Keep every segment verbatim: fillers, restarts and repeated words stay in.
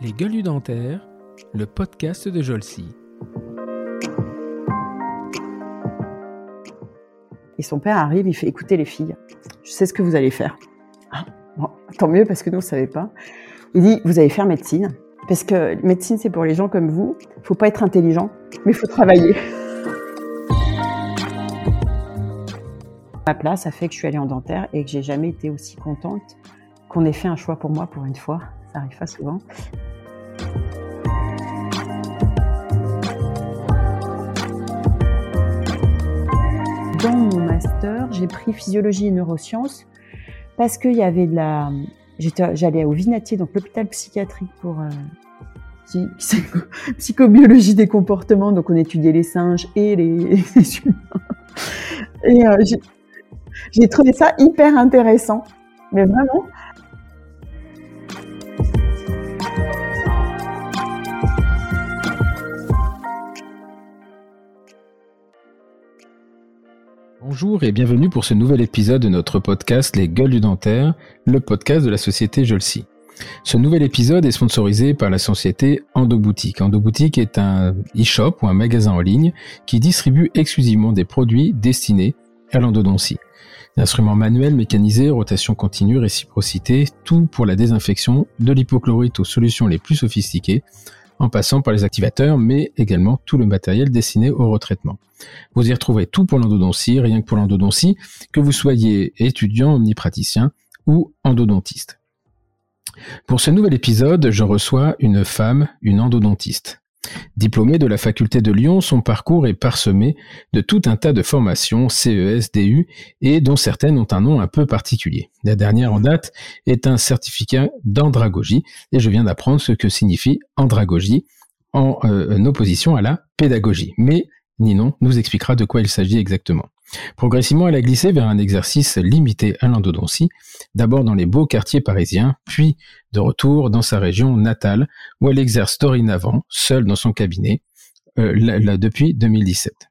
Les gueules dentaires, le podcast de Jolcy. Et son père arrive, il fait écouter les filles. Je sais ce que vous allez faire. Ah, bon, tant mieux parce que nous on ne savait pas. Il dit vous allez faire médecine parce que médecine c'est pour les gens comme vous. Faut pas être intelligent, mais faut travailler. Ma place a fait que je suis allée en dentaire et que j'ai jamais été aussi contente qu'on ait fait un choix pour moi pour une fois. Ça arrive pas souvent. Dans mon master, j'ai pris physiologie et neurosciences parce qu'il y avait de la... J'étais, j'allais au Vinatier, donc l'hôpital psychiatrique pour euh, psy... psychobiologie des comportements. Donc on étudiait les singes et les, les humains. Et euh, j'ai... j'ai trouvé ça hyper intéressant, mais vraiment. Bonjour et bienvenue pour ce nouvel épisode de notre podcast Les Gueules du Dentaire, le podcast de la société Jolcy. Ce nouvel épisode est sponsorisé par la société EndoBoutique. EndoBoutique est un e-shop ou un magasin en ligne qui distribue exclusivement des produits destinés à l'endodontie. Instruments manuels, mécanisés, rotation continue, réciprocité, tout pour la désinfection de l'hypochlorite aux solutions les plus sophistiquées, en passant par les activateurs, mais également tout le matériel destiné au retraitement. Vous y retrouvez tout pour l'endodontie, rien que pour l'endodontie, que vous soyez étudiant, omnipraticien ou endodontiste. Pour ce nouvel épisode, je reçois une femme, une endodontiste. Diplômée de la faculté de Lyon, son parcours est parsemé de tout un tas de formations, C E S, D U, et dont certaines ont un nom un peu particulier. La dernière en date est un certificat d'andragogie, et je viens d'apprendre ce que signifie andragogie en, euh, en opposition à la pédagogie. Mais Ninon nous expliquera de quoi il s'agit exactement. Progressivement, elle a glissé vers un exercice limité à l'endodontie, d'abord dans les beaux quartiers parisiens, puis de retour dans sa région natale, où elle exerce dorénavant, seule dans son cabinet, euh, là, là, depuis deux mille dix-sept.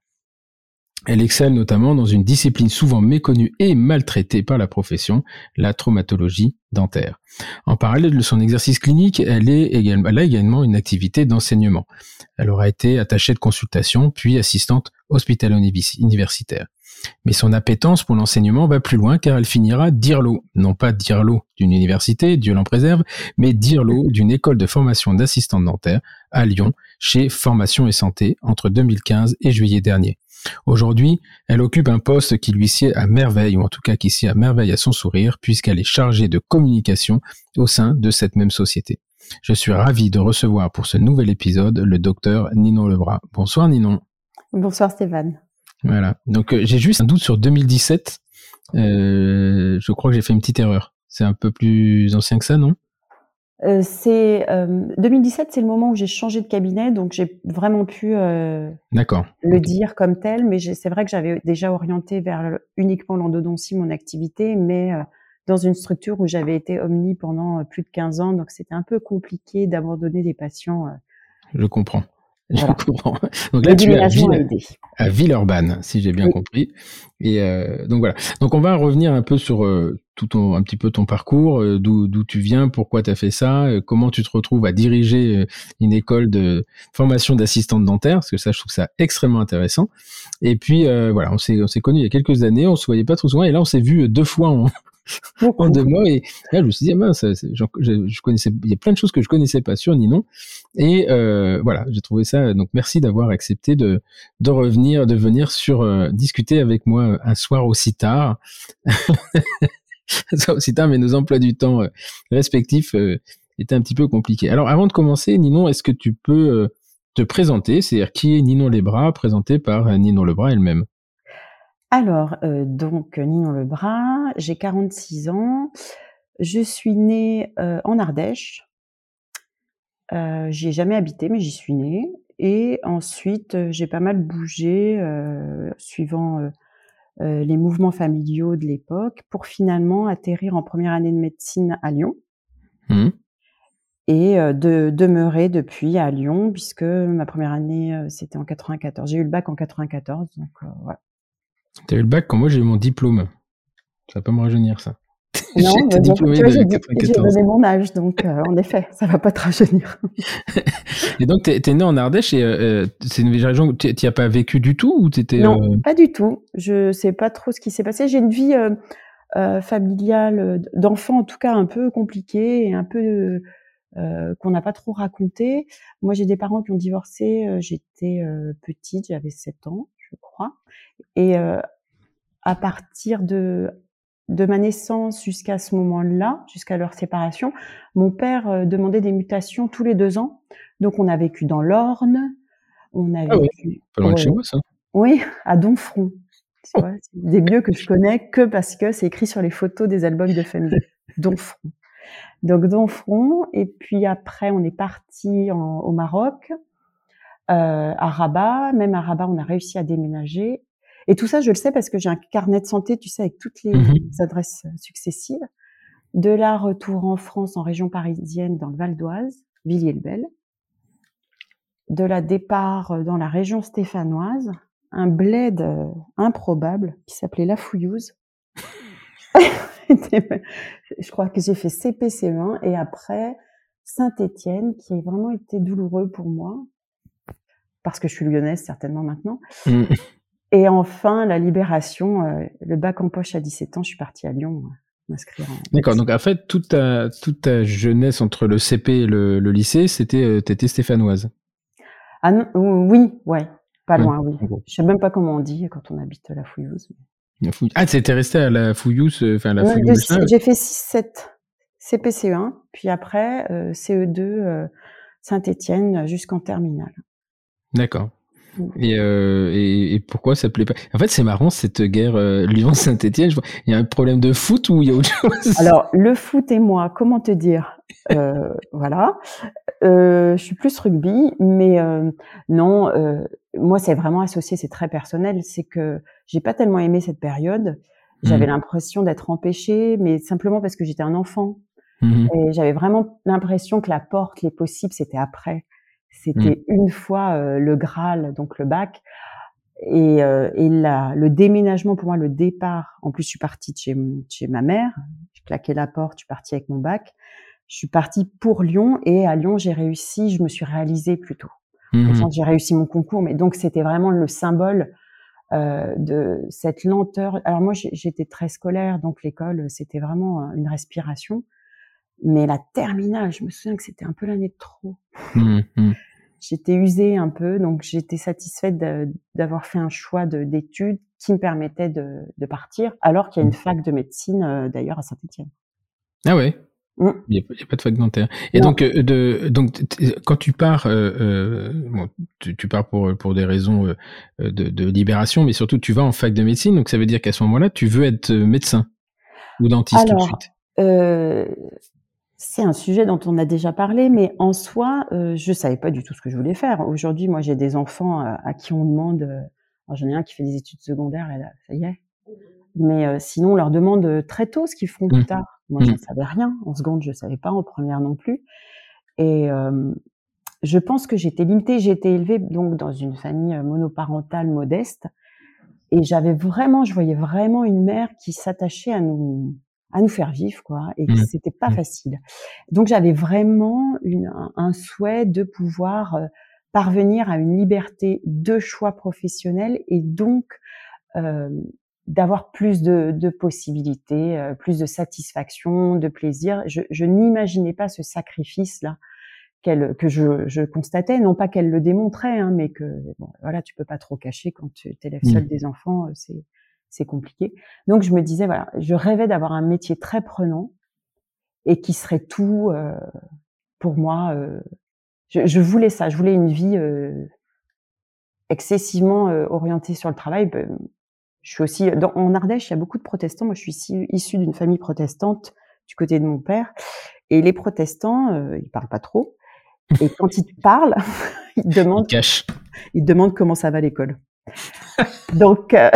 Elle excelle notamment dans une discipline souvent méconnue et maltraitée par la profession, la traumatologie dentaire. En parallèle de son exercice clinique, elle, est également, elle a également une activité d'enseignement. Elle aura été attachée de consultation, puis assistante hospitalo-universitaire. Mais son appétence pour l'enseignement va plus loin car elle finira dirlo, non pas dirlo d'une université, Dieu l'en préserve, mais dirlo d'une école de formation d'assistante dentaire à Lyon, chez Formation et Santé, entre deux mille quinze et juillet dernier. Aujourd'hui, elle occupe un poste qui lui sied à merveille, ou en tout cas qui sied à merveille à son sourire, puisqu'elle est chargée de communication au sein de cette même société. Je suis ravi de recevoir pour ce nouvel épisode le docteur Ninon Lebras. Bonsoir Ninon. Bonsoir Stéphane. Voilà, donc euh, j'ai juste un doute sur deux mille dix-sept, euh, je crois que j'ai fait une petite erreur, c'est un peu plus ancien que ça, non ? euh, c'est, euh, deux mille dix-sept, c'est le moment où j'ai changé de cabinet, donc j'ai vraiment pu euh, D'accord. le okay. dire comme tel, mais j'ai, c'est vrai que j'avais déjà orienté vers le, uniquement l'endodontie, mon activité, mais euh, dans une structure où j'avais été omni pendant plus de quinze ans, donc c'était un peu compliqué d'abandonner des patients. Euh, je comprends. Je voilà. comprends. Donc là, tu es à, Ville, à Villeurbanne, si j'ai bien oui. compris. Et euh, donc voilà. Donc on va revenir un peu sur euh, tout ton, un petit peu ton parcours, euh, d'où, d'où tu viens, pourquoi tu as fait ça, euh, comment tu te retrouves à diriger euh, une école de formation d'assistante dentaire, parce que ça, je trouve ça extrêmement intéressant. Et puis euh, voilà, on s'est, on s'est connus il y a quelques années, on se voyait pas trop souvent, et là on s'est vu deux fois en, en deux mois. Et là, je me suis dit, ah mince, je, je connaissais, il y a plein de choses que je connaissais pas sur Ninon. Et euh, voilà, j'ai trouvé ça. Donc, merci d'avoir accepté de, de revenir, de venir sur euh, discuter avec moi un soir aussi tard, un soir aussi tard, mais nos emplois du temps euh, respectifs euh, étaient un petit peu compliqués. Alors, avant de commencer, Ninon, est-ce que tu peux euh, te présenter, c'est-à-dire qui est Ninon Lebras, présentée par euh, Ninon Lebras elle-même? Alors, euh, donc Ninon Lebras, j'ai quarante-six ans, je suis née euh, en Ardèche. Euh, j'y ai jamais habité, mais j'y suis née. Et ensuite, euh, j'ai pas mal bougé, euh, suivant euh, euh, les mouvements familiaux de l'époque, pour finalement atterrir en première année de médecine à Lyon. Mmh. Et euh, de demeurer depuis à Lyon, puisque ma première année, euh, c'était en quatre-vingt-quatorze. J'ai eu le bac en quatre-vingt-quatorze, donc euh, voilà. T'as eu le bac quand moi j'ai eu mon diplôme. Ça va pas me rajeunir, ça. Non, j'ai, donc, vois, j'ai, j'ai donné mon âge, donc euh, en effet, ça ne va pas te rajeunir. Et donc, tu es né en Ardèche, et euh, c'est une région où tu n'y as pas vécu du tout ou t'étais, Non, euh... pas du tout. Je ne sais pas trop ce qui s'est passé. J'ai une vie euh, euh, familiale, d'enfant en tout cas, un peu compliquée et un peu euh, qu'on n'a pas trop racontée. Moi, j'ai des parents qui ont divorcé. J'étais euh, petite, j'avais sept ans, je crois. Et euh, à partir de... de ma naissance jusqu'à ce moment-là, jusqu'à leur séparation, mon père euh, demandait des mutations tous les deux ans. Donc, on a vécu dans l'Orne. On a ah vécu... Oui, pas loin de chez moi, ça. Oui, à Donfron. C'est, vrai, c'est des lieux que je connais que parce que c'est écrit sur les photos des albums de famille. Donfron. Donc, Donfron. Et puis après, on est parti en, au Maroc, euh, à Rabat. Même à Rabat, on a réussi à déménager. Et tout ça, je le sais parce que j'ai un carnet de santé, tu sais, avec toutes les mmh. adresses successives. De là, retour en France, en région parisienne, dans le Val d'Oise, Villiers-le-Bel. De là, départ dans la région stéphanoise, un bled euh, improbable qui s'appelait La Fouillouse. Je crois que j'ai fait C P C un et après Saint-Etienne, qui a vraiment été douloureux pour moi, parce que je suis lyonnaise certainement maintenant. Mmh. Et enfin, la libération, euh, le bac en poche à dix-sept ans, je suis partie à Lyon euh, m'inscrire. En... D'accord, donc en fait, toute ta, toute ta jeunesse entre le C P et le, le lycée, c'était, euh, t'étais stéphanoise. Ah non, oui, ouais, pas loin, ouais, oui. Je sais même pas comment on dit quand on habite la Fouillouse. La Fouillouse. Ah, t'étais restée à la Fouillouse, enfin euh, la Fouillouse. Ouais, c- j'ai fait six sept, C P C un, puis après euh, C E deux, euh, Saint-Etienne, jusqu'en terminale. D'accord. Et, euh, et, et pourquoi ça plaît pas ? En fait, c'est marrant cette guerre euh, Lyon-Saint-Etienne. Il y a un problème de foot ou il y a autre chose ? Alors, le foot et moi, comment te dire ? euh, Voilà, euh, je suis plus rugby, mais euh, non, euh, moi c'est vraiment associé, c'est très personnel. C'est que j'ai pas tellement aimé cette période. J'avais mmh. l'impression d'être empêchée, mais simplement parce que j'étais un enfant. Mmh. Et j'avais vraiment l'impression que la porte, les possibles, c'était après. C'était mmh. une fois euh, le Graal, donc le bac, et, euh, et la, le déménagement, pour moi, le départ. En plus, je suis partie de chez, de chez ma mère, j'ai claqué la porte, je suis partie avec mon bac. Je suis partie pour Lyon, et à Lyon, j'ai réussi, je me suis réalisée plutôt. Mmh. Au sens, j'ai réussi mon concours, mais donc c'était vraiment le symbole euh, de cette lenteur. Alors moi, j'étais très scolaire, donc l'école, c'était vraiment une respiration. Mais la terminale, je me souviens que c'était un peu l'année de trop. Mmh, mmh. J'étais usée un peu, donc j'étais satisfaite de, d'avoir fait un choix de, d'études qui me permettait de, de partir, alors qu'il y a une fac de médecine, euh, d'ailleurs, à Saint-Etienne. Ah ouais. Mmh. Il n'y a, a pas de fac dentaire. Et non. donc, euh, de, donc quand tu pars, euh, euh, bon, tu, tu pars pour, pour des raisons euh, de, de libération, mais surtout, tu vas en fac de médecine, donc ça veut dire qu'à ce moment-là, tu veux être médecin ou dentiste alors, tout de suite. Euh... C'est un sujet dont on a déjà parlé, mais en soi, euh, je savais pas du tout ce que je voulais faire. Aujourd'hui, moi, j'ai des enfants euh, à qui on demande... Euh, alors, j'en ai un qui fait des études secondaires, et là, ça y est. Mais euh, sinon, on leur demande très tôt ce qu'ils feront mmh. plus tard. Moi, mmh. je ne savais rien. En seconde, je savais pas. En première non plus. Et euh, je pense que j'étais limitée. J'ai été élevée donc, dans une famille monoparentale modeste. Et j'avais vraiment... Je voyais vraiment une mère qui s'attachait à nous... à nous faire vivre, quoi, et mmh. c'était pas mmh. facile. Donc, j'avais vraiment une, un, un souhait de pouvoir euh, parvenir à une liberté de choix professionnel et donc euh, d'avoir plus de, de possibilités, euh, plus de satisfaction, de plaisir. Je, je n'imaginais pas ce sacrifice-là qu'elle, que je, je constatais, non pas qu'elle le démontrait, hein, mais que, bon, voilà, tu peux pas trop cacher quand tu t'élèves mmh. seul des enfants, euh, c'est... c'est compliqué. Donc, je me disais, voilà, je rêvais d'avoir un métier très prenant et qui serait tout euh, pour moi. Euh, je, je voulais ça. Je voulais une vie euh, excessivement euh, orientée sur le travail. Je suis aussi... Dans, en Ardèche, il y a beaucoup de protestants. Moi, je suis issue, issue d'une famille protestante du côté de mon père. Et les protestants, euh, ils parlent pas trop. Et quand ils te parlent, ils te demandent... Ils cachent. Ils te demandent comment ça va l'école. Donc, euh,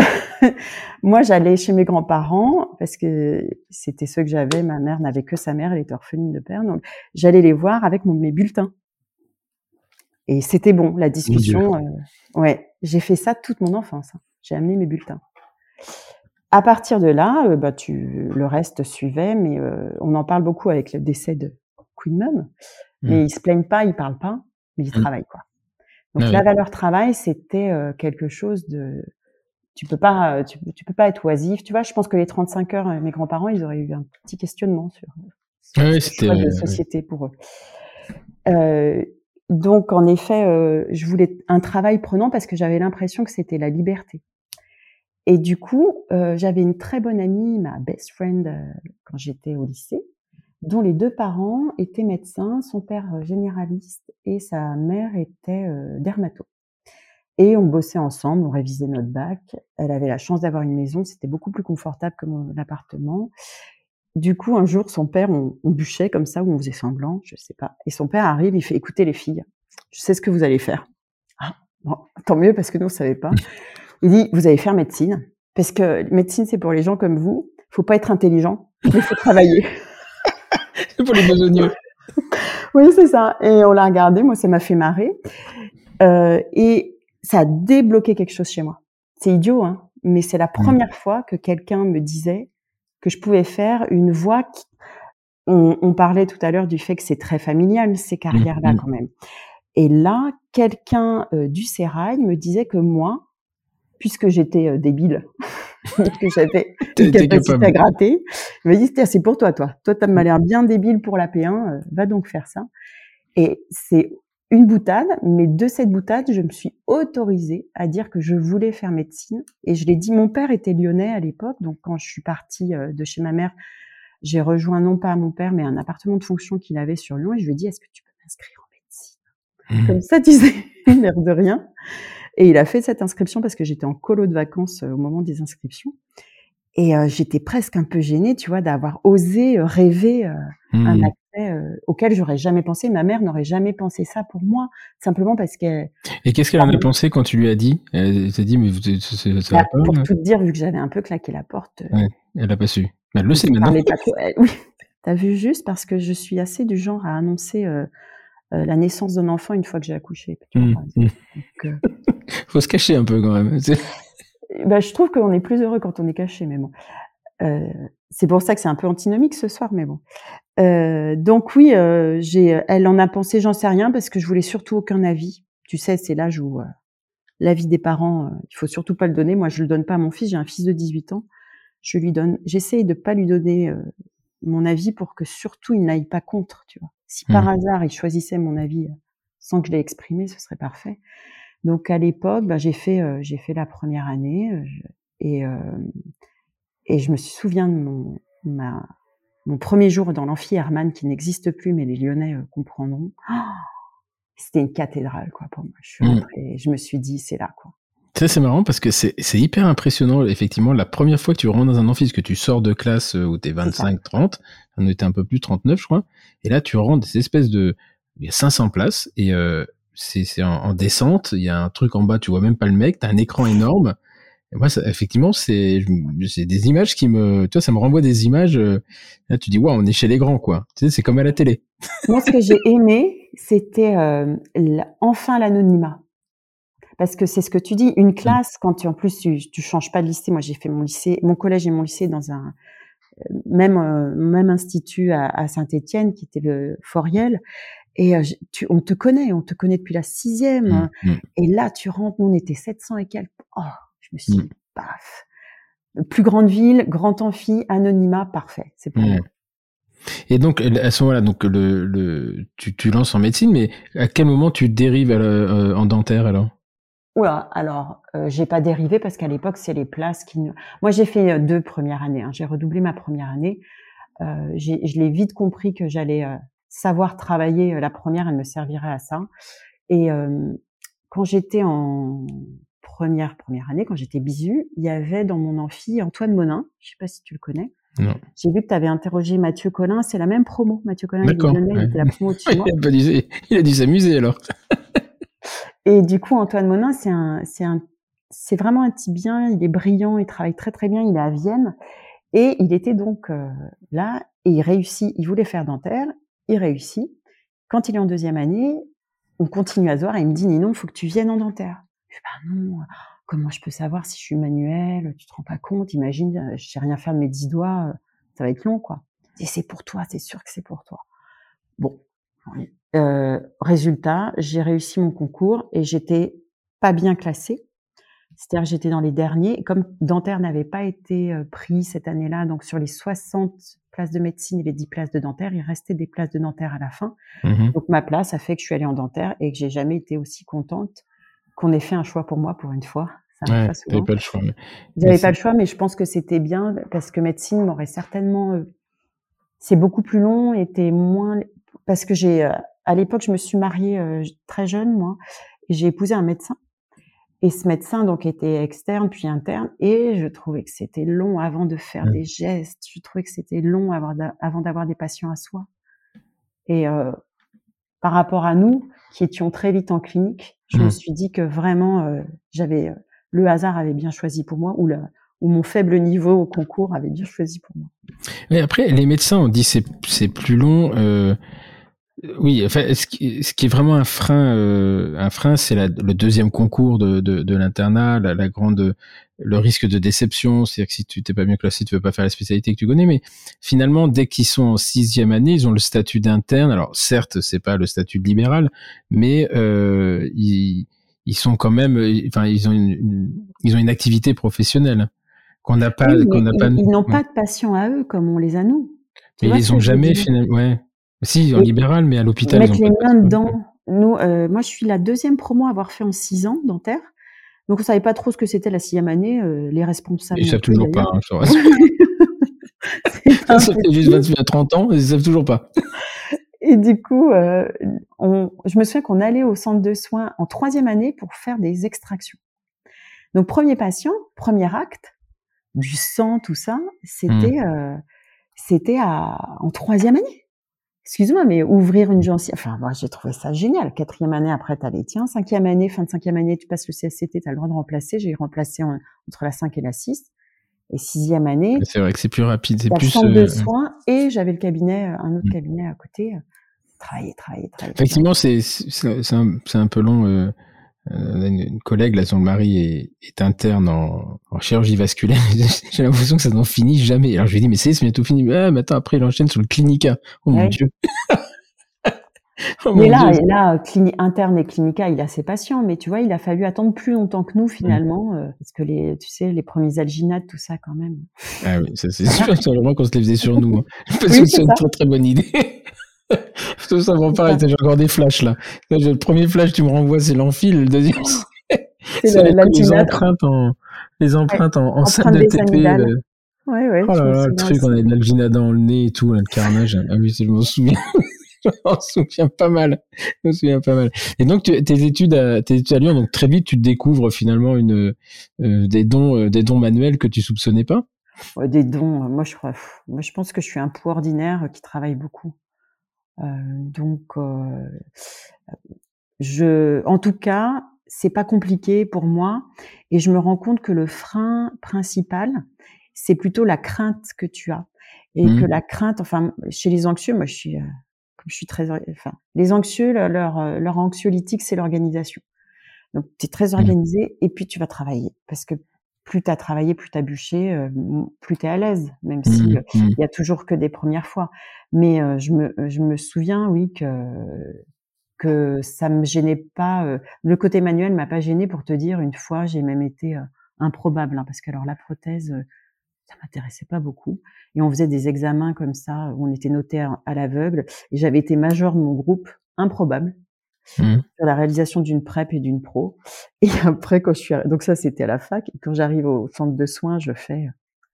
moi, j'allais chez mes grands-parents parce que c'était ceux que j'avais. Ma mère n'avait que sa mère, elle était orpheline de père. Donc, j'allais les voir avec mon, mes bulletins. Et c'était bon, la discussion. Euh, ouais, j'ai fait ça toute mon enfance. Hein. J'ai amené mes bulletins. À partir de là, euh, bah, tu, le reste suivait, mais euh, on en parle beaucoup avec le décès de Queen Mum. Mais mmh. ils se plaignent pas, ils parlent pas, mais ils mmh. travaillent, quoi. Donc, mmh. la valeur travail, c'était euh, quelque chose de, tu peux pas, tu, tu peux pas être oisif. Tu vois, je pense que les trente-cinq heures, mes grands-parents, ils auraient eu un petit questionnement sur, sur oui, ce choix de société oui. pour eux. Euh, donc, en effet, euh, je voulais un travail prenant parce que j'avais l'impression que c'était la liberté. Et du coup, euh, j'avais une très bonne amie, ma best friend, euh, quand j'étais au lycée, dont les deux parents étaient médecins, son père euh, généraliste et sa mère était euh, dermato. Et on bossait ensemble, on révisait notre bac. Elle avait la chance d'avoir une maison, c'était beaucoup plus confortable que mon appartement. Du coup, un jour, son père, on, on bûchait comme ça, ou on faisait semblant, je sais pas. Et son père arrive, il fait « Écoutez les filles, je sais ce que vous allez faire. » Ah, bon, tant mieux, parce que nous, on savait pas. Il dit, vous allez faire médecine, parce que médecine, c'est pour les gens comme vous. Faut pas être intelligent, mais faut travailler. C'est pour les besogneux. Oui, c'est ça. Et on l'a regardé. Moi, ça m'a fait marrer. Euh, et ça a débloqué quelque chose chez moi. C'est idiot, hein, mais c'est la première mmh. fois que quelqu'un me disait que je pouvais faire une voie qui... On, on parlait tout à l'heure du fait que c'est très familial, ces carrières-là, mmh. quand même. Et là, quelqu'un euh, du Sérail me disait que moi, puisque j'étais euh, débile, puisque j'avais une capacité à gratter, il m'a dit, c'est pour toi, toi. Toi, t'as m'a l'air bien débile pour la P un, euh, va donc faire ça. Et c'est une boutade, mais de cette boutade, je me suis autorisée à dire que je voulais faire médecine. Et je l'ai dit, mon père était lyonnais à l'époque, donc quand je suis partie euh, de chez ma mère, j'ai rejoint non pas mon père, mais un appartement de fonction qu'il avait sur Lyon, et je lui ai dit, est-ce que tu peux m'inscrire en médecine ? Mmh. Comme ça, tu sais, l'air de rien. Et il a fait cette inscription parce que j'étais en colo de vacances au moment des inscriptions. Et euh, j'étais presque un peu gênée, tu vois, d'avoir osé rêver euh, mmh. un accès euh, auquel j'aurais jamais pensé. Ma mère n'aurait jamais pensé ça pour moi, simplement parce qu'elle... Et qu'est-ce qu'elle en a pensé quand tu lui as dit ? Elle t'a dit, mais ça, ça va pas ? Pour tout te dire, vu que j'avais un peu claqué la porte... Ouais, elle n'a pas su. Elle le sait maintenant. Oui, t'as vu juste parce que je suis assez du genre à annoncer... Euh, Euh, la naissance d'un enfant une fois que j'ai accouché. Tu vois, mmh, par exemple. Donc, euh... faut se cacher un peu quand même. Ben, je trouve qu'on est plus heureux quand on est caché, mais bon. Euh, c'est pour ça que c'est un peu antinomique ce soir, mais bon. Euh, donc oui, euh, j'ai, elle en a pensé, j'en sais rien, parce que je voulais surtout aucun avis. Tu sais, c'est l'âge où euh, l'avis des parents, euh, il faut surtout pas le donner. Moi, je le donne pas à mon fils, j'ai un fils de dix-huit ans. Je lui donne, j'essaye de pas lui donner euh, mon avis pour que surtout il n'aille pas contre, tu vois. Si par mmh. hasard, il choisissait mon avis sans que je l'ai exprimé, ce serait parfait. Donc, à l'époque, bah, j'ai fait, euh, j'ai fait la première année euh, et, euh, et je me souviens de mon, ma, mon premier jour dans l'amphi Hermann qui n'existe plus, mais les Lyonnais euh, comprendront. Oh, c'était une cathédrale, quoi, pour moi. Je suis rentrée, mmh. je me suis dit, c'est là, quoi. Ça, c'est marrant parce que c'est, c'est hyper impressionnant. Effectivement, la première fois que tu rentres dans un amphi, que tu sors de classe où t'es vingt-cinq, trente, on était un peu plus trente-neuf, je crois. Et là, tu rentres des espèces de, il y a cinq cents places et euh, c'est, c'est en, en descente. Il y a un truc en bas, tu vois même pas le mec. T'as un écran énorme. Et moi, ça, effectivement, c'est, c'est des images qui me, tu vois, ça me renvoie des images. Euh, là, tu dis, waouh, on est chez les grands, quoi. Tu sais, c'est comme à la télé. Moi, ce que j'ai aimé, c'était euh, enfin l'anonymat. Parce que c'est ce que tu dis, une classe, quand tu, en plus tu, tu changes pas de lycée, moi j'ai fait mon lycée, mon collège et mon lycée dans un même, euh, même institut à, à Saint-Etienne, qui était le Foriel, et euh, tu, on te connaît, on te connaît depuis la sixième, mmh. et là tu rentres, on était sept cents et quelques, oh, je me suis dit, paf, plus grande ville, grand amphi, anonymat, parfait, c'est pour moi. Mmh. Et donc, à ce moment-là, donc, le, le, tu, tu lances en médecine, mais à quel moment tu dérives à la, euh, en dentaire alors ? Oula, alors, euh, j'ai pas dérivé parce qu'à l'époque, c'est les places qui... Ne... Moi, j'ai fait deux premières années. Hein. J'ai redoublé ma première année. Euh, j'ai, je l'ai vite compris que j'allais euh, savoir travailler. La première, elle me servirait à ça. Et euh, quand j'étais en première première année, quand j'étais bisu, il y avait dans mon amphi Antoine Monin. Je sais pas si tu le connais. Non. J'ai vu que tu avais interrogé Mathieu Colin. C'est la même promo. Mathieu Colin, il, ouais. il était la promo au-dessus de moi. Il a dû s'amuser alors. Et du coup, Antoine Monin, c'est un, c'est un, c'est vraiment un petit bien. Il est brillant, il travaille très très bien. Il est à Vienne et il était donc euh, là et il réussit. Il voulait faire dentaire, il réussit. Quand il est en deuxième année, on continue à se voir et il me dit Ninon, il faut que tu viennes en dentaire. Je dis bah non, comment je peux savoir si je suis manuelle? Tu te rends pas compte, imagine, je sais rien faire de mes dix doigts, ça va être long, quoi. Et c'est pour toi, c'est sûr que c'est pour toi. Bon, euh, résultat, j'ai réussi mon concours et j'étais pas bien classée. C'est-à-dire, j'étais dans les derniers. Et comme dentaire n'avait pas été euh, pris cette année-là, donc sur les soixante places de médecine et les dix places de dentaire, il restait des places de dentaire à la fin. Mmh. Donc, ma place a fait que je suis allée en dentaire et que j'ai jamais été aussi contente qu'on ait fait un choix pour moi pour une fois. Ça ouais, pas souvent. J'avais pas le choix. Mais... J'avais pas le choix, mais je pense que c'était bien parce que médecine m'aurait certainement... Euh... C'est beaucoup plus long et t'es moins... Parce que j'ai... Euh... À l'époque, je me suis mariée euh, très jeune, moi. Et j'ai épousé un médecin. Et ce médecin donc était externe puis interne et je trouvais que c'était long avant de faire mmh. des gestes. Je trouvais que c'était long avant d'avoir des patients à soi. Et euh, par rapport à nous, qui étions très vite en clinique, je mmh. me suis dit que vraiment, euh, j'avais euh, le hasard avait bien choisi pour moi ou le... où mon faible niveau au concours avait bien choisi pour moi. Mais après, les médecins ont dit c'est c'est plus long. Euh... Oui, enfin, ce qui, ce qui est vraiment un frein, euh, un frein, c'est la, le deuxième concours de, de, de l'internat, la, la grande, le risque de déception, c'est-à-dire que si tu t'es pas bien classé, tu veux pas faire la spécialité que tu connais. Mais finalement, dès qu'ils sont en sixième année, ils ont le statut d'interne. Alors, certes, c'est pas le statut de libéral, mais euh, ils, ils sont quand même, enfin, ils ont une, une ils ont une activité professionnelle qu'on n'a pas, oui, qu'on n'a pas. Ils, ils n'ont pas de patients à eux comme on les a nous. Tu mais vois, ils les ont jamais finalement. Ouais. Si, en et libéral, mais à l'hôpital. Mettre les mains dedans. Nous, euh, moi, je suis la deuxième promo à avoir fait en six ans dentaire. Donc, on ne savait pas trop ce que c'était la sixième année. Euh, les responsables. Ils ne savent toujours pas. Hein, ça fait ça juste vingt-huit à trente ans, ils ne savent toujours pas. Et du coup, euh, on, je me souviens qu'on allait au centre de soins en troisième année pour faire des extractions. Donc, premier patient, premier acte, du sang, tout ça, c'était, mmh. euh, c'était à, en troisième année. Excuse-moi, mais ouvrir une gencive... Enfin, moi, j'ai trouvé ça génial. Quatrième année, après, t'as les tiens. Cinquième année, fin de cinquième année, tu passes le C S C T, t'as le droit de remplacer. J'ai remplacé en, entre la cinq et la six. Et sixième année... C'est vrai que c'est plus rapide. C'est plus... centre de soins et j'avais le cabinet, un autre mmh. cabinet à côté. Travailler, travailler, travailler. Effectivement, c'est, c'est, c'est, un, c'est un peu long. Euh, une, une collègue, là, son mari est, est interne en, en chirurgie vasculaire. J'ai l'impression que ça n'en finit jamais. Alors, je lui ai dit, mais c'est, c'est bientôt fini. Ah, mais attends, après, il enchaîne sur le clinica. Oh ouais. Mon Dieu. Oh mais là, Dieu. là clini- interne et clinica, il a ses patients, mais tu vois, il a fallu attendre plus longtemps que nous, finalement, mmh. euh, parce que les, tu sais, les premiers alginates, tout ça, quand même. Ah oui, ça, c'est sûr, c'est vraiment qu'on se les faisait sur nous. Hein. Parce oui, que c'est, c'est une très, très bonne idée. Tout ça me paraît, j'ai encore des flashs, là. Le premier flash, tu me renvoies, c'est l'enfil, le deuxième, c'est, c'est, c'est le, les, les empreintes en, les empreintes ouais, en, en salle de T P. Le... Ouais, ouais. Oh là là, le truc, on avait de l'algina dans le nez et tout, là, le carnage. Ah oui, je m'en souviens. Je m'en souviens pas mal. Je m'en souviens pas mal. Et donc, tu, tes études à, tes études à Lyon, donc très vite, tu découvres finalement une, euh, des dons, euh, des dons manuels que tu soupçonnais pas? Ouais, des dons. Euh, moi, je crois, pff, moi, je pense que je suis un pou ordinaire qui travaille beaucoup. Euh, donc, euh, je, en tout cas, c'est pas compliqué pour moi, et je me rends compte que le frein principal, c'est plutôt la crainte que tu as, et mmh. que la crainte, enfin, chez les anxieux, moi, je suis, euh, comme je suis très, enfin, les anxieux, leur leur anxiolytique, c'est l'organisation. Donc, t'es très organisé, mmh. et puis tu vas travailler, parce que plus t'as travaillé, plus t'as bûché, euh, plus t'es à l'aise, même mmh, si il euh, mmh. y a toujours que des premières fois. Mais euh, je me je me souviens, oui, que que ça me gênait pas. Euh, le côté manuel m'a pas gêné pour te dire. Une fois, j'ai même été euh, improbable, hein, parce que alors la prothèse, euh, ça m'intéressait pas beaucoup. Et on faisait des examens comme ça, où on était noté à, à l'aveugle. Et j'avais été majeure de mon groupe, improbable. Mmh. Sur la réalisation d'une prep et d'une pro. Et après, quand je suis, donc ça, c'était à la fac. Et quand j'arrive au centre de soins, je fais,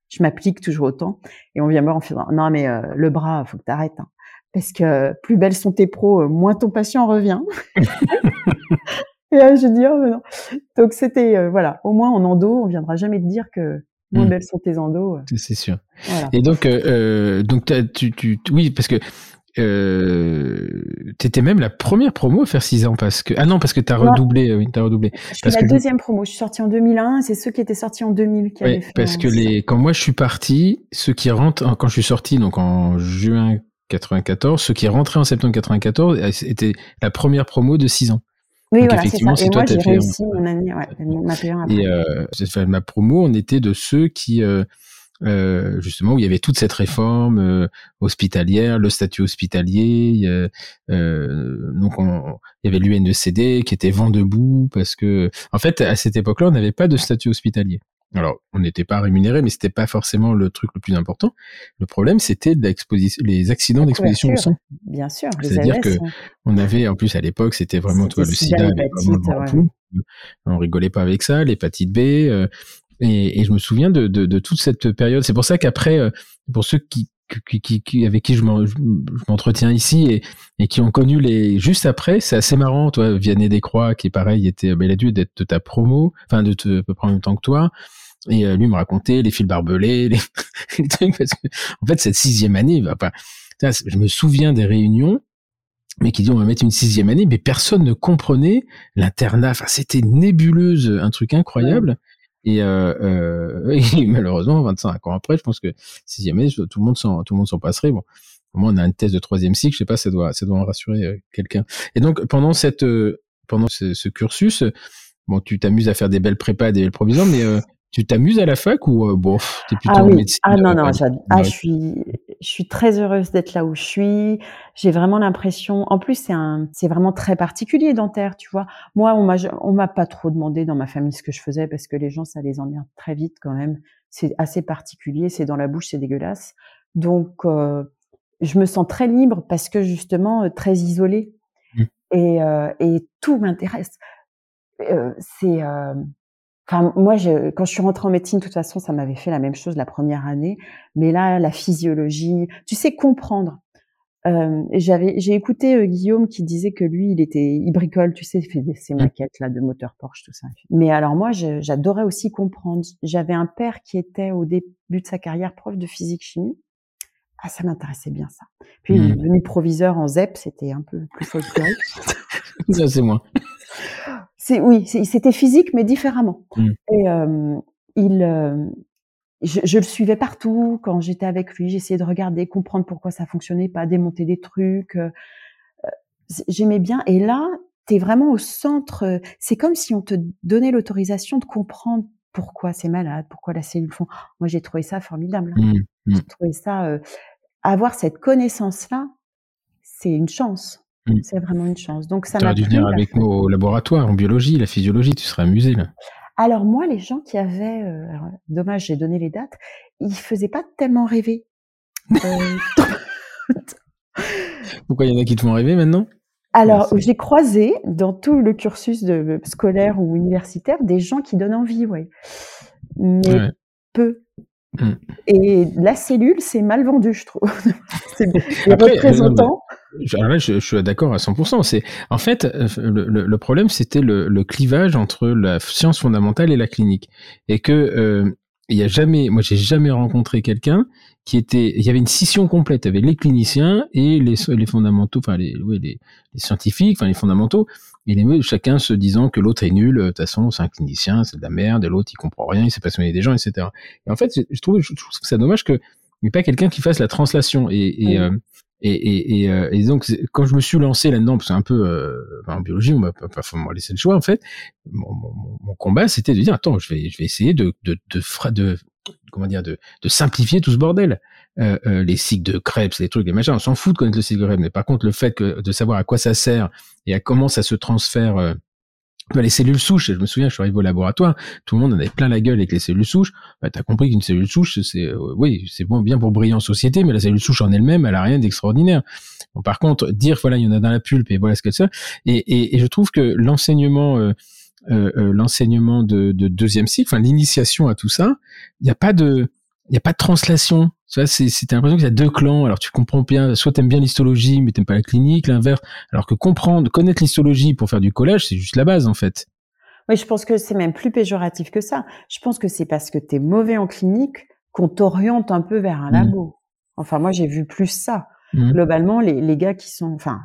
je m'applique toujours autant. Et on vient me voir en faisant, non, mais, euh, le bras, faut que t'arrêtes, hein. Parce que plus belles sont tes pros, moins ton patient revient. Et là, je dis, oh, non. Donc c'était, euh, voilà. Au moins, en endo, on viendra jamais te dire que, moins mmh. belles sont tes endos. C'est sûr. Voilà. Et donc, euh, donc, t'as, tu, tu, oui, parce que, Euh, t'étais même la première promo à faire six ans parce que ah non parce que t'as redoublé oui t'as redoublé. Je suis parce la que deuxième je... promo. Je suis sortie en deux mille un. C'est ceux qui étaient sortis en deux mille qui ouais, avaient fait. Parce que les quand moi je suis parti, ceux qui rentrent quand je suis sorti donc en juin quatre-vingt-quatorze, ceux qui rentraient en septembre quatre-vingt-quatorze étaient la première promo de six ans. Oui, donc, voilà, effectivement, c'est ça. Et moi, toi, j'ai réussi mon année, ouais, ma P un après. Et euh, enfin, ma promo, on était de ceux qui, euh, euh, justement, où il y avait toute cette réforme euh, hospitalière, le statut hospitalier. Euh, euh, donc, on, il y avait l'U N E C D qui était vent debout parce que, en fait, à cette époque-là, on n'avait pas de statut hospitalier. Alors, on n'était pas rémunéré, mais c'était pas forcément le truc le plus important. Le problème, c'était de l'exposition, les accidents d'exposition au sang. Bien sûr. C'est-à-dire que on avait, en plus à l'époque, c'était vraiment, tu vois, le sida, avait vraiment le ouais. On rigolait pas avec ça, l'hépatite B. Euh, et, et je me souviens de, de, de toute cette période. C'est pour ça qu'après, pour ceux qui, qui, qui, qui avec qui je, m'en, je m'entretiens ici et, et qui ont connu les juste après, c'est assez marrant. Toi, Vianney Descroix, qui pareil était, ben, il a dû être de ta promo, enfin de te, à peu près en même temps que toi. Et lui me racontait les fils barbelés, les, les trucs, parce que, en fait, cette sixième année, va pas, je me souviens des réunions, mais qui disaient on va mettre une sixième année, mais personne ne comprenait l'internat, enfin, c'était nébuleuse, un truc incroyable. Et, euh, euh, et malheureusement, vingt-cinq ans après, je pense que sixième année, tout le monde s'en, tout le monde s'en passerait, bon. Au moins, on a une thèse de troisième cycle, je sais pas, ça doit, ça doit en rassurer quelqu'un. Et donc, pendant cette, pendant ce, ce cursus, bon, tu t'amuses à faire des belles prépas, des belles provisions, mais, euh, tu t'amuses à la fac ou euh, bon, t'es plutôt ah oui. en médecine? Ah non, non, j'ad... ah, je suis, je suis très heureuse d'être là où je suis. J'ai vraiment l'impression, en plus, c'est un, c'est vraiment très particulier dentaire, tu vois. Moi, on m'a, on m'a pas trop demandé dans ma famille ce que je faisais parce que les gens, ça les emmerde très vite quand même. C'est assez particulier, c'est dans la bouche, c'est dégueulasse. Donc, euh, je me sens très libre parce que justement, euh, très isolée. Mmh. Et, euh, et tout m'intéresse. Euh, c'est, euh, Enfin, moi, je, quand je suis rentrée en médecine, de toute façon, ça m'avait fait la même chose la première année. Mais là, la physiologie, tu sais, comprendre. Euh, j'avais, j'ai écouté euh, Guillaume qui disait que lui, il était, il bricole, tu sais, il fait ces maquettes là de moteur Porsche, tout ça. Mais alors moi, je, j'adorais aussi comprendre. J'avais un père qui était au début de sa carrière prof de physique chimie. Ah, ça m'intéressait bien ça. Puis il mmh. est devenu proviseur en Z E P, c'était un peu plus folklorique. Ça, c'est moi. C'est, oui, c'est, c'était physique, mais différemment. Mmh. Et euh, il, euh, je, je le suivais partout. Quand j'étais avec lui, j'essayais de regarder, comprendre pourquoi ça fonctionnait pas, démonter des trucs. Euh, j'aimais bien. Et là, t'es vraiment au centre. C'est comme si on te donnait l'autorisation de comprendre pourquoi c'est malade, pourquoi la cellule fond. Moi, j'ai trouvé ça formidable. Hein. Mmh. J'ai trouvé ça. Euh, avoir cette connaissance-là, c'est une chance. C'est vraiment une chance. Donc, ça m'a plu. Tu aurais dû venir avec nous au laboratoire, en biologie, la physiologie, tu serais amusé là. Alors moi, les gens qui avaient, euh, alors, dommage, j'ai donné les dates, ils faisaient pas tellement rêver. Euh... Pourquoi il y en a qui te font rêver maintenant? Alors, ouais, j'ai croisé dans tout le cursus de, scolaire ou universitaire des gens qui donnent envie, ouais. Mais ouais. peu. Hum. Et la cellule, c'est mal vendu, je trouve. C'est les après, représentants. Alors là, je, je suis d'accord à cent pour cent. C'est, en fait, le, le, le problème, c'était le, le clivage entre la science fondamentale et la clinique. Et que, euh, il y a jamais, moi, j'ai jamais rencontré quelqu'un qui était, il y avait une scission complète. Il y avait les cliniciens et les, les fondamentaux, enfin, les, oui, les, les scientifiques, enfin, les fondamentaux. Et les, chacun se disant que l'autre est nul, de toute façon, c'est un clinicien, c'est de la merde, et l'autre, il comprend rien, il sait pas soigner des gens, et cetera. Et en fait, je trouve, je trouve que c'est dommage qu'il n'y ait pas quelqu'un qui fasse la translation. Et, et, oui. et, et, et, et donc, quand je me suis lancé là-dedans, parce que c'est un peu, euh, en biologie, on m'a pas, pas laissé le choix, en fait, mon, mon, mon combat, c'était de dire, attends, je vais, je vais essayer de, de, de, de, de comment dire, de, de simplifier tout ce bordel. Euh, euh, les cycles de Krebs, les trucs, les machins, on s'en fout de connaître le cycle de Krebs, mais par contre, le fait que, de savoir à quoi ça sert et à comment ça se transfère, euh, bah, les cellules souches, et je me souviens, je suis arrivé au laboratoire, tout le monde en avait plein la gueule avec les cellules souches, bah, t'as compris qu'une cellule souche, c'est, euh, oui, c'est bon, bien pour briller en société, mais la cellule souche en elle-même, elle a rien d'extraordinaire. Bon, par contre, dire, voilà, il y en a dans la pulpe, et voilà ce que c'est, et, et, et je trouve que l'enseignement, euh, euh, euh l'enseignement de, de deuxième cycle, enfin, l'initiation à tout ça, il n'y a pas de, il n'y a pas de translation. Ça, c'est, c'est, t'as l'impression qu'il y a deux clans. Alors, tu comprends bien, soit t'aimes bien l'histologie, mais t'aimes pas la clinique, l'inverse. Alors que comprendre, connaître l'histologie pour faire du collage, c'est juste la base, en fait. Oui, je pense que c'est même plus péjoratif que ça. Je pense que c'est parce que t'es mauvais en clinique qu'on t'oriente un peu vers un labo. Mmh. Enfin, moi, j'ai vu plus ça. Mmh. Globalement, les, les gars qui sont, enfin,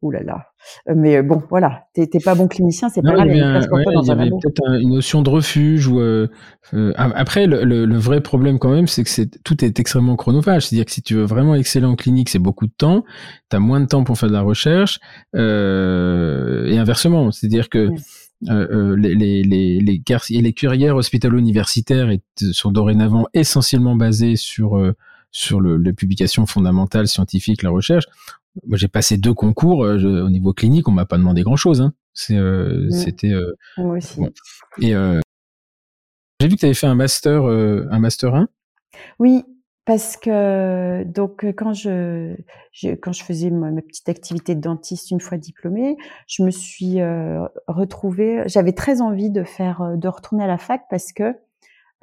oh là là. Mais bon, voilà, t'es, t'es pas bon clinicien, c'est non, pas grave. Il y avait, un, ouais, il y avait peut-être un, une notion de refuge. Ou euh, euh, après, le, le, le vrai problème quand même, c'est que c'est, tout est extrêmement chronophage. C'est-à-dire que si tu veux vraiment exceller en clinique, c'est beaucoup de temps. T'as moins de temps pour faire de la recherche euh, et inversement. C'est-à-dire que oui. Euh, les, les, les, les, car- et les curières hospitalo-universitaires est, sont dorénavant essentiellement basées sur, euh, sur le, les publications fondamentales, scientifiques, la recherche. Moi, j'ai passé deux concours. Je, au niveau clinique, on m'a pas demandé grand-chose. Hein. C'est, euh, mmh. C'était. Euh, Moi aussi. Bon. Et euh, j'ai vu que tu avais fait un master, euh, un master un. Oui. Parce que donc quand je, je quand je faisais ma, ma petite activité de dentiste une fois diplômée, je me suis euh, retrouvée. J'avais très envie de faire de retourner à la fac parce que,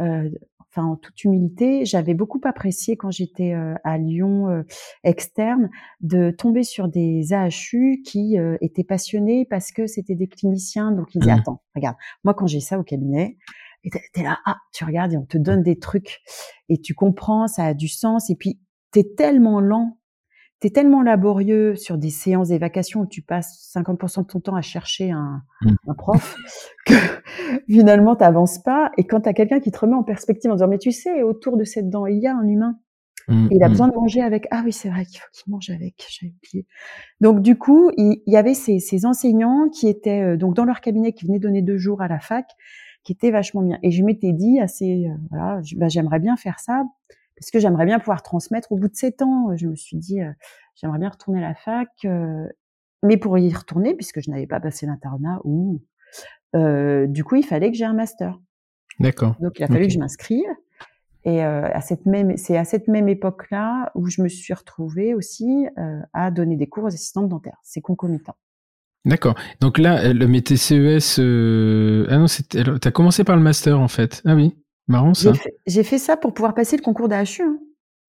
euh, enfin en toute humilité, j'avais beaucoup apprécié quand j'étais euh, à Lyon euh, externe de tomber sur des A H U qui euh, étaient passionnés parce que c'était des cliniciens. Donc ils disaient mmh. attends, regarde, moi quand j'ai ça au cabinet. Et t'es là, ah, tu regardes et on te donne des trucs et tu comprends, ça a du sens. Et puis, t'es tellement lent, t'es tellement laborieux sur des séances d'évacation où tu passes cinquante pour cent de ton temps à chercher un, mmh. un prof que finalement, t'avances pas. Et quand t'as quelqu'un qui te remet en perspective en disant, mais tu sais, autour de cette dent, il y a un humain mmh. et il a besoin de manger avec. Ah oui, c'est vrai qu'il faut qu'il mange avec, j'avais oublié. Donc, du coup, il y avait ces, ces enseignants qui étaient euh, donc dans leur cabinet, qui venaient donner deux jours à la fac, qui était vachement bien. Et je m'étais dit assez, euh, voilà, je, ben, j'aimerais bien faire ça, parce que j'aimerais bien pouvoir transmettre au bout de sept ans. Je me suis dit, euh, j'aimerais bien retourner à la fac, euh, mais pour y retourner, puisque je n'avais pas passé l'internat, ou euh, du coup, il fallait que j'aie un master. D'accord. Donc, il a fallu okay. que je m'inscrive. Et euh, à cette même, c'est à cette même époque-là où je me suis retrouvée aussi euh, à donner des cours aux assistantes dentaires. C'est concomitant. D'accord. Donc là, le métier C E S... Euh... Ah non, c'est... t'as commencé par le master, en fait. Ah oui, marrant, ça. J'ai fait, j'ai fait ça pour pouvoir passer le concours d'A H U. Hein.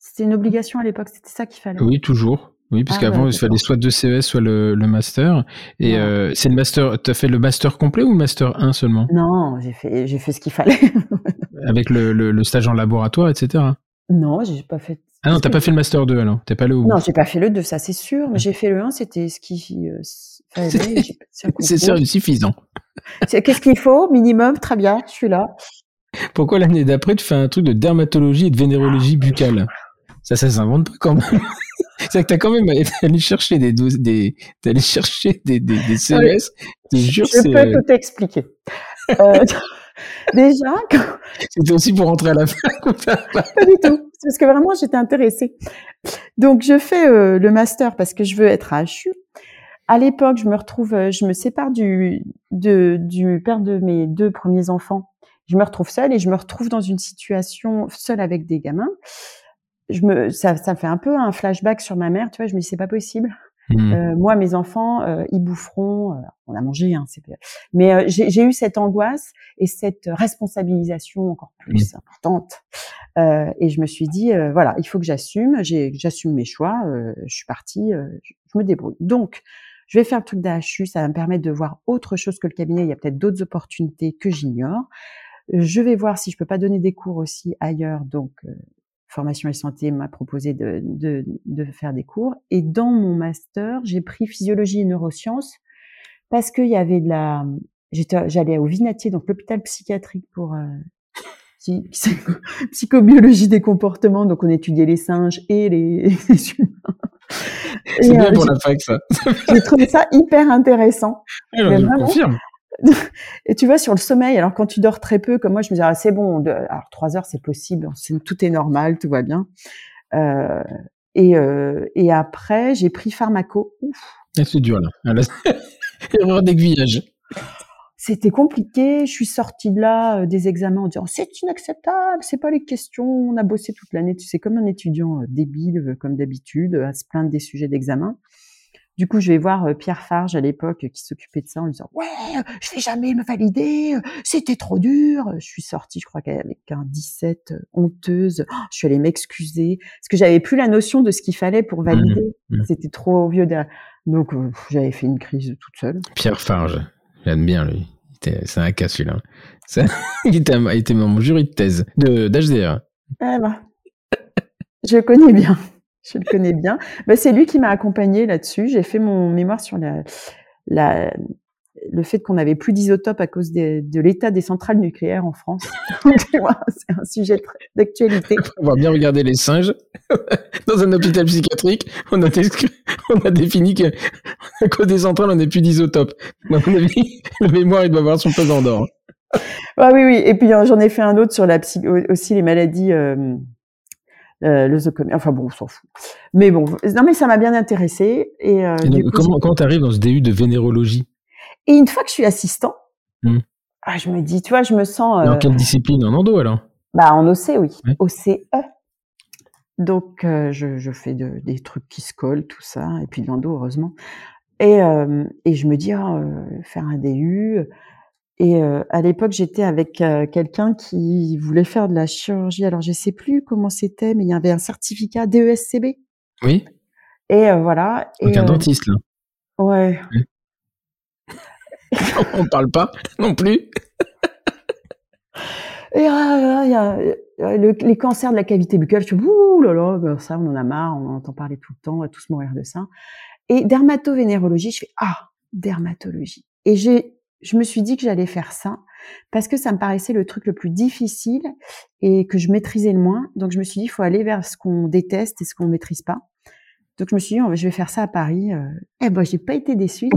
C'était une obligation à l'époque, c'était ça qu'il fallait. Oui, toujours. Oui, parce ah, qu'avant, ouais, il fallait soit deux C E S, soit le, le master. Et ouais. euh, c'est le master... T'as fait le master complet ou le master un seulement ? Non, j'ai fait, j'ai fait ce qu'il fallait. Avec le, le, le stage en laboratoire, et cetera. Non, j'ai pas fait... Ah non, t'as pas fait le master deux, alors ? T'es pas allé au bout ? Non, j'ai pas fait le deux, ça, c'est sûr. Mais j'ai fait le un, c'était ce qui... Euh, Enfin, c'est, c'est, c'est sûr, suffisant. C'est, qu'est-ce qu'il faut ? Minimum, très bien, je suis là. Pourquoi l'année d'après, tu fais un truc de dermatologie et de vénérologie buccale ? Ça, ça s'invente pas quand même. C'est-à-dire que t'as quand même allé chercher des, des, des, t'es allé chercher des, des, des C E S. Ouais. Je te jure, je c'est... peux tout t'expliquer. euh, déjà... Quand... C'était aussi pour rentrer à la fac ou pas ? Pas du tout, parce que vraiment, j'étais intéressée. Donc, je fais euh, le master parce que je veux être à H U. À l'époque, je me retrouve, je me sépare du, de, du père de mes deux premiers enfants. Je me retrouve seule et je me retrouve dans une situation seule avec des gamins. Je me, ça, ça me fait un peu un flashback sur ma mère, tu vois. Je me dis c'est pas possible. Mmh. Euh, moi, mes enfants, euh, ils boufferont. Euh, on a mangé, hein. C'est... Mais euh, j'ai, j'ai eu cette angoisse et cette responsabilisation encore plus mmh. importante. Euh, et je me suis dit euh, voilà, il faut que j'assume. J'ai, j'assume mes choix. Euh, je suis partie. Euh, je, je me débrouille. Donc je vais faire le truc d'A H U, ça va me permettre de voir autre chose que le cabinet. Il y a peut-être d'autres opportunités que j'ignore. Je vais voir si je peux pas donner des cours aussi ailleurs. Donc, euh, Formation et Santé m'a proposé de, de, de faire des cours. Et dans mon master, j'ai pris physiologie et neurosciences parce qu'il y avait de la... J'étais, j'allais au Vinatier, donc l'hôpital psychiatrique pour... Euh, psychobiologie des comportements, donc on étudiait les singes et les, les humains. C'est et bien euh, pour la fac, ça. J'ai trouvé ça hyper intéressant. Alors, je vraiment... confirme. Et tu vois, sur le sommeil, alors quand tu dors très peu, comme moi, je me disais, ah, c'est bon, de... alors trois heures, c'est possible, c'est... tout est normal, tout va bien. Euh... Et, euh... et après, j'ai pris pharmaco. Ouf. Et c'est dur, là. Alors... Erreur d'aiguillage. C'était compliqué, je suis sortie de là euh, des examens en disant « c'est inacceptable, c'est pas les questions, on a bossé toute l'année ». Tu sais, comme un étudiant euh, débile, euh, comme d'habitude, euh, à se plaindre des sujets d'examen. Du coup, je vais voir euh, Pierre Farge à l'époque euh, qui s'occupait de ça en lui disant « ouais, euh, je vais jamais me valider, euh, c'était trop dur ». Je suis sortie, je crois qu'avec un dix-sept euh, honteuse, oh, je suis allée m'excuser parce que j'avais plus la notion de ce qu'il fallait pour valider. Mmh, mmh. C'était trop vieux derrière. Donc, euh, j'avais fait une crise toute seule. Pierre Farge. J'aime bien, lui. C'est un cas, celui-là. Ça, il était, il était mon jury de thèse, de, d'H D R. Ah bah, je connais bien. je le connais bien. Ben, c'est lui qui m'a accompagnée là-dessus. J'ai fait mon mémoire sur la, la, le fait qu'on n'avait plus d'isotopes à cause des, de l'état des centrales nucléaires en France. Tu vois, c'est un sujet très, d'actualité. On va bien regarder les singes. Dans un hôpital psychiatrique, on a, des, on a défini qu'à cause des centrales, on n'a plus d'isotopes. À mon avis, le mémoire, il doit avoir son pesant d'or. Ouais, oui, oui. Et puis, j'en ai fait un autre sur la psy- aussi les maladies... Euh, Euh, le zoocomie. Enfin bon, on s'en fout. Mais bon, non mais ça m'a bien intéressée. Et, euh, et donc, du coup, comment, comment t'arrives dans ce D U de vénérologie ? Et une fois que je suis assistant, mmh. ah, je me dis, tu vois, je me sens. Euh... Dans quelle discipline ? En endo alors ? Bah en O C, oui. Ouais. O C E. Donc euh, je, je fais de, des trucs qui se collent, tout ça, et puis de l'endo heureusement. Et euh, et je me dis ah, euh, faire un D U. Et euh, à l'époque, j'étais avec euh, quelqu'un qui voulait faire de la chirurgie. Alors, je ne sais plus comment c'était, mais il y avait un certificat D E S C B. Oui. Et euh, voilà. Donc, et, un euh... dentiste, là. Ouais. Oui. On ne parle pas non plus. Et euh, y a, le, les cancers de la cavité buccale, je suis ouh là là, ça, on en a marre, on en entend parler tout le temps, on va tous mourir de ça. Et dermato-vénérologie, je fais ah, dermatologie. Et j'ai... Je me suis dit que j'allais faire ça parce que ça me paraissait le truc le plus difficile et que je maîtrisais le moins. Donc, je me suis dit, il faut aller vers ce qu'on déteste et ce qu'on ne maîtrise pas. Donc, je me suis dit, je vais faire ça à Paris. Eh ben, j'ai pas été déçue.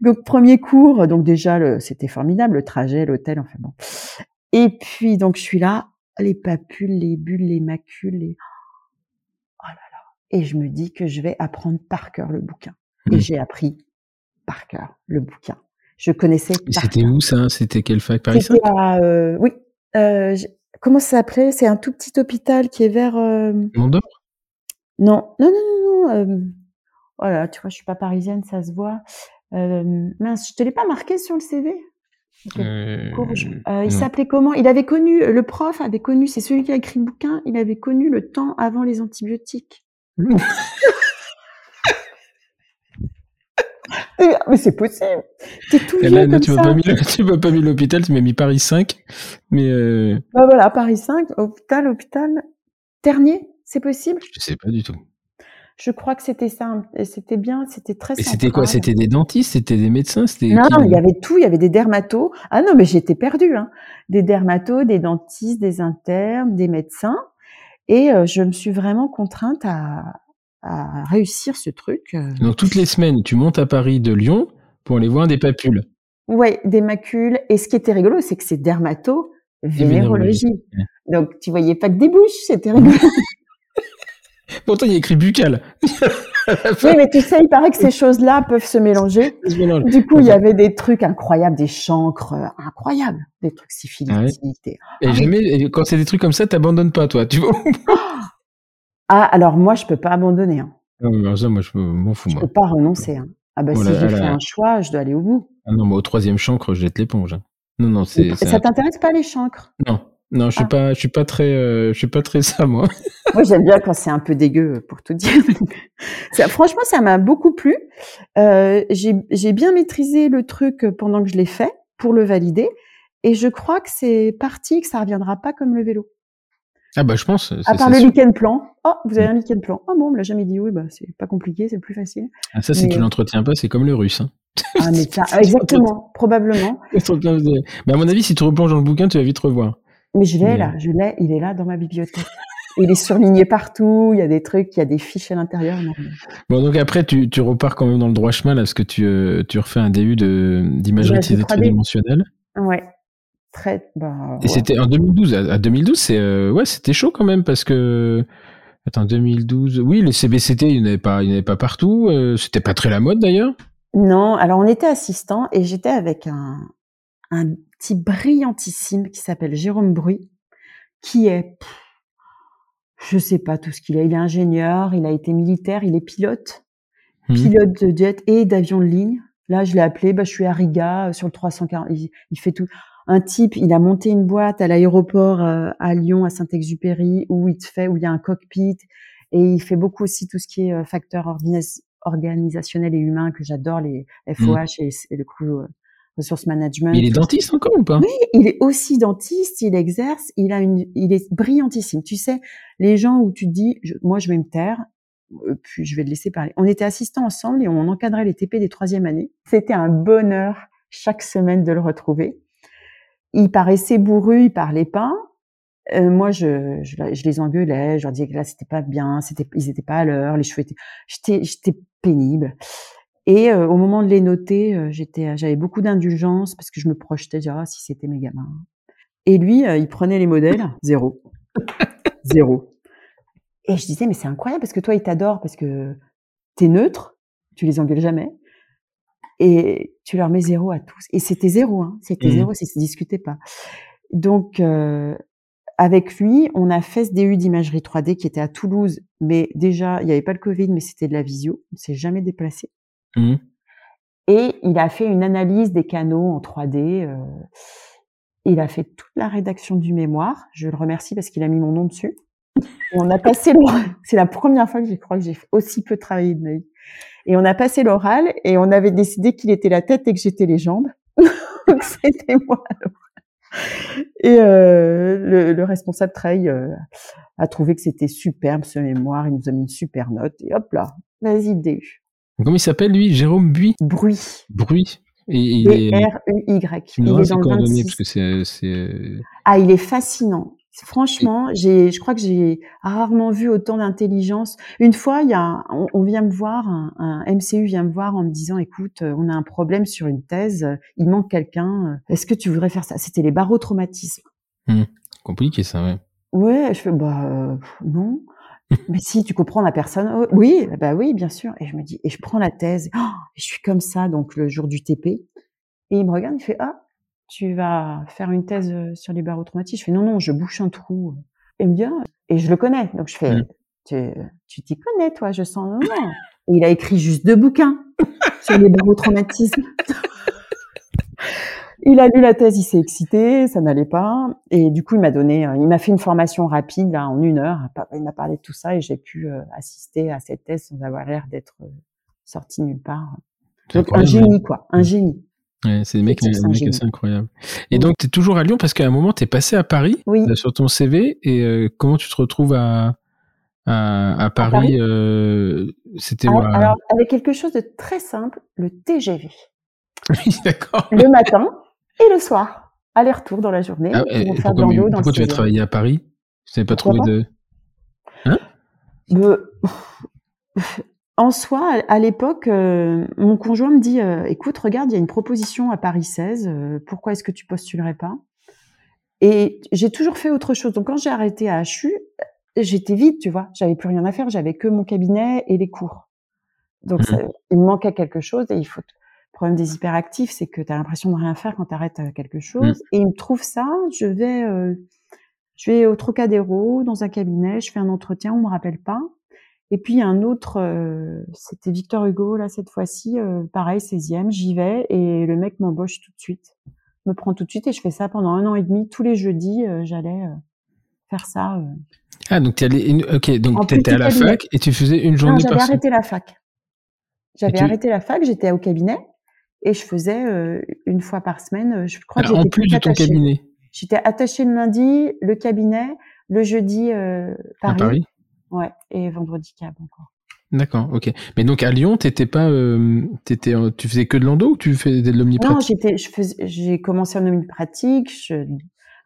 Donc, premier cours. Donc, déjà, le, c'était formidable, le trajet, l'hôtel, enfin bon. Et puis, donc, je suis là, les papules, les bulles, les macules. Les... Oh là là. Et je me dis que je vais apprendre par cœur le bouquin. Et mmh. j'ai appris. Par cœur, le bouquin. Je connaissais par C'était cœur. Où ça ? C'était quelle fac ? Paris cinq ? euh, Oui. Euh, comment ça s'appelait ? C'est un tout petit hôpital qui est vers... Euh... Mondor ? Non, non, non, non. Euh... Voilà, tu vois, je ne suis pas parisienne, ça se voit. Euh... Mince, je ne te l'ai pas marqué sur le C V ? Okay. euh... Euh, Il non. s'appelait comment ? Il avait connu, le prof avait connu, c'est celui qui a écrit le bouquin, il avait connu le temps avant les antibiotiques. Mmh. Mais c'est possible. T'es tout vieux là, comme tu ça. Pas mis, tu m'as pas mis l'hôpital, tu m'as mis Paris cinq. Mais euh... bah voilà, Paris cinq, hôpital, hôpital. Ternier, c'est possible ? Je sais pas du tout. Je crois que c'était ça. C'était bien, c'était très sympa. Et c'était quoi ? C'était des dentistes, c'était des médecins, c'était... Non, non, il y avait tout, il y avait des dermatos. Ah non, mais j'étais perdue. Hein. Des dermatos, des dentistes, des internes, des médecins. Et euh, je me suis vraiment contrainte à... à réussir ce truc. Donc, toutes les semaines, tu montes à Paris de Lyon pour aller voir des papules. Oui, des macules. Et ce qui était rigolo, c'est que c'est dermato-vénérologie. Donc, tu voyais pas que des bouches, c'était rigolo. Pourtant, il y a écrit buccal. Oui, mais tu sais, il paraît que ces choses-là peuvent se mélanger. Se mélange. Du coup, il y avait des trucs incroyables, des chancres incroyables, des trucs syphilitiques. Ah ouais. Et ah jamais, ouais. Quand c'est des trucs comme ça, t'abandonnes pas, toi, tu vois. Ah, alors moi, je peux pas abandonner. Hein. Non, mais ça, moi, je m'en fous. Je moi. peux pas renoncer. Hein. Ah bah, voilà, si j'ai fait là. un choix, je dois aller au bout. Ah non, moi, au troisième chancre, je jette l'éponge. Hein. Non, non, c'est. Ça, ça t'intéresse pas les chancres ? Non, non, je suis ah. pas, je suis pas très, euh, je suis pas très ça, moi. Moi, j'aime bien quand c'est un peu dégueu, pour tout dire. Ça, franchement, ça m'a beaucoup plu. Euh, j'ai, j'ai bien maîtrisé le truc pendant que je l'ai fait pour le valider, et je crois que c'est parti, que ça reviendra pas comme le vélo. Ah bah je pense. C'est, à part c'est le week-end plan. Oh, vous avez un week-end plan. Ah oh bon, on me l'a jamais dit. Oui, bah c'est pas compliqué, c'est le plus facile. Ah ça, mais... si tu l'entretiens pas, c'est comme le russe. Hein. Ah mais ça, exactement, probablement. Mais à mon avis, si tu replonges dans le bouquin, tu vas vite revoir. Mais je l'ai mais... là, je l'ai, il est là dans ma bibliothèque. Il est surligné partout, il y a des trucs, il y a des fiches à l'intérieur. Non. Bon, donc après, tu, tu repars quand même dans le droit chemin là, parce que tu, euh, tu refais un D U de, d'imagerie tridimensionnelle. Ouais. Très, bah, et ouais. C'était en deux mille douze. À deux mille douze, c'est, euh, ouais, c'était chaud quand même parce que. Attends, deux mille douze. Oui, les C B C T, il n'y en avait pas, il n'y en avait pas partout. Euh, c'était pas très la mode d'ailleurs. Non, alors on était assistants et j'étais avec un, un petit brillantissime qui s'appelle Jérôme Bruy, qui est. Pff, je sais pas tout ce qu'il est. Il est ingénieur, il a été militaire, il est pilote. Mmh. Pilote de jet et d'avion de ligne. Là, je l'ai appelé, bah, je suis à Riga sur le trois cent quarante. Il, il fait tout. Un type, il a monté une boîte à l'aéroport euh, à Lyon, à Saint-Exupéry, où il te fait, où il y a un cockpit, et il fait beaucoup aussi tout ce qui est euh, facteur organis- organisationnel et humain que j'adore, les F O H mmh. et, et le crew euh, ressources management. Il est dentiste encore ou pas? Oui, il est aussi dentiste, il exerce, il a une, il est brillantissime. Tu sais, les gens où tu te dis, je, moi je vais me taire, puis je vais le laisser parler. On était assistants ensemble et on encadrait les T P des troisième années. C'était un bonheur chaque semaine de le retrouver. Il paraissait bourru, il parlait pas. Euh, moi, je, je, je les engueulais, je leur disais que là, c'était pas bien, c'était, ils étaient pas à l'heure, les cheveux étaient, j'étais, j'étais pénible. Et euh, au moment de les noter, euh, j'étais, j'avais beaucoup d'indulgence parce que je me projetais, genre, ah, si c'était mes gamins. Et lui, euh, il prenait les modèles, zéro, zéro. Et je disais, mais c'est incroyable parce que toi, ils t'adorent parce que t'es neutre, tu les engueules jamais, et tu leur mets zéro à tous. Et c'était zéro, hein, c'était mmh. zéro, ils se discutaient pas. Donc euh, avec lui, on a fait ce D U d'imagerie trois D qui était à Toulouse, mais déjà, il n'y avait pas le Covid, mais c'était de la visio. On ne s'est jamais déplacé. Mmh. Et il a fait une analyse des canaux en trois D. Euh, il a fait toute la rédaction du mémoire. Je le remercie parce qu'il a mis mon nom dessus. Et on a passé l'oral. C'est la première fois que je crois que j'ai aussi peu travaillé de ma vie. Et on a passé l'oral et on avait décidé qu'il était la tête et que j'étais les jambes. Donc, c'était moi alors. Et euh, le, le responsable Treil euh, a trouvé que c'était superbe ce mémoire, il nous a mis une super note et hop là, vas-y D U. Comment il s'appelle lui? Jérôme Buy Bruy. Bruy. B R U Y. Il est dans le vingt-six. Parce que c'est, c'est... Ah, il est fascinant. Franchement, j'ai, je crois que j'ai rarement vu autant d'intelligence. Une fois, il y a, on, on vient me voir, un, un M C U vient me voir en me disant, écoute, on a un problème sur une thèse, il manque quelqu'un. Est-ce que tu voudrais faire ça? C'était les barotraumatismes. Mmh, compliqué ça, ouais. Ouais, je fais, bah euh, non. Mais si, tu comprends la personne. Oh, oui, bah oui, bien sûr. Et je me dis, et je prends la thèse. Oh, je suis comme ça, donc le jour du T P. Et il me regarde, il fait, ah. Tu vas faire une thèse sur les barotraumatismes. Je fais non, non, je bouche un trou. Et me dit, ah, et je le connais. Donc je fais, mmh. tu, tu t'y connais, toi, je sens. Non, non. Et il a écrit juste deux bouquins sur les barotraumatismes. Il a lu la thèse, il s'est excité, ça n'allait pas. Et du coup, il m'a donné, il m'a fait une formation rapide, là, en une heure. Il m'a parlé de tout ça et j'ai pu euh, assister à cette thèse sans avoir l'air d'être euh, sortie nulle part. C'est donc un génie, quoi. Un génie. Ouais, c'est des mecs, c'est des mecs assez incroyables. Et oui. Donc, tu es toujours à Lyon parce qu'à un moment, tu es passé à Paris, oui. Là, sur ton C V. Et euh, comment tu te retrouves à, à, à Paris, à Paris euh, c'était alors, à... alors, avec quelque chose de très simple, le T G V. Oui, d'accord. Le matin et le soir, aller-retour dans la journée. Ah, et, pourquoi dans mais, pourquoi tu vas travailler à Paris? Tu n'avais pas pourquoi trouvé pas de... Hein de... En soi, à l'époque, euh, mon conjoint me dit euh, « Écoute, regarde, il y a une proposition à Paris seize, euh, pourquoi est-ce que tu postulerais pas ?» Et j'ai toujours fait autre chose. Donc, quand j'ai arrêté à H U, j'étais vide, tu vois. J'avais plus rien à faire, j'avais que mon cabinet et les cours. Donc, ça, il me manquait quelque chose. Et il faut... Le problème des hyperactifs, c'est que tu as l'impression de rien faire quand tu arrêtes quelque chose. Et il me trouve ça, je vais, euh, je vais au Trocadéro, dans un cabinet, je fais un entretien, on me rappelle pas. Et puis, un autre, euh, c'était Victor Hugo, là, cette fois-ci, euh, pareil, seizième, j'y vais, et le mec m'embauche tout de suite, me prend tout de suite, et je fais ça pendant un an et demi, tous les jeudis, euh, j'allais euh, faire ça. Euh. Ah, donc, t'es allé, ok, donc, t'étais à la fac, et tu faisais une journée par semaine. Non, j'avais arrêté la fac. J'avais arrêté la fac, j'étais au cabinet, et je faisais euh, une fois par semaine, je crois que j'étais plus attachée. En plus de ton cabinet. J'étais attachée le lundi, le cabinet, le jeudi, euh, Paris. À Paris. Ouais, et vendredi cab encore. D'accord, ok. Mais donc à Lyon, t'étais pas, euh, t'étais, tu faisais que de l'endo ou tu faisais de l'omnipratique? Non, j'étais, je faisais, j'ai commencé en omnipratique, je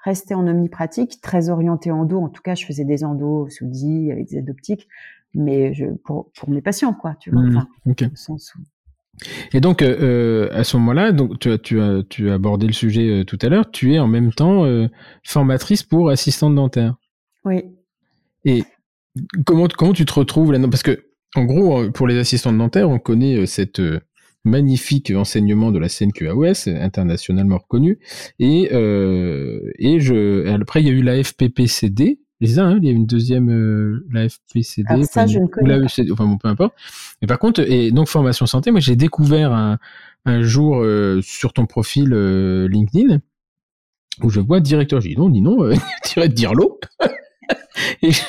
restais en omnipratique, très orientée endo. En tout cas, je faisais des endos soudis avec des adoptiques, mais je, pour pour mes patients, quoi, tu vois. Mmh, enfin, okay. Au sens où... Et donc euh, à ce moment-là, donc tu as tu as tu as abordé le sujet euh, tout à l'heure. Tu es en même temps euh, formatrice pour assistante dentaire. Oui. Et Comment, comment tu te retrouves là-dedans? Parce que, en gros, pour les assistantes dentaires, on connaît euh, cette euh, magnifique enseignement de la C N Q A O S, internationalement reconnue. Et, euh, et je, après, il y a eu la F P P C D. Les uns, hein, il y a eu une deuxième, euh, la F P C D. Alors ça, je ne connais pas. U C D, enfin, bon, peu importe. Mais par contre, et donc, formation santé, moi, j'ai découvert un, un jour euh, sur ton profil euh, LinkedIn où je vois directeur. Je dis non, dis non, euh, tu vas te dire l'eau. Et je,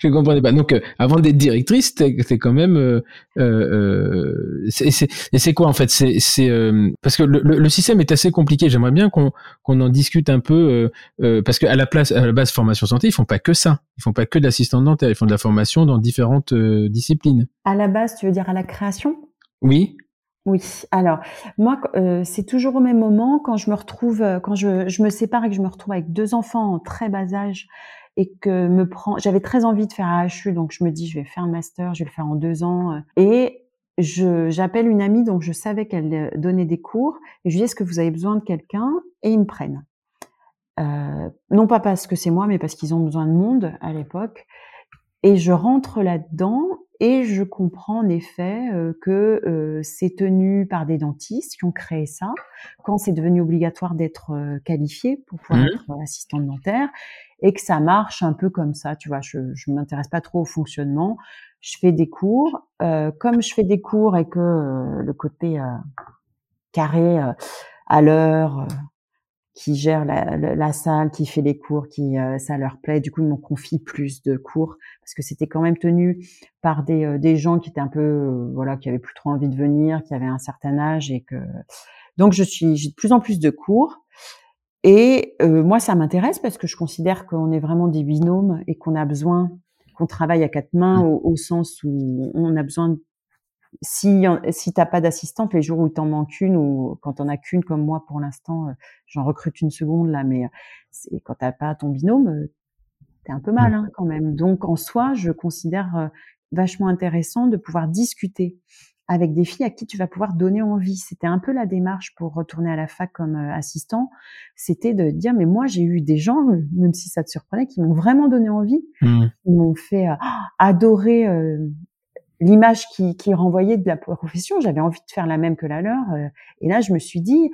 je comprenais pas. Donc, euh, avant d'être directrice, t'es, t'es quand même. Euh, euh, c'est, c'est, et c'est quoi en fait C'est, c'est euh, parce que le, le, le système est assez compliqué. J'aimerais bien qu'on, qu'on en discute un peu euh, euh, parce qu'à la place, à la base, formation santé, ils font pas que ça. Ils font pas que de l'assistante dentaire. Ils font de la formation dans différentes euh, disciplines. À la base, tu veux dire à la création ? Oui. Oui, alors moi euh, c'est toujours au même moment quand je me retrouve euh, quand je je me sépare et que je me retrouve avec deux enfants en très bas âge et que me prend j'avais très envie de faire A H U, donc je me dis je vais faire un master, je vais le faire en deux ans euh, et je j'appelle une amie donc je savais qu'elle euh, donnait des cours et je lui dis est-ce que vous avez besoin de quelqu'un et ils me prennent euh, non pas parce que c'est moi mais parce qu'ils ont besoin de monde à l'époque et je rentre là-dedans. Et je comprends en effet euh, que euh, c'est tenu par des dentistes qui ont créé ça, quand c'est devenu obligatoire d'être euh, qualifié pour pouvoir mmh. être euh, assistante dentaire, et que ça marche un peu comme ça. Tu vois, je ne m'intéresse pas trop au fonctionnement. Je fais des cours. Euh, comme je fais des cours et que euh, le côté euh, carré euh, à l'heure, euh, qui gère la, la, la salle, qui fait les cours, qui euh, ça leur plaît. Du coup, ils m'ont confié plus de cours parce que c'était quand même tenu par des euh, des gens qui étaient un peu euh, voilà, qui avaient plus trop envie de venir, qui avaient un certain âge et que donc je suis j'ai de plus en plus de cours et euh, moi ça m'intéresse parce que je considère qu'on est vraiment des binômes et qu'on a besoin qu'on travaille à quatre mains au, au sens où on a besoin de, Si, si t'as pas d'assistante, les jours où t'en manques une ou quand t'en as qu'une comme moi pour l'instant, j'en recrute une seconde là, mais c'est, quand t'as pas ton binôme, t'es un peu mal hein, quand même. Donc en soi, je considère vachement intéressant de pouvoir discuter avec des filles à qui tu vas pouvoir donner envie. C'était un peu la démarche pour retourner à la fac comme assistant. C'était de dire, mais moi, j'ai eu des gens, même si ça te surprenait, qui m'ont vraiment donné envie, mmh. qui m'ont fait euh, adorer... Euh, l'image qui, qui renvoyait de la profession, j'avais envie de faire la même que la leur. Et là, je me suis dit,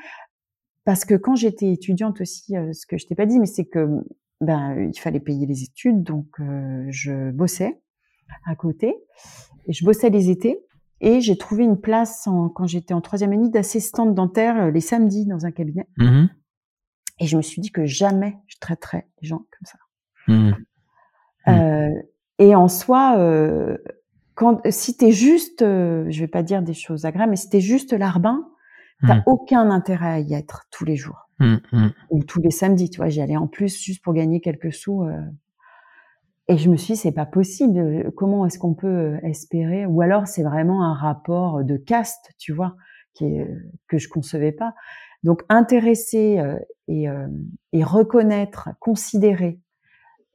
parce que quand j'étais étudiante aussi, ce que je t'ai pas dit, mais c'est que ben il fallait payer les études, donc euh, je bossais à côté. Et je bossais les étés et j'ai trouvé une place en, quand j'étais en troisième année d'assistante dentaire les samedis dans un cabinet. Mmh. Et je me suis dit que jamais je traiterais les gens comme ça. Mmh. Mmh. Euh, et en soi... Euh, Quand, si t'es juste, euh, je vais pas dire des choses agréables, mais si t'es juste larbin, t'as mmh. aucun intérêt à y être tous les jours mmh. Mmh. ou tous les samedis. Tu vois, j'y allais en plus juste pour gagner quelques sous. Euh, et je me suis dit, c'est pas possible. Comment est-ce qu'on peut espérer ? Ou alors, c'est vraiment un rapport de caste, tu vois, qui est, que je concevais pas. Donc, intéresser euh, et, euh, et reconnaître, considérer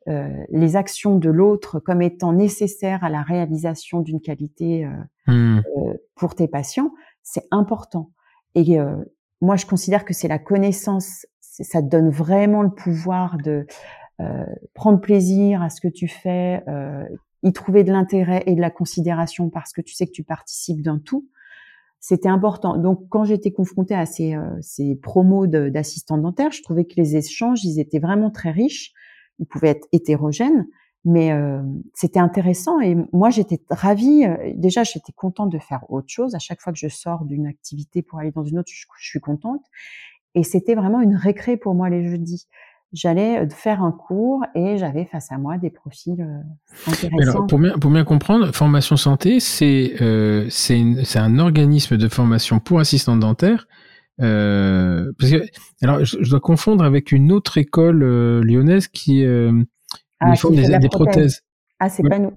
Euh, les actions de l'autre comme étant nécessaires à la réalisation d'une qualité euh, mmh. euh, pour tes patients, c'est important. Et euh, moi, je considère que c'est la connaissance, c'est, ça te donne vraiment le pouvoir de euh, prendre plaisir à ce que tu fais, euh, y trouver de l'intérêt et de la considération parce que tu sais que tu participes d'un tout. C'était important. Donc, quand j'étais confrontée à ces, euh, ces promos de, d'assistants dentaires, je trouvais que les échanges, ils étaient vraiment très riches. Ils pouvaient être hétérogènes, mais euh, c'était intéressant. Et moi, j'étais ravie. Déjà, j'étais contente de faire autre chose. À chaque fois que je sors d'une activité pour aller dans une autre, je, je suis contente. Et c'était vraiment une récré pour moi les jeudis. J'allais faire un cours et j'avais face à moi des profils euh, intéressants. Alors, pour bien, pour bien comprendre, Formation Santé, c'est, euh, c'est, une, c'est un organisme de formation pour assistants dentaires. Euh, parce que, alors, je, je dois confondre avec une autre école euh, lyonnaise qui euh, ah, font des, des prothèse. prothèses. Ah, c'est ouais. pas nous.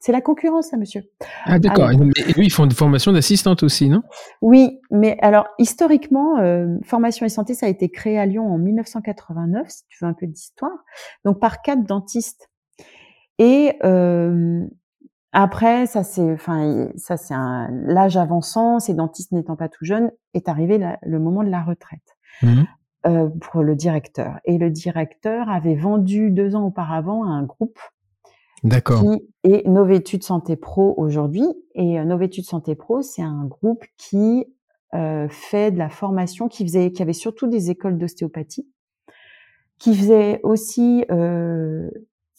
C'est la concurrence, ça, monsieur. Ah, d'accord. Ah, mais eux, ils font des formations d'assistantes aussi, non ? Oui, mais alors, historiquement, euh, Formation et Santé, ça a été créé à Lyon en dix-neuf cent quatre-vingt-neuf, si tu veux un peu d'histoire, donc par quatre dentistes. Et... Euh, Après, ça c'est, enfin, ça c'est un, l'âge avançant, ces dentistes n'étant pas tout jeunes, est arrivé la, le moment de la retraite mmh. euh, pour le directeur. Et le directeur avait vendu deux ans auparavant à un groupe, d'accord, qui est Novétude Santé Pro aujourd'hui. Et euh, Novétude Santé Pro, c'est un groupe qui euh, fait de la formation, qui faisait, qui avait surtout des écoles d'ostéopathie, qui faisait aussi euh,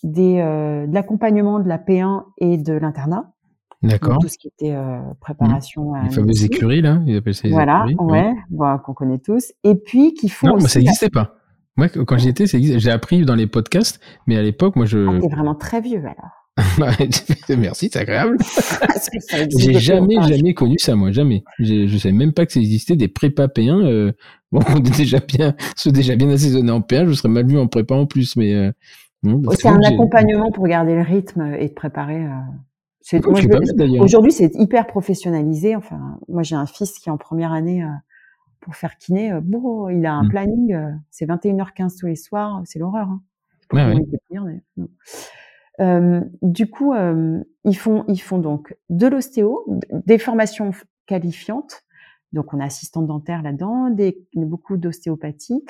Des, euh, de l'accompagnement de la P un et de l'internat. D'accord. Tout ce qui était euh, préparation mmh. à... Les fameuses écuries, là, ils appellent ça les voilà, écuries. Voilà, ouais, ouais. Bon, qu'on connaît tous. Et puis, qui font non, aussi... Non, mais ça n'existait la... pas. Moi, quand j'y étais, c'est, j'ai appris dans les podcasts, mais à l'époque, moi, je... Ah, t'es vraiment très vieux, alors. Merci, c'est agréable. J'ai jamais, jamais connu ça, moi, jamais. J'ai, je savais même pas que ça existait, des prépas P un. Euh, bon, on est déjà bien, ceux déjà bien assaisonnés en P un, je serais mal vu en prépa en plus, mais... Euh, non, bah, c'est, c'est un j'ai... accompagnement pour garder le rythme et te préparer... Euh... C'est, oh, moi, je, mal, aujourd'hui, c'est hyper professionnalisé. Enfin, moi, j'ai un fils qui est en première année euh, pour faire kiné. Euh, bon, il a un mmh. planning. Euh, c'est vingt et une heures quinze tous les soirs. C'est l'horreur. Hein. Ouais, ouais. Tenir, mais... euh, du coup, euh, ils font, ils font donc de l'ostéo, des formations qualifiantes. Donc, on a assistante dentaire là-dedans, des, beaucoup d'ostéopathie.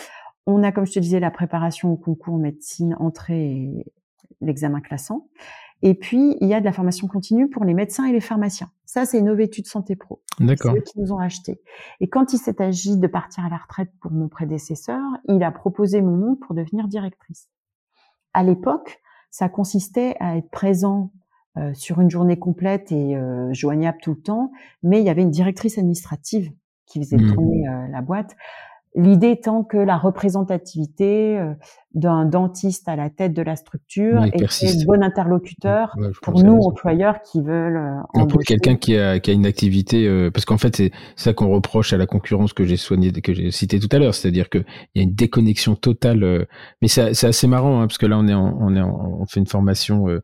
On a, comme je te disais, la préparation au concours médecine, entrée et l'examen classant. Et puis, il y a de la formation continue pour les médecins et les pharmaciens. Ça, c'est Novétude Santé Pro. D'accord. C'est eux qui nous ont achetés. Et quand il s'est agi de partir à la retraite pour mon prédécesseur, il a proposé mon nom pour devenir directrice. À l'époque, ça consistait à être présent euh, sur une journée complète et euh, joignable tout le temps, mais il y avait une directrice administrative qui faisait mmh. tourner euh, la boîte. L'idée étant que la représentativité d'un dentiste à la tête de la structure est le bon interlocuteur ouais, pour nous, employeurs, qui veulent embaucher. Pour quelqu'un qui a, qui a une activité, euh, parce qu'en fait, c'est ça qu'on reproche à la concurrence que j'ai soigné, que j'ai cité tout à l'heure, c'est-à-dire qu'il y a une déconnexion totale. Euh, mais c'est, c'est assez marrant, hein, parce que là, on, est en, on, est en, on fait une formation... Euh,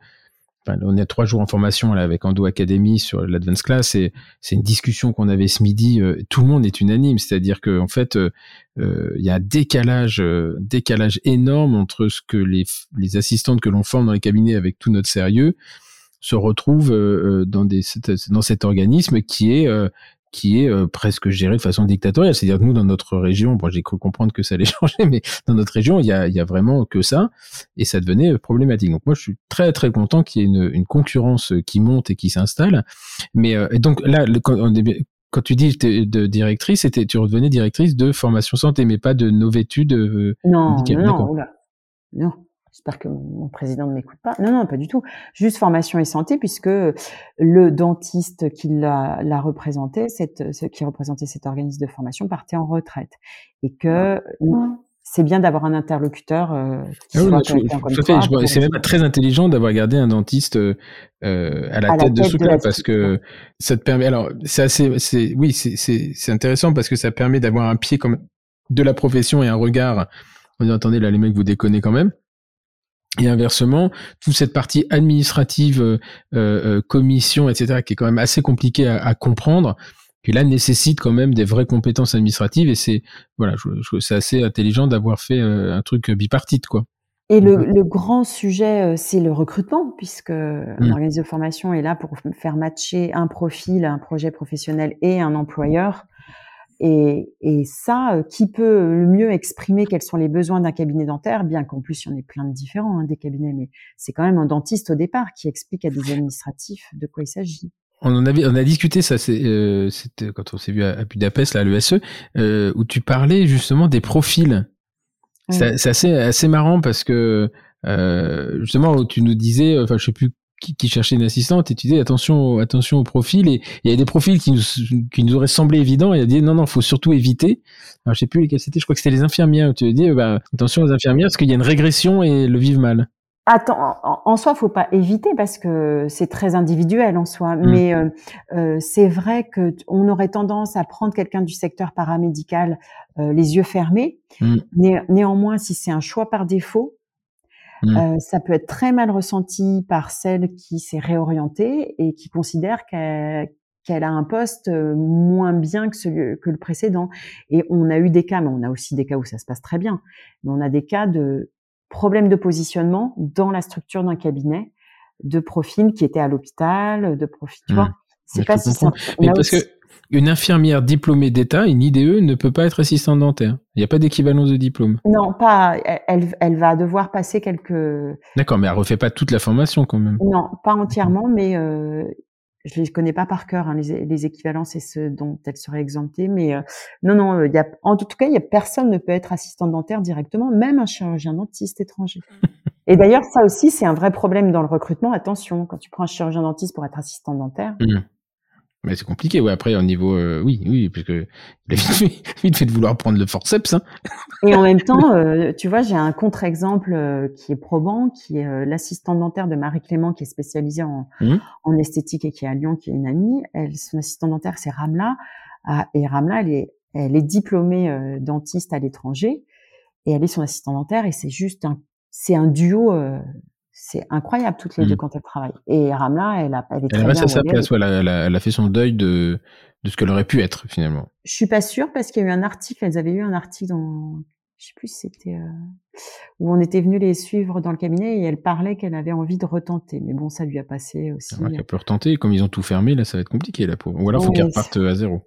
Enfin, on est trois jours en formation là avec Endo Academy sur l'Advanced Class et c'est une discussion qu'on avait ce midi. Euh, tout le monde est unanime, c'est-à-dire que en fait, il euh, y a un décalage, euh, décalage énorme entre ce que les, les assistantes que l'on forme dans les cabinets avec tout notre sérieux se retrouvent euh, dans, des, dans cet organisme qui est euh, qui est euh, presque géré de façon dictatoriale. C'est-à-dire que nous, dans notre région, bon, j'ai cru comprendre que ça allait changer, mais dans notre région, il y a, il y a vraiment que ça, et ça devenait problématique. Donc moi, je suis très, très content qu'il y ait une, une concurrence qui monte et qui s'installe. Mais euh, et donc là, le, quand, on est, quand tu dis de directrice, c'était, tu redevenais directrice de formation santé, mais pas de novétude euh, non, médicale. Non, non, non. J'espère que mon président ne m'écoute pas. Non, non, pas du tout. Juste formation et santé, puisque le dentiste qui l'a, l'a représenté, cette, ce qui représentait cet organisme de formation, partait en retraite. Et que ouais. c'est bien d'avoir un interlocuteur euh, qui ah oui, soit quelqu'un comme ça. C'est, c'est même très intelligent d'avoir gardé un dentiste euh, à, la, à tête la tête de ce cas, parce que ça te permet. Alors, c'est assez, c'est oui, c'est, c'est, c'est intéressant parce que ça permet d'avoir un pied comme de la profession et un regard. On dit attendez là, les mecs, vous déconnez quand même. Et inversement, toute cette partie administrative, euh, euh, commission, et cetera, qui est quand même assez compliquée à, à comprendre, qui là nécessite quand même des vraies compétences administratives. Et c'est voilà, je, je, c'est assez intelligent d'avoir fait euh, un truc bipartite, quoi. Et le, le grand sujet, c'est le recrutement, puisque mmh. l'organisme de formation est là pour faire matcher un profil, un projet professionnel et un employeur. Et, et ça, euh, qui peut le mieux exprimer quels sont les besoins d'un cabinet dentaire, bien qu'en plus, il y en ait plein de différents, hein, des cabinets, mais c'est quand même un dentiste au départ qui explique à des administratifs de quoi il s'agit. On en avait, on a discuté ça, c'est, euh, c'était quand on s'est vu à, à Budapest, là, à l'E S E, euh, où tu parlais justement des profils. Ouais. C'est, c'est assez, assez marrant parce que, euh, justement, tu nous disais, enfin, je sais plus, Qui, qui cherchait une assistante et tu disais attention attention au profil et il y a des profils qui nous qui nous auraient semblé évidents et il a dit non non faut surtout éviter. Alors je sais plus lesquels c'était, je crois que c'était les infirmières où tu dis bah attention aux infirmières parce qu'il y a une régression et le vivent mal. Attends, en, en soi faut pas éviter parce que c'est très individuel en soi, mmh. mais euh, euh, c'est vrai que t- on aurait tendance à prendre quelqu'un du secteur paramédical euh, les yeux fermés. Mmh. Né- néanmoins si c'est un choix par défaut, Mmh. Euh, ça peut être très mal ressenti par celle qui s'est réorientée et qui considère qu'elle, qu'elle a un poste moins bien que, celui, que le précédent. Et on a eu des cas, mais on a aussi des cas où ça se passe très bien, mais on a des cas de problèmes de positionnement dans la structure d'un cabinet, de profils qui étaient à l'hôpital, de profils, tu mmh. vois, c'est mais pas si simple. Mais parce aussi... qu'une infirmière diplômée d'État, une I D E, ne peut pas être assistante dentaire. Il n'y a pas d'équivalence de diplôme. Non, pas. Elle, elle va devoir passer quelques... D'accord, mais elle ne refait pas toute la formation quand même. Non, pas entièrement, mais euh, je ne les connais pas par cœur, hein, les, les équivalences et ce dont elle serait exemptée. Mais euh, non, non, y a, en tout cas, y a, personne ne peut être assistante dentaire directement, même un chirurgien dentiste étranger. Et d'ailleurs, ça aussi, c'est un vrai problème dans le recrutement. Attention, quand tu prends un chirurgien dentiste pour être assistant dentaire... Mmh. Mais c'est compliqué, ouais. Après, au niveau, euh, oui, oui, parce que il a vite fait de vouloir prendre le forceps. Hein. Et en même temps, euh, tu vois, j'ai un contre-exemple euh, qui est probant, qui est euh, l'assistante dentaire de Marie Clément, qui est spécialisée en, mmh. en esthétique et qui est à Lyon, qui est une amie. Elle, son assistante dentaire, c'est Ramla. Ah, et Ramla, elle est, elle est diplômée euh, dentiste à l'étranger, et elle est son assistante dentaire. Et c'est juste un, c'est un duo. Euh, C'est incroyable toutes les mmh. deux quand elle travaille. Et Ramla, elle a, elle est elle très bien. À sa place, elle, elle, a, elle a fait son deuil de, de ce qu'elle aurait pu être finalement. Je suis pas sûre parce qu'il y a eu un article. Elles avaient eu un article dans, je sais plus, si c'était euh, où on était venu les suivre dans le cabinet et elle parlait qu'elle avait envie de retenter. Mais bon, ça lui a passé aussi. Elle euh... peut retenter. Comme ils ont tout fermé, là, ça va être compliqué la peau. Ou alors, il faut oui, qu'elle reparte à zéro.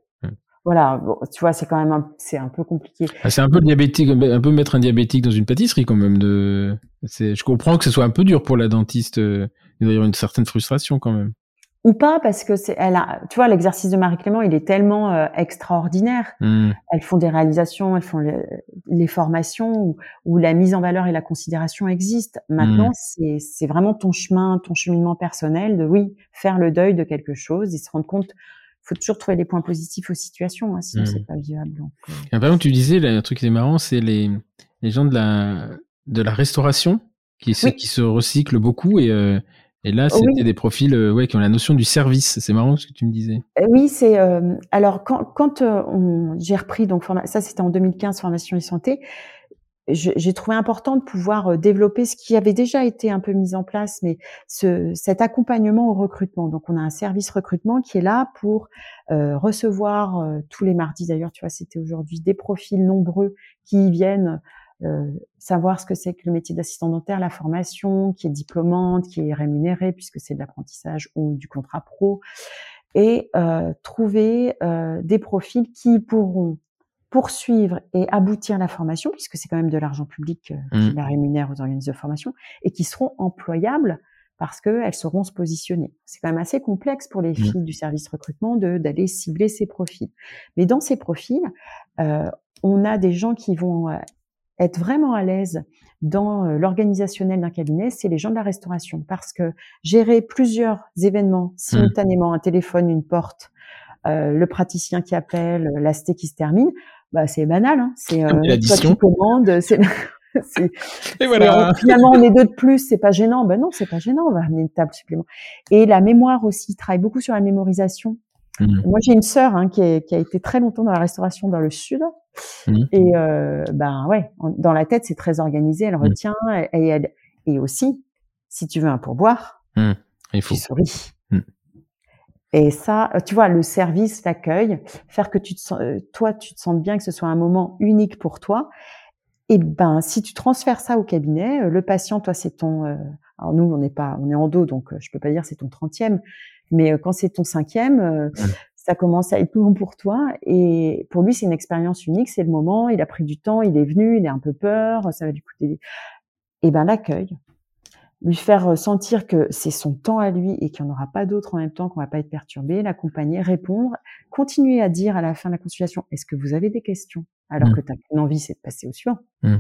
Voilà, bon, tu vois, c'est quand même un, c'est un peu compliqué. Ah, c'est un peu diabétique, un peu mettre un diabétique dans une pâtisserie quand même. De, c'est, je comprends que ce soit un peu dur pour la dentiste. Il doit y avoir une certaine frustration quand même. Ou pas, parce que c'est, elle a, tu vois, l'exercice de Marie Clément, il est tellement euh, extraordinaire. Mmh. Elles font des réalisations, elles font le, les formations où, où la mise en valeur et la considération existent. Maintenant, mmh. c'est, c'est vraiment ton chemin, ton cheminement personnel de oui, faire le deuil de quelque chose et se rendre compte. Il faut toujours trouver des points positifs aux situations, hein, sinon mmh. c'est pas viable. Donc, euh... ah, par exemple, tu disais, là, un truc qui est marrant, c'est les, les gens de la, de la restauration qui, oui. qui se recyclent beaucoup. Et, euh, et là, c'était oui. des profils euh, ouais, qui ont la notion du service. C'est marrant ce que tu me disais. Euh, oui, c'est. Euh, alors, quand, quand euh, on, j'ai repris, donc, forma... ça c'était en deux mille quinze, Formation et Santé, je, j'ai trouvé important de pouvoir développer ce qui avait déjà été un peu mis en place, mais ce, cet accompagnement au recrutement. Donc, on a un service recrutement qui est là pour euh, recevoir euh, tous les mardis. D'ailleurs, tu vois, c'était aujourd'hui des profils nombreux qui viennent euh, savoir ce que c'est que le métier d'assistant dentaire, la formation, qui est diplômante, qui est rémunérée puisque c'est de l'apprentissage ou du contrat pro, et euh, trouver euh, des profils qui pourront poursuivre et aboutir la formation, puisque c'est quand même de l'argent public euh, qui mmh. la rémunère aux organismes de formation, et qui seront employables parce qu'elles sauront se positionner. C'est quand même assez complexe pour les mmh. filles du service recrutement de, d'aller cibler ces profils. Mais dans ces profils, euh, on a des gens qui vont euh, être vraiment à l'aise dans euh, l'organisationnel d'un cabinet, c'est les gens de la restauration, parce que gérer plusieurs événements simultanément, mmh. un téléphone, une porte, euh, le praticien qui appelle, la sté qui se termine, bah, c'est banal, hein. C'est, euh, toi, tu commandes, c'est, c'est, et voilà. C'est, finalement, on est deux de plus, c'est pas gênant. Ben non, c'est pas gênant, on va amener une table supplémentaire. Et la mémoire aussi, il travaille beaucoup sur la mémorisation. Mmh. Moi, j'ai une sœur, hein, qui est, qui a été très longtemps dans la restauration dans le sud. Mmh. Et, euh, ben, ouais, en, dans la tête, c'est très organisé, elle retient, mmh. et, et elle, et aussi, si tu veux un pourboire, mmh. il faut. Tu souris. Mmh. Et ça, tu vois, le service, l'accueil, faire que tu te sens, toi, tu te sentes bien, que ce soit un moment unique pour toi. Et ben, si tu transfères ça au cabinet, le patient, toi, c'est ton. Euh, alors nous, on n'est pas, on est en dos, donc euh, je peux pas dire c'est ton trentième, mais euh, quand c'est ton cinquième, euh, mmh. ça commence à être long pour toi. Et pour lui, c'est une expérience unique, c'est le moment. Il a pris du temps, il est venu, il a un peu peur, ça va lui coûter. Et ben, l'accueil. Lui faire sentir que c'est son temps à lui et qu'il n'y en aura pas d'autres en même temps, qu'on ne va pas être perturbé, l'accompagner, répondre, continuer à dire à la fin de la consultation, est-ce que vous avez des questions? Alors mmh. que tu as qu'une envie, c'est de passer au suivant. Mmh.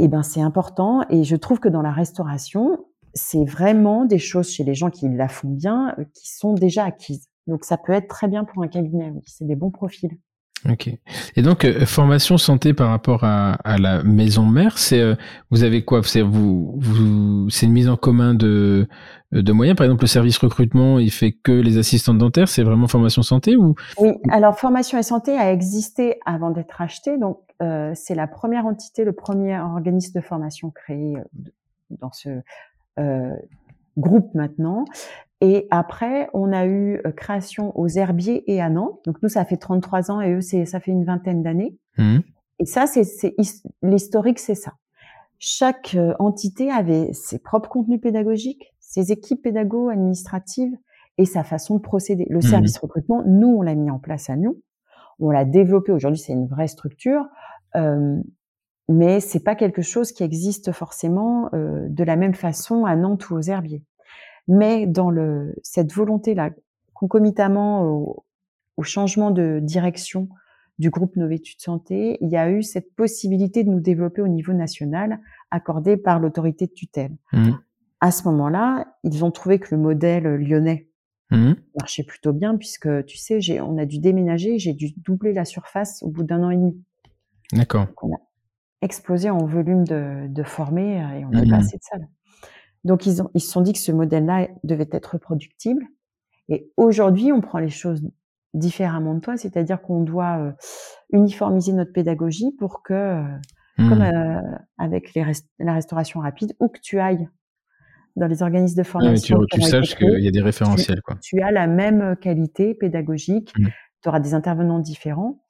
Eh ben, c'est important. Et je trouve que dans la restauration, c'est vraiment des choses chez les gens qui la font bien, qui sont déjà acquises. Donc, ça peut être très bien pour un cabinet. C'est des bons profils. Ok. Et donc, euh, Formation Santé par rapport à, à la maison mère, c'est euh, vous avez quoi? C'est vous, vous, c'est une mise en commun de de moyens. Par exemple, le service recrutement, il fait que les assistantes dentaires. C'est vraiment Formation Santé ou? Oui. Alors, Formation et Santé a existé avant d'être acheté. Donc, euh, c'est la première entité, le premier organisme de formation créé dans ce euh, groupe maintenant. Et après, on a eu création aux Herbiers et à Nantes. Donc nous, ça fait trente-trois ans et eux, c'est, ça fait une vingtaine d'années. Mmh. Et ça, c'est, c'est l'historique, c'est ça. Chaque entité avait ses propres contenus pédagogiques, ses équipes pédago administratives et sa façon de procéder. Le mmh. service recrutement, nous, on l'a mis en place à Lyon. On l'a développé. Aujourd'hui, c'est une vraie structure. Euh, mais c'est pas quelque chose qui existe forcément euh, de la même façon à Nantes ou aux Herbiers. Mais dans le, cette volonté-là, concomitamment au, au changement de direction du groupe Novétude Santé, il y a eu cette possibilité de nous développer au niveau national, accordée par l'autorité de tutelle. Mmh. À ce moment-là, ils ont trouvé que le modèle lyonnais Mmh. Ça marchait plutôt bien puisque, tu sais, j'ai, on a dû déménager, j'ai dû doubler la surface au bout d'un an et demi. D'accord. Donc, on a explosé en volume de, de formés et on n'avait mmh. pas assez de salles. Donc, ils, ont, ils se sont dit que ce modèle-là devait être reproductible. Et aujourd'hui, on prend les choses différemment de toi, c'est-à-dire qu'on doit euh, uniformiser notre pédagogie pour que, euh, mmh. comme euh, avec les rest- la restauration rapide, où que tu ailles dans les organismes de formation, ah, tu, tu saches qu'il y a des référentiels. Tu, quoi. tu as la même qualité pédagogique, mmh. tu auras des intervenants différents.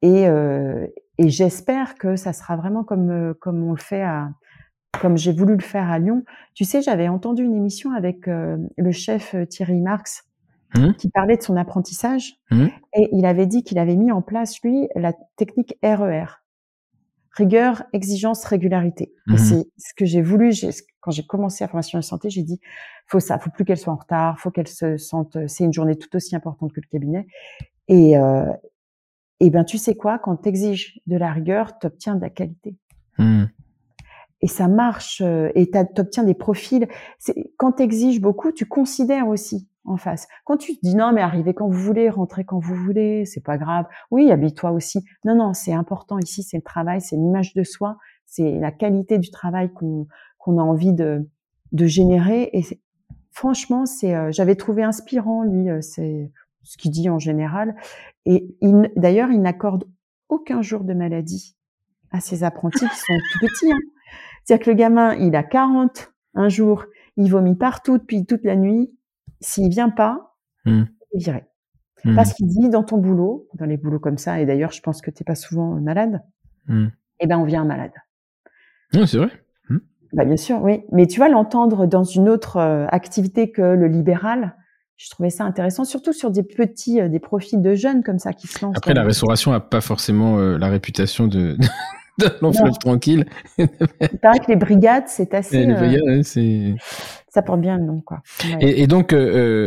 Et, euh, et j'espère que ça sera vraiment comme, comme on le fait à... comme j'ai voulu le faire à Lyon. Tu sais, j'avais entendu une émission avec euh, le chef Thierry Marx mmh. qui parlait de son apprentissage mmh. et il avait dit qu'il avait mis en place, lui, la technique R E R. Rigueur, exigence, régularité. Mmh. Et c'est ce que j'ai voulu. J'ai, quand j'ai commencé la formation de santé, j'ai dit, faut ça, faut plus qu'elle soit en retard, faut qu'elle se sente, c'est une journée tout aussi importante que le cabinet. Et, euh, et ben, tu sais quoi, quand t'exiges de la rigueur, t'obtiens de la qualité. Mmh. Et ça marche, et t'obtiens des profils. C'est, quand t'exiges beaucoup, tu considères aussi en face. Quand tu te dis non, mais arrivez quand vous voulez, rentrez quand vous voulez, c'est pas grave. Oui, habille-toi aussi. Non, non, c'est important ici, c'est le travail, c'est l'image de soi, c'est la qualité du travail qu'on, qu'on a envie de, de générer. Et c'est, franchement, c'est, euh, j'avais trouvé inspirant, lui, euh, c'est ce qu'il dit en général. Et il, d'ailleurs, il n'accorde aucun jour de maladie à ses apprentis qui sont tout petits, hein. C'est-à-dire que le gamin, il a quarante un jour, il vomit partout depuis toute la nuit. S'il vient pas, mmh. il est viré. Mmh. Parce qu'il dit dans ton boulot, dans les boulots comme ça, et d'ailleurs, je pense que t'es pas souvent malade, mmh. eh ben, on vient malade. Non, c'est vrai. Mmh. Bah, bien sûr, oui. Mais tu vas l'entendre dans une autre euh, activité que le libéral. Je trouvais ça intéressant, surtout sur des petits, euh, des profils de jeunes comme ça qui se lancent. Après, la restauration a pas forcément euh, la réputation de... de l'enfleuve tranquille. Il paraît que les brigades, c'est assez... Les brigades, euh, c'est... Ça porte bien le nom, quoi. Ouais. Et, et donc, euh,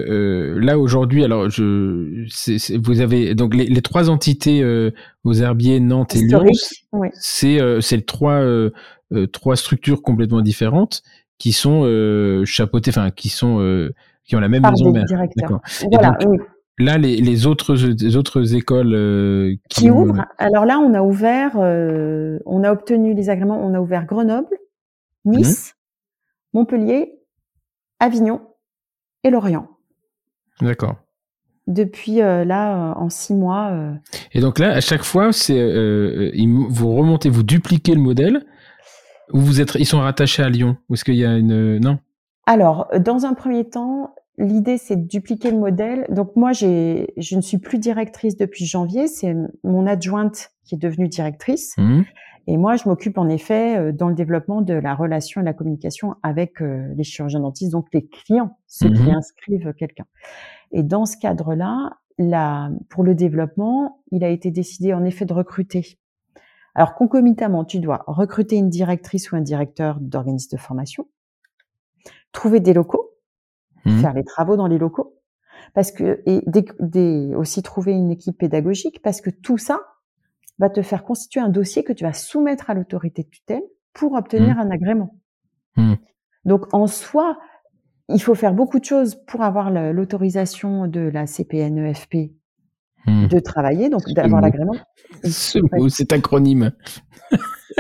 euh, là, aujourd'hui, alors, je, c'est, c'est, vous avez... Donc, les, les trois entités euh, aux Herbiers, Nantes et Lyon, oui. c'est, euh, c'est trois, euh, euh, trois structures complètement différentes qui sont euh, chapeautées, enfin, qui, sont, euh, qui ont la même maison mère. D'accord. Voilà, et donc, oui. Là, les, les, autres, les autres écoles euh, qui, qui ouvrent. Alors là, on a ouvert, euh, on a obtenu les agréments, on a ouvert Grenoble, Nice, mmh. Montpellier, Avignon et Lorient. D'accord. Depuis euh, là, euh, en six mois. Euh, et donc là, à chaque fois, c'est, euh, vous remontez, vous dupliquez le modèle ou vous êtes, ils sont rattachés à Lyon ou est-ce qu'il y a une... Non. Alors, dans un premier temps... L'idée, c'est de dupliquer le modèle. Donc moi, j'ai, je ne suis plus directrice depuis janvier. C'est mon adjointe qui est devenue directrice. Mmh. Et moi, je m'occupe en effet dans le développement de la relation et la communication avec euh, les chirurgiens-dentistes, donc les clients, ceux mmh. qui inscrivent quelqu'un. Et dans ce cadre-là, la, pour le développement, il a été décidé en effet de recruter. Alors concomitamment, tu dois recruter une directrice ou un directeur d'organisme de formation, trouver des locaux, Mmh. faire les travaux dans les locaux, parce que et des, des, aussi trouver une équipe pédagogique, parce que tout ça va te faire constituer un dossier que tu vas soumettre à l'autorité de tutelle pour obtenir mmh. un agrément. Mmh. Donc en soi, il faut faire beaucoup de choses pour avoir la, l'autorisation de la C P N E F P mmh. de travailler, donc c'est d'avoir l'agrément. Ce mot, cet acronyme.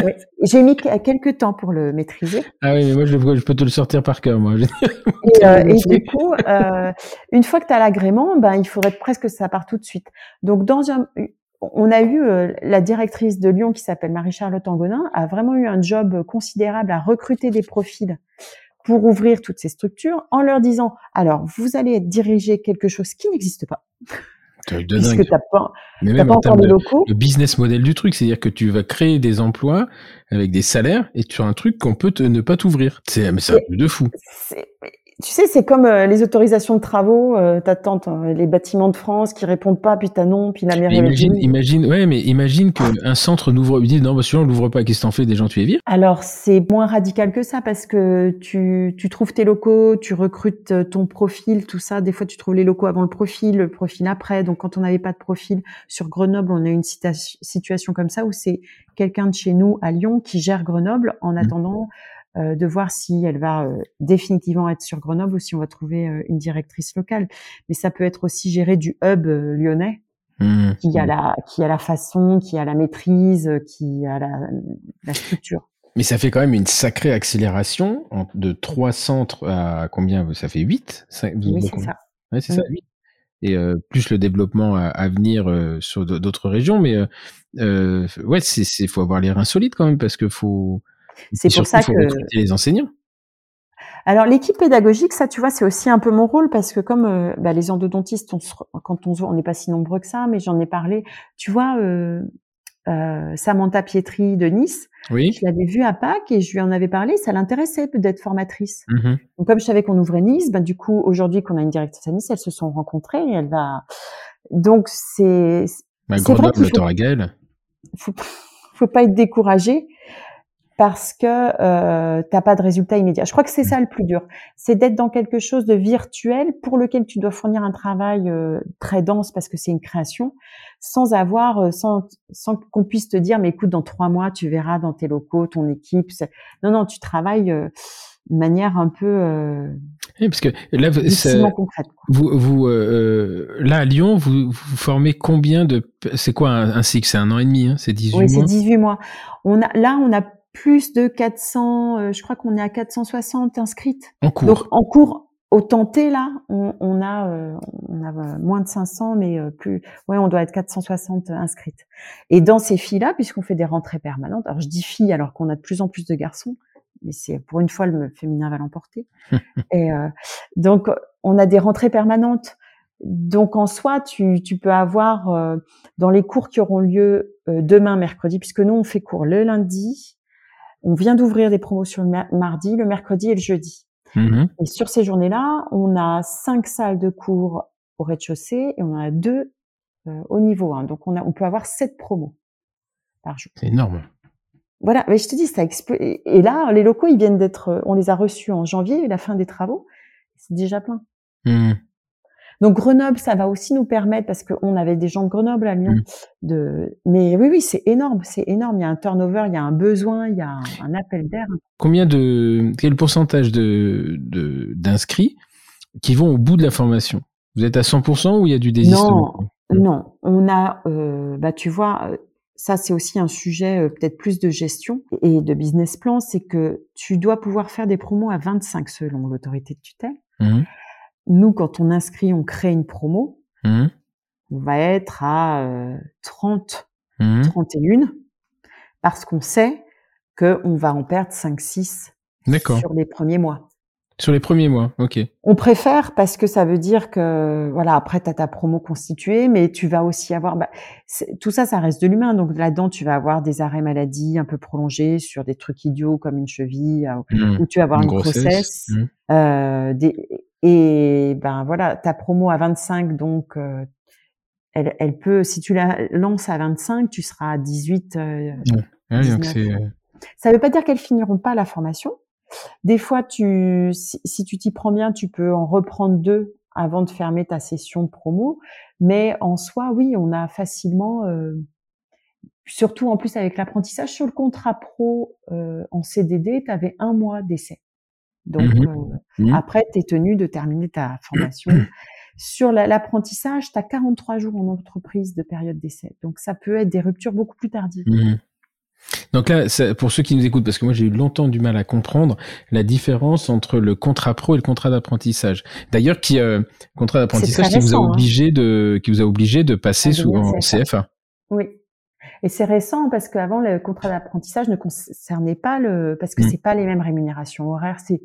Oui. J'ai mis quelques temps pour le maîtriser. Ah oui, mais moi, je, je peux te le sortir par cœur, moi. Et, euh, et du coup, euh, une fois que tu as l'agrément, ben, il faudrait presque que ça part tout de suite. Donc, dans un, on a eu euh, la directrice de Lyon qui s'appelle Marie-Charlotte Angonin, a vraiment eu un job considérable à recruter des profils pour ouvrir toutes ces structures en leur disant, alors, vous allez diriger quelque chose qui n'existe pas. De dingue. T'as pas, mais même t'as pas en termes de locaux. Le business model du truc, c'est-à-dire que tu vas créer des emplois avec des salaires et sur un truc qu'on peut te, ne pas t'ouvrir. C'est, mais c'est un truc de fou. C'est, tu sais, c'est comme euh, les autorisations de travaux. Euh, t'attends euh, les bâtiments de France qui répondent pas, puis t'as non, puis la mairie. Imagine, imagine, ouais, mais imagine qu'un ah. centre n'ouvre, ils disent non, bah celui-là on l'ouvre pas, qu'est-ce que t'en fais, des gens tu les vires. Alors c'est moins radical que ça parce que tu, tu trouves tes locaux, tu recrutes ton profil, tout ça. Des fois tu trouves les locaux avant le profil, le profil après. Donc quand on n'avait pas de profil sur Grenoble, on a une cita- situation comme ça où c'est quelqu'un de chez nous à Lyon qui gère Grenoble en attendant. Mmh. euh, de voir si elle va euh, définitivement être sur Grenoble ou si on va trouver euh, une directrice locale. Mais ça peut être aussi géré du hub euh, lyonnais, mmh. qui a la qui a la façon, qui a la maîtrise, qui a la, la structure. Mais ça fait quand même une sacrée accélération de trois centres à combien? Ça fait huit? Oui, c'est ça. Oui, c'est mmh. ça, huit. Et euh, plus le développement à, à venir euh, sur d'autres régions, mais euh, euh, ouais, c'est, c'est faut avoir les reins solides quand même parce que faut. C'est pour surtout, ça faut que recruter les enseignants. Alors l'équipe pédagogique, ça, tu vois, c'est aussi un peu mon rôle parce que comme euh, bah, les endodontistes, on se, quand on se voit, on n'est pas si nombreux que ça, mais j'en ai parlé. Tu vois, euh, euh, Samantha Pietri de Nice, oui. Je l'avais vue à Pâques et je lui en avais parlé. Ça l'intéressait d'être formatrice. Mm-hmm. Donc comme je savais qu'on ouvrait Nice, ben du coup aujourd'hui qu'on a une directrice à Nice, elles se sont rencontrées. Et elle va donc c'est. Bah, c'est Grenoble, vrai qu'il faut, Gaëlle. Faut, faut pas être découragé. Parce que euh, t'as pas de résultat immédiat. Je crois que c'est ça le plus dur, c'est d'être dans quelque chose de virtuel pour lequel tu dois fournir un travail euh, très dense parce que c'est une création, sans avoir, sans, sans qu'on puisse te dire mais écoute dans trois mois tu verras dans tes locaux, ton équipe. C'est... Non non, tu travailles euh, de manière un peu. Euh, oui, parce que là, ça, concrète, vous, vous euh, là à Lyon, vous, vous formez combien de, c'est quoi un, un cycle, c'est un an et demi, hein, c'est dix-huit oui, mois. Oui, c'est dix-huit mois. On a, là, on a plus de quatre cents, euh, je crois qu'on est à quatre cent soixante inscrites. En cours. Donc, en cours, au tenté, là, on, on a, euh, on a moins de cinq cents, mais euh, plus, ouais, on doit être quatre cent soixante inscrites. Et dans ces filles-là, puisqu'on fait des rentrées permanentes, alors je dis filles alors qu'on a de plus en plus de garçons, mais c'est pour une fois le féminin va l'emporter. Et euh, donc, on a des rentrées permanentes. Donc, en soi, tu, tu peux avoir, euh, dans les cours qui auront lieu euh, demain, mercredi, puisque nous, on fait cours le lundi. On vient d'ouvrir des promotions le mardi, le mercredi et le jeudi. Mmh. Et sur ces journées-là, on a cinq salles de cours au rez-de-chaussée et on en a deux euh, au niveau un. Donc, on, a, on peut avoir sept promos par jour. C'est énorme. Voilà, mais je te dis, ça explose. Et là, les locaux, ils viennent d'être, on les a reçus en janvier, la fin des travaux, c'est déjà plein. Mmh. Donc, Grenoble, ça va aussi nous permettre, parce qu'on avait des gens de Grenoble à Lyon, mmh. de... mais oui, oui, c'est énorme, c'est énorme. Il y a un turnover, il y a un besoin, il y a un, un appel d'air. Combien de, quel pourcentage de, de, d'inscrits qui vont au bout de la formation? Vous êtes à cent pour cent ou il y a du désistement? Non, mmh. non. On a, euh, bah, tu vois, ça, c'est aussi un sujet, euh, peut-être plus de gestion et de business plan, c'est que tu dois pouvoir faire des promos à vingt-cinq selon l'autorité de tutelle. Mmh. Nous, quand on inscrit, on crée une promo. Mmh. On va être à euh, trente, mmh. trente et un, parce qu'on sait qu'on va en perdre cinq six sur les premiers mois. Sur les premiers mois, ok. On préfère parce que ça veut dire que, voilà, après, tu as ta promo constituée, mais tu vas aussi avoir... Bah, tout ça, ça reste de l'humain. Donc, là-dedans, tu vas avoir des arrêts maladie un peu prolongés sur des trucs idiots comme une cheville, mmh. ou tu vas avoir une, une grossesse. grossesse mmh. euh, des... Et ben voilà, ta promo à vingt-cinq, donc euh, elle, elle peut, si tu la lances à vingt-cinq, tu seras à dix-huit. Euh, ouais, donc c'est... Ça ne veut pas dire qu'elles finiront pas la formation. Des fois, tu, si, si tu t'y prends bien, tu peux en reprendre deux avant de fermer ta session de promo. Mais en soi, oui, on a facilement, euh, surtout en plus avec l'apprentissage, sur le contrat pro euh, en C D D, tu avais un mois d'essai. Donc, mmh. Euh, mmh. après, tu es tenu de terminer ta formation. Mmh. Sur la, l'apprentissage, tu as quarante-trois jours en entreprise de période d'essai. Donc, ça peut être des ruptures beaucoup plus tardives. Mmh. Donc là, ça, pour ceux qui nous écoutent, parce que moi, j'ai eu longtemps du mal à comprendre la différence entre le contrat pro et le contrat d'apprentissage. D'ailleurs, qui euh, contrat d'apprentissage qui vous a obligé, hein. de, qui vous a obligé de passer sous en C F A. Oui. Et c'est récent parce qu'avant, le contrat d'apprentissage ne concernait pas le, parce que mmh. c'est pas les mêmes rémunérations horaires, c'est,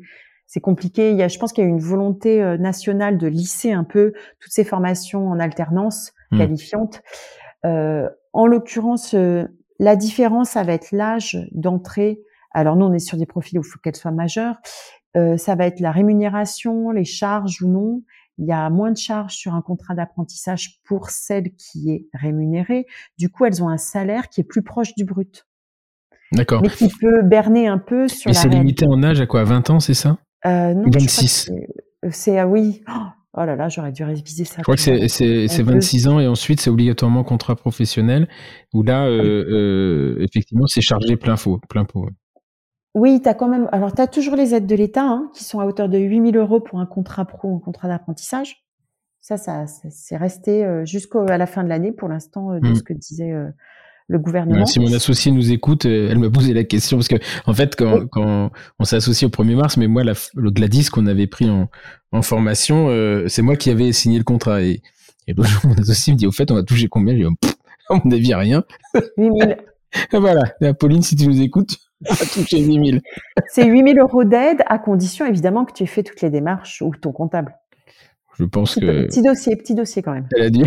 c'est compliqué. Il y a, je pense qu'il y a une volonté nationale de lisser un peu toutes ces formations en alternance mmh. qualifiantes. Euh, en l'occurrence, euh, la différence, ça va être l'âge d'entrée. Alors, nous, on est sur des profils où il faut qu'elle soit majeure. Euh, ça va être la rémunération, les charges ou non. Il y a moins de charges sur un contrat d'apprentissage pour celle qui est rémunérée. Du coup, elles ont un salaire qui est plus proche du brut. D'accord. Mais qui peut berner un peu sur mais la... Mais c'est réalité. Limité en âge à quoi? vingt ans, c'est ça? euh, non, vingt-six. C'est, c'est ah oui. Oh, oh là là, j'aurais dû réviser ça. Je crois que c'est, c'est, c'est vingt-six ans et ensuite, c'est obligatoirement contrat professionnel où là, euh, euh, effectivement, c'est chargé plein pot. Plein pot. Oui, tu as quand même. Alors, tu as toujours les aides de l'État hein, qui sont à hauteur de huit mille euros pour un contrat pro ou un contrat d'apprentissage. Ça, ça, ça c'est resté jusqu'à la fin de l'année pour l'instant de mmh. ce que disait euh, le gouvernement. Ouais, si mon associée nous écoute, elle me posait la question parce que en fait, quand, oui. quand on s'est associé au premier mars, mais moi, la, le Gladys qu'on avait pris en, en formation, euh, c'est moi qui avais signé le contrat. Et, et l'autre jour, mon associé me dit au fait, on va toucher combien? Je dis, pff, à mon avis, rien. huit mille. Voilà. Et Pauline, si tu nous écoutes. Toucher huit mille. C'est huit mille euros d'aide à condition évidemment que tu aies fait toutes les démarches ou ton comptable. Je pense petit, que petit dossier, petit dossier quand même. Elle a dit.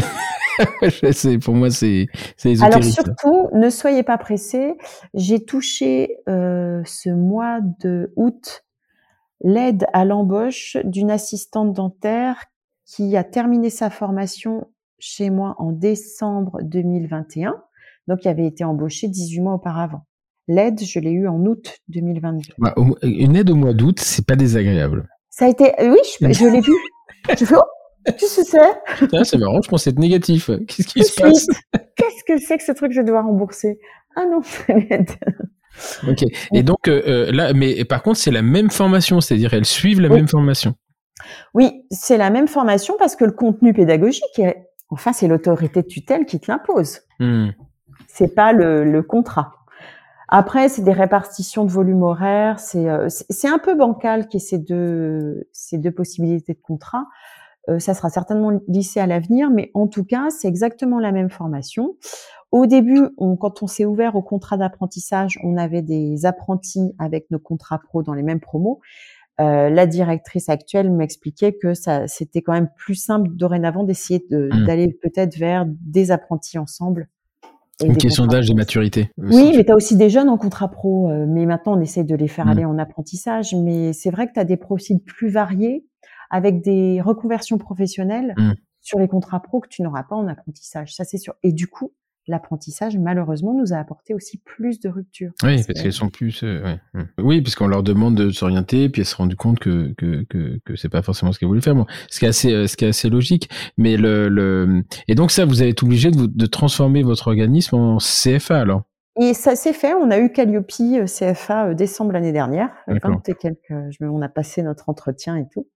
Je sais, pour moi c'est c'est ésotérique. Alors surtout, ne soyez pas pressés. J'ai touché euh, ce mois de août l'aide à l'embauche d'une assistante dentaire qui a terminé sa formation chez moi en décembre deux mille vingt et un. Donc, elle avait été embauchée dix-huit mois auparavant. L'aide, je l'ai eue en août deux mille vingt-deux. Bah, une aide au mois d'août, c'est pas désagréable. Ça a été, oui, je, je l'ai vu. Je fais, oh, qu'est-ce que c'est? Putain, c'est marrant, je pensais être négatif. Qu'est-ce qui se passe? Qu'est-ce que c'est que ce truc que je vais devoir rembourser? Ah non, c'est l'aide. Ok. Et donc, euh, là, mais par contre, c'est la même formation, c'est-à-dire elles suivent la oui. même formation. Oui, c'est la même formation parce que le contenu pédagogique, est... enfin, c'est l'autorité de tutelle qui te l'impose. Hmm. C'est pas le, le contrat. Après, c'est des répartitions de volume horaire, c'est euh, c'est un peu bancal qu'il y ait ces deux ces deux possibilités de contrat. Euh, ça sera certainement lissé à l'avenir, mais en tout cas, c'est exactement la même formation. Au début, on, quand on s'est ouvert au contrat d'apprentissage, on avait des apprentis avec nos contrats pro dans les mêmes promos. Euh, la directrice actuelle m'expliquait que ça c'était quand même plus simple dorénavant d'essayer de, mmh. d'aller peut-être vers des apprentis ensemble. Une question d'âge et de maturité. Oui, mais tu as aussi des jeunes en contrat pro. Euh, mais maintenant, on essaie de les faire mmh. aller en apprentissage. Mais c'est vrai que tu as des profils plus variés avec des reconversions professionnelles mmh. sur les contrats pro que tu n'auras pas en apprentissage. Ça, c'est sûr. Et du coup, l'apprentissage, malheureusement, nous a apporté aussi plus de ruptures. Oui, parce, parce qu'elles sont plus... Euh, ouais. Oui, parce qu'on leur demande de s'orienter, puis elles se rendent compte que que que, que c'est pas forcément ce qu'elles voulaient faire. Bon, ce qui est assez, ce qui est assez logique. Mais le, le... Et donc ça, vous avez été obligé de, de transformer votre organisme en C F A, alors? Et ça s'est fait. On a eu Calliope C F A décembre l'année dernière. vingt et quelques, je, on a passé notre entretien et tout.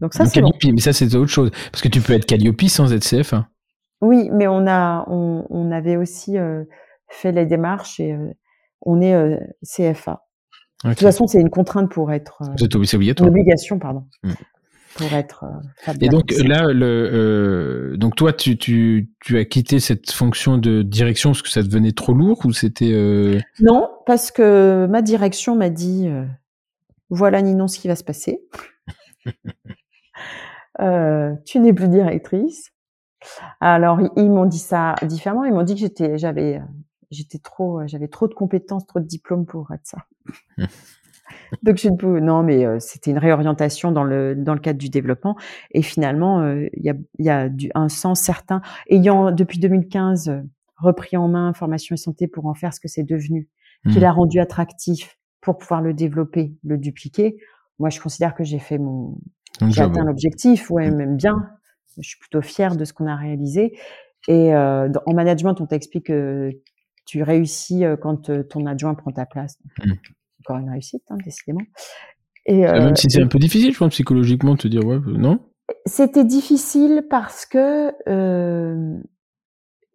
Donc ça, donc, c'est Calliope, bon. Mais ça, c'est autre chose. Parce que tu peux être Calliope sans être C F A. Oui, mais on a, on, on avait aussi euh, fait les démarches et euh, on est euh, C F A. Okay. De toute façon, c'est une contrainte pour être. Euh, c'est obligatoire. Une obligation, pardon. Mmh. Pour être. Euh, et donc là, le, euh, donc toi, tu, tu, tu as quitté cette fonction de direction parce que ça devenait trop lourd ou c'était. Euh... Non, parce que ma direction m'a dit, euh, voilà Ninon, ce qui va se passer. euh, tu n'es plus directrice. Alors ils m'ont dit ça différemment. Ils m'ont dit que j'étais, j'avais, j'étais trop, j'avais trop de compétences, trop de diplômes pour être ça. Donc je ne pouvais. Non, mais euh, c'était une réorientation dans le dans le cadre du développement. Et finalement, il euh, y a il y a du, un sens certain. Ayant depuis deux mille quinze repris en main Formation et Santé pour en faire ce que c'est devenu, mmh. qui l'a rendu attractif pour pouvoir le développer, le dupliquer. Moi, je considère que j'ai fait mon, Donc, j'ai atteint l'objectif, ouais, même bien. Je suis plutôt fière de ce qu'on a réalisé. Et euh, dans, en management, on t'explique que tu réussis quand te, ton adjoint prend ta place. Mmh. Encore une réussite, hein, décidément. Et, euh, même si c'est et, un peu difficile, je pense, psychologiquement, de te dire, ouais, non ? C'était difficile parce que euh,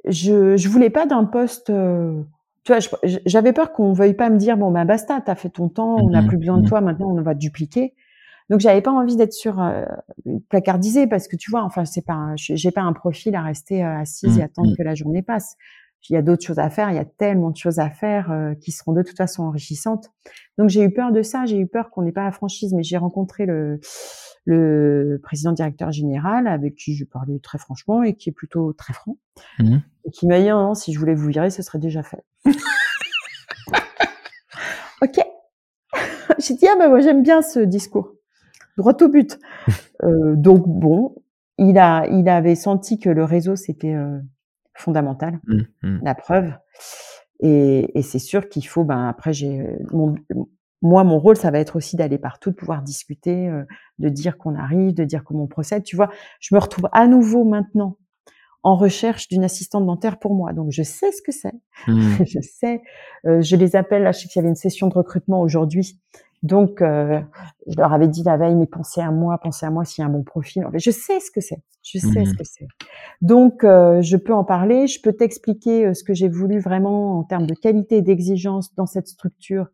je je voulais pas d'un poste... Euh, tu vois, je, j'avais peur qu'on veuille pas me dire, bon, ben basta, t'as fait ton temps, on n'a mmh, plus besoin mmh. de toi, maintenant on va te dupliquer. Donc j'avais pas envie d'être sur euh, placardisée parce que tu vois, enfin c'est pas, un, j'ai pas un profil à rester euh, assise mmh, et attendre mmh. que la journée passe. Il y a d'autres choses à faire, il y a tellement de choses à faire euh, qui seront de toute façon enrichissantes. Donc j'ai eu peur de ça, j'ai eu peur qu'on n'ait pas la franchise. Mais j'ai rencontré le le président directeur général avec qui je parlais très franchement et qui est plutôt très franc, mmh. et qui m'a dit non, non, si je voulais vous virer, ce serait déjà fait. Ok. J'ai dit ah ben moi j'aime bien ce discours. Droit au but. Euh, donc bon, il a, il avait senti que le réseau c'était euh, fondamental, mmh, mmh. la preuve. Et, et c'est sûr qu'il faut. Ben après, j'ai mon, moi mon rôle, ça va être aussi d'aller partout, de pouvoir discuter, euh, de dire qu'on arrive, de dire comment on procède. Tu vois, je me retrouve à nouveau maintenant en recherche d'une assistante dentaire pour moi. Donc, je sais ce que c'est. Mmh. je sais. Euh, je les appelle. Là, je sais qu'il y avait une session de recrutement aujourd'hui. Donc, euh, je leur avais dit la veille, mais pensez à moi, pensez à moi s'il y a un bon profil. En fait, je sais ce que c'est. Je sais mmh. ce que c'est. Donc, euh, je peux en parler. Je peux t'expliquer euh, ce que j'ai voulu vraiment en termes de qualité et d'exigence dans cette structure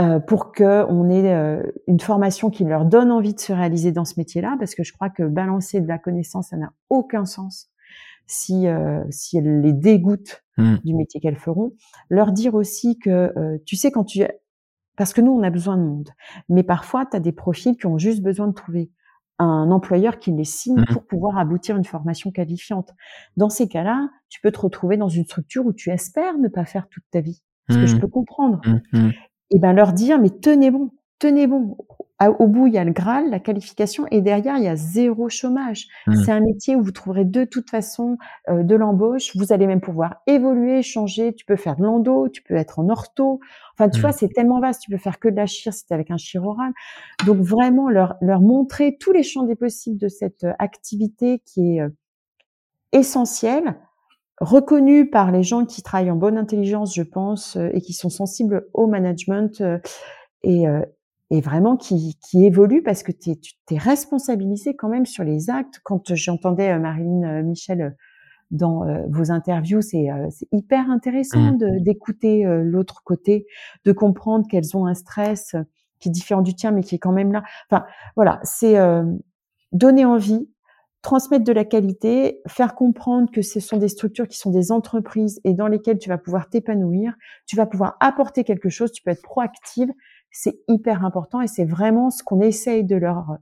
euh, pour qu'on ait euh, une formation qui leur donne envie de se réaliser dans ce métier-là, parce que je crois que balancer de la connaissance, ça n'a aucun sens. Si, euh, si elles les dégoûtent mmh. du métier qu'elles feront, leur dire aussi que, euh, tu sais, quand tu... Parce que nous, on a besoin de monde. Mais parfois, tu as des profils qui ont juste besoin de trouver un employeur qui les signe mmh. pour pouvoir aboutir à une formation qualifiante. Dans ces cas-là, tu peux te retrouver dans une structure où tu espères ne pas faire toute ta vie. Ce mmh. que je peux comprendre. Mmh. Et ben leur dire, mais tenez bon, tenez bon. Au bout, il y a le Graal, la qualification, et derrière, il y a zéro chômage. Mmh. C'est un métier où vous trouverez de toute façon euh, de l'embauche. Vous allez même pouvoir évoluer, changer. Tu peux faire de l'endo, tu peux être en ortho. Enfin, tu mmh. vois, c'est tellement vaste. Tu peux faire que de la chir si t'es avec un chir oral. Donc, vraiment, leur, leur montrer tous les champs des possibles de cette euh, activité qui est euh, essentielle, reconnue par les gens qui travaillent en bonne intelligence, je pense, euh, et qui sont sensibles au management euh, et euh, et vraiment qui, qui évolue parce que t'es, tu t'es responsabilisé quand même sur les actes. Quand j'entendais Marilyn Michel dans vos interviews, c'est, c'est hyper intéressant de, d'écouter l'autre côté, de comprendre qu'elles ont un stress qui est différent du tien, mais qui est quand même là. Enfin, voilà, c'est euh, donner envie, transmettre de la qualité, faire comprendre que ce sont des structures qui sont des entreprises et dans lesquelles tu vas pouvoir t'épanouir, tu vas pouvoir apporter quelque chose, tu peux être proactive. C'est hyper important et c'est vraiment ce qu'on essaye de leur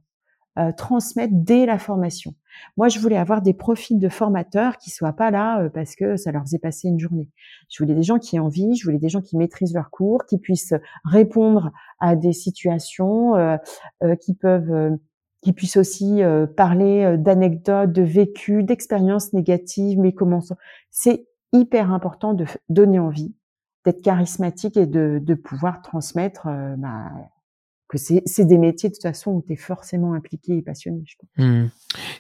euh, transmettre dès la formation. Moi, je voulais avoir des profils de formateurs qui soient pas là euh, parce que ça leur faisait passer une journée. Je voulais des gens qui aient envie, je voulais des gens qui maîtrisent leurs cours, qui puissent répondre à des situations, euh, euh, qui peuvent, euh, qui puissent aussi euh, parler euh, d'anecdotes, de vécus, d'expériences négatives, mais comment ça... C'est hyper important de f- donner envie, d'être charismatique et de, de pouvoir transmettre euh, bah, que c'est, c'est des métiers de toute façon où tu es forcément impliqué et passionné, je pense. Mmh.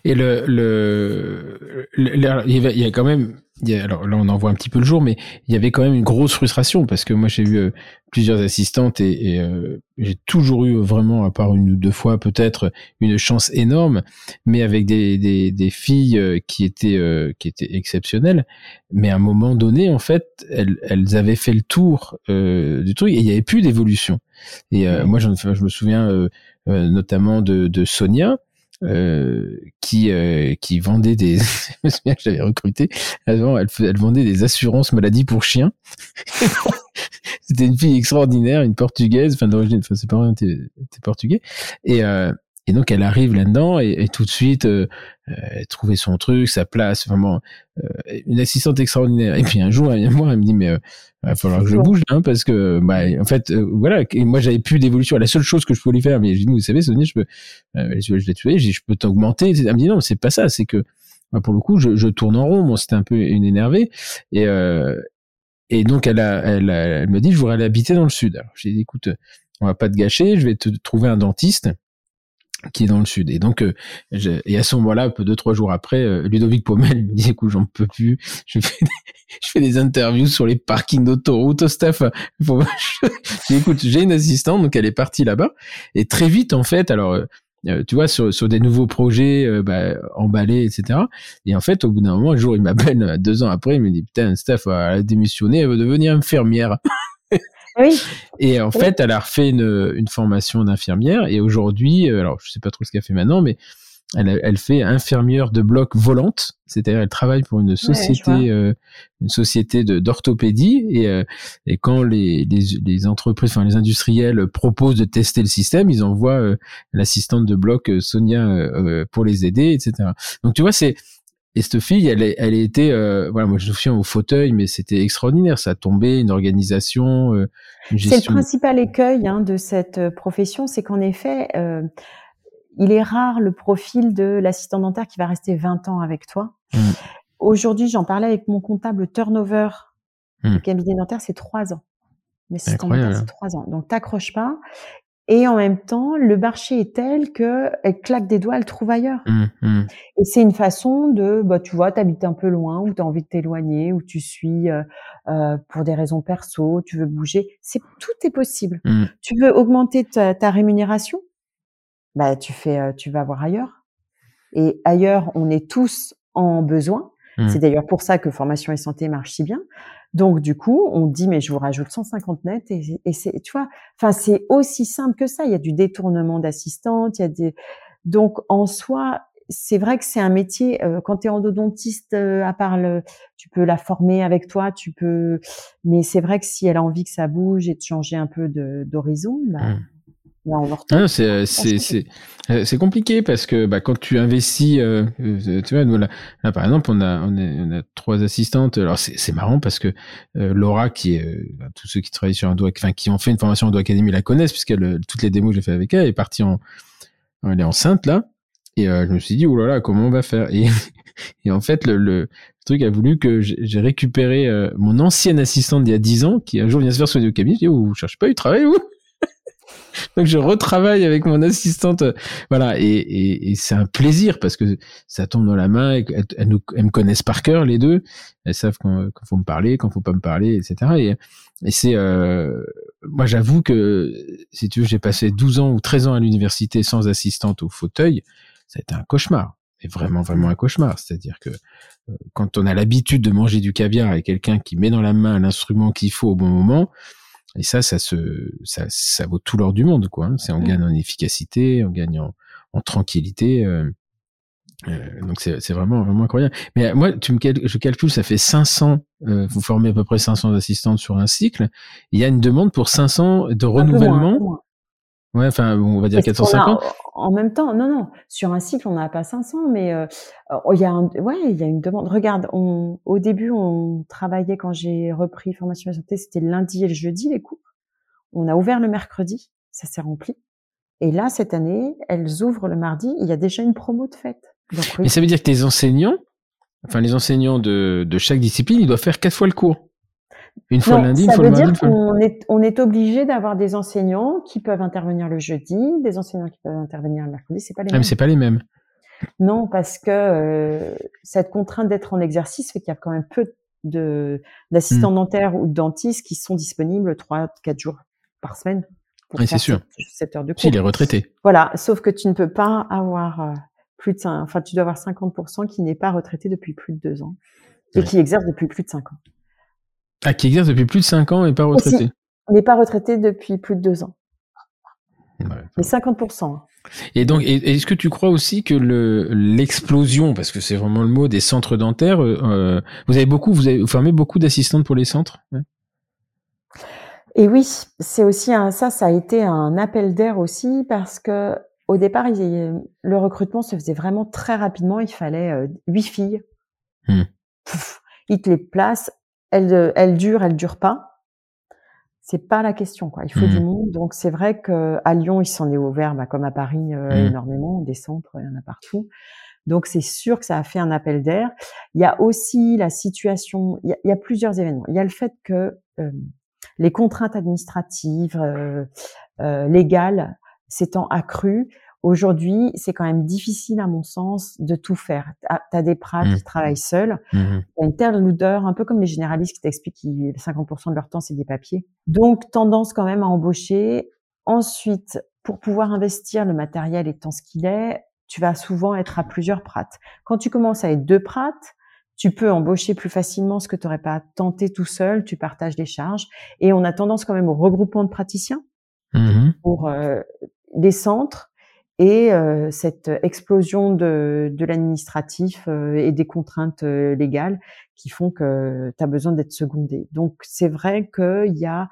Et le, le, le, le il y a quand même, il y a, alors là on en voit un petit peu le jour, mais il y avait quand même une grosse frustration parce que moi j'ai eu euh, plusieurs assistantes et, et euh, j'ai toujours eu vraiment, à part une ou deux fois peut-être, une chance énorme, mais avec des, des, des filles qui étaient, euh, qui étaient exceptionnelles. Mais à un moment donné, en fait, elles, elles avaient fait le tour euh, du truc et il n'y avait plus d'évolution. Et euh, mmh. moi, j'en, je me souviens euh, euh, notamment de, de Sonia, Euh, qui euh, qui vendait des je me souviens que je l'avais recrutée avant, elle, elle vendait des assurances maladie pour chiens. C'était une fille extraordinaire, une portugaise, enfin d'origine, enfin c'est pas vrai, t'es, t'es portugais, et euh, et donc elle arrive là-dedans et, et tout de suite euh, euh, trouver son truc, sa place, vraiment euh, une assistante extraordinaire. Et puis un jour elle vient me voir, elle me dit mais euh, il va falloir que je bouge hein, parce que bah en fait euh, voilà, et moi j'avais plus d'évolution. La seule chose que je pouvais lui faire, mais je dis vous savez Sonia, je peux euh, je, je l'ai tué, je, je peux t'augmenter. Elle me dit non, c'est pas ça, c'est que bah, pour le coup je, je tourne en rond. Moi bon, c'était un peu une énervée et euh, et donc elle a elle a, elle m'a dit je voudrais aller habiter dans le sud. Alors j'ai dit écoute, on va pas te gâcher, je vais te trouver un dentiste qui est dans le sud. Et donc, euh, je, et à ce moment-là, peu deux, trois jours après, euh, Ludovic Pommel me dit, écoute, j'en peux plus. Je fais des, je fais des interviews sur les parkings d'autoroute au staff. Pour, je, je dis, écoute, j'ai une assistante, donc elle est partie là-bas. Et très vite, en fait, alors, euh, tu vois, sur, sur des nouveaux projets, euh, bah, emballés, et cetera. Et en fait, au bout d'un moment, un jour, il m'appelle, deux ans après, il me dit, putain, staff a démissionné, elle veut devenir infirmière. Oui. Et en oui. fait, elle a refait une, une formation d'infirmière et aujourd'hui, alors je sais pas trop ce qu'elle fait maintenant, mais elle, elle fait infirmière de bloc volante, c'est-à-dire elle travaille pour une société, ouais, euh, une société de, d'orthopédie et, euh, et quand les, les, les entreprises, enfin les industriels proposent de tester le système, ils envoient euh, l'assistante de bloc euh, Sonia euh, pour les aider, et cetera. Donc tu vois, c'est Et cette fille, elle, elle était, euh, voilà, moi je me souviens au fauteuil, mais c'était extraordinaire, ça tombait, une organisation, euh, une gestion. C'est le principal écueil hein, de cette profession, c'est qu'en effet, euh, il est rare le profil de l'assistant dentaire qui va rester vingt ans avec toi. Mmh. Aujourd'hui, j'en parlais avec mon comptable, le turnover mmh. du cabinet dentaire, c'est trois ans. Mais c'est incroyable. Dentaire, c'est trois ans. Donc t'accroches pas. Et en même temps, le marché est tel qu'elle claque des doigts, elle trouve ailleurs. Mmh, mmh. Et c'est une façon de, bah, tu vois, t'habites un peu loin, ou t'as envie de t'éloigner, ou tu suis euh, euh, pour des raisons perso, tu veux bouger. C'est, tout est possible. Mmh. Tu veux augmenter ta, ta rémunération, bah, tu fais, euh, tu vas voir ailleurs. Et ailleurs, on est tous en besoin. Mmh. C'est d'ailleurs pour ça que Formation et Santé marche si bien. Donc, du coup, on dit, mais je vous rajoute cent cinquante nets et, et c'est, tu vois, enfin, c'est aussi simple que ça. Il y a du détournement d'assistantes, il y a des, donc, en soi, c'est vrai que c'est un métier, euh, quand t'es endodontiste, euh, à part le, tu peux la former avec toi, tu peux, mais c'est vrai que si elle a envie que ça bouge et de changer un peu de, d'horizon, bah, mmh. Non, on leur non, c'est, c'est, c'est, c'est compliqué parce que bah, quand tu investis, euh, tu vois, nous, là, là, par exemple, on a, on, a, on a trois assistantes. Alors, c'est, c'est marrant parce que euh, Laura, qui est, euh, tous ceux qui travaillent sur Endo, enfin, qui ont fait une formation Endo Academy la connaissent, puisqu'elle, toutes les démos que j'ai fait avec elle, elle est partie en, elle est enceinte, là. Et euh, je me suis dit, oh là là, comment on va faire? Et, et en fait, le, le truc a voulu que j'ai récupéré euh, mon ancienne assistante d'il y a dix ans, qui un jour vient se faire soigner au cabinet. Je dis, oh, vous cherchez pas du travail, vous? Donc je retravaille avec mon assistante, voilà, et, et, et c'est un plaisir parce que ça tombe dans la main, et elles, elles, nous, elles me connaissent par cœur les deux, elles savent quand, quand faut me parler, quand faut pas me parler, et cetera. Et, et c'est, euh, moi j'avoue que si tu veux, j'ai passé douze ans ou treize ans à l'université sans assistante au fauteuil, ça a été un cauchemar. C'est vraiment, vraiment un cauchemar. C'est-à-dire que euh, quand on a l'habitude de manger du caviar et quelqu'un qui met dans la main l'instrument qu'il faut au bon moment. Et ça, ça se, ça, ça vaut tout l'or du monde, quoi. C'est, on gagne en efficacité, on gagne en, en tranquillité. Euh, euh, donc c'est, c'est vraiment, vraiment incroyable. Mais moi, tu me calcules, je calcule, ça fait cinq cents. Euh, vous formez à peu près cinq cents assistantes sur un cycle. Il y a une demande pour cinq cents de renouvellement. Ouais, enfin, on va dire parce quatre cent cinquante. A, en même temps, non, non. Sur un cycle, on n'a pas cinq cents, mais euh, il y a, un, ouais, il y a une demande. Regarde, on, au début, on travaillait quand j'ai repris Formation et Santé, c'était le lundi et le jeudi les cours. On a ouvert le mercredi, ça s'est rempli. Et là, cette année, elles ouvrent le mardi. Il y a déjà une promo de fête. Donc, oui. Mais ça veut dire que les enseignants, enfin les enseignants de, de chaque discipline, ils doivent faire quatre fois le cours. Une fois non, le lundi, une fois le mardi. Ça veut dire qu'on est, on est obligé d'avoir des enseignants qui peuvent intervenir le jeudi, des enseignants qui peuvent intervenir le mercredi. C'est pas les mêmes. Ah, mais c'est pas les mêmes. Non, parce que euh, cette contrainte d'être en exercice fait qu'il y a quand même peu de, d'assistants mmh. dentaires ou de dentistes qui sont disponibles trois à quatre jours par semaine. Oui, c'est sûr. sept heures de cours. Si, les retraités. Voilà, sauf que tu ne peux pas avoir euh, plus de cinq, enfin, tu dois avoir cinquante pour cent qui n'est pas retraité depuis plus de deux ans et ouais. qui exerce depuis plus de cinq ans. Ah, qui exerce depuis plus de cinq ans et pas retraité. N'est pas retraité depuis plus de deux ans. Ouais. Mais cinquante pour cent. Et donc, est-ce que tu crois aussi que le, l'explosion, parce que c'est vraiment le mot, des centres dentaires, euh, vous avez beaucoup, vous avez, vous formez beaucoup d'assistantes pour les centres? Ouais. Et oui, c'est aussi un, ça, ça a été un appel d'air aussi, parce que au départ, il, le recrutement se faisait vraiment très rapidement. Il fallait euh, huit filles. Hum. Pouf, ils te les placent. Elle, elle dure, elle dure pas. C'est pas la question, quoi. Il faut mmh. du monde. Donc, c'est vrai qu'à Lyon, il s'en est ouvert, bah, comme à Paris, euh, mmh. énormément. Des centres, il y en a partout. Donc, c'est sûr que ça a fait un appel d'air. Il y a aussi la situation, il y a, il y a plusieurs événements. Il y a le fait que euh, les contraintes administratives, euh, euh, légales s'étant accrues. Aujourd'hui, c'est quand même difficile, à mon sens, de tout faire. T'as des pras mmh. qui travaillent seuls. Mmh. T'as une telle lourdeur, un peu comme les généralistes qui t'expliquent que cinquante pour cent de leur temps, c'est des papiers. Donc, tendance quand même à embaucher. Ensuite, pour pouvoir investir le matériel étant ce qu'il est, tu vas souvent être à plusieurs prates. Quand tu commences à être deux prates, tu peux embaucher plus facilement ce que t'aurais pas tenté tout seul. Tu partages les charges. Et on a tendance quand même au regroupement de praticiens mmh. pour euh, des centres. Et euh, cette explosion de, de l'administratif euh, et des contraintes euh, légales qui font que tu as besoin d'être secondé. Donc, c'est vrai qu'il y a...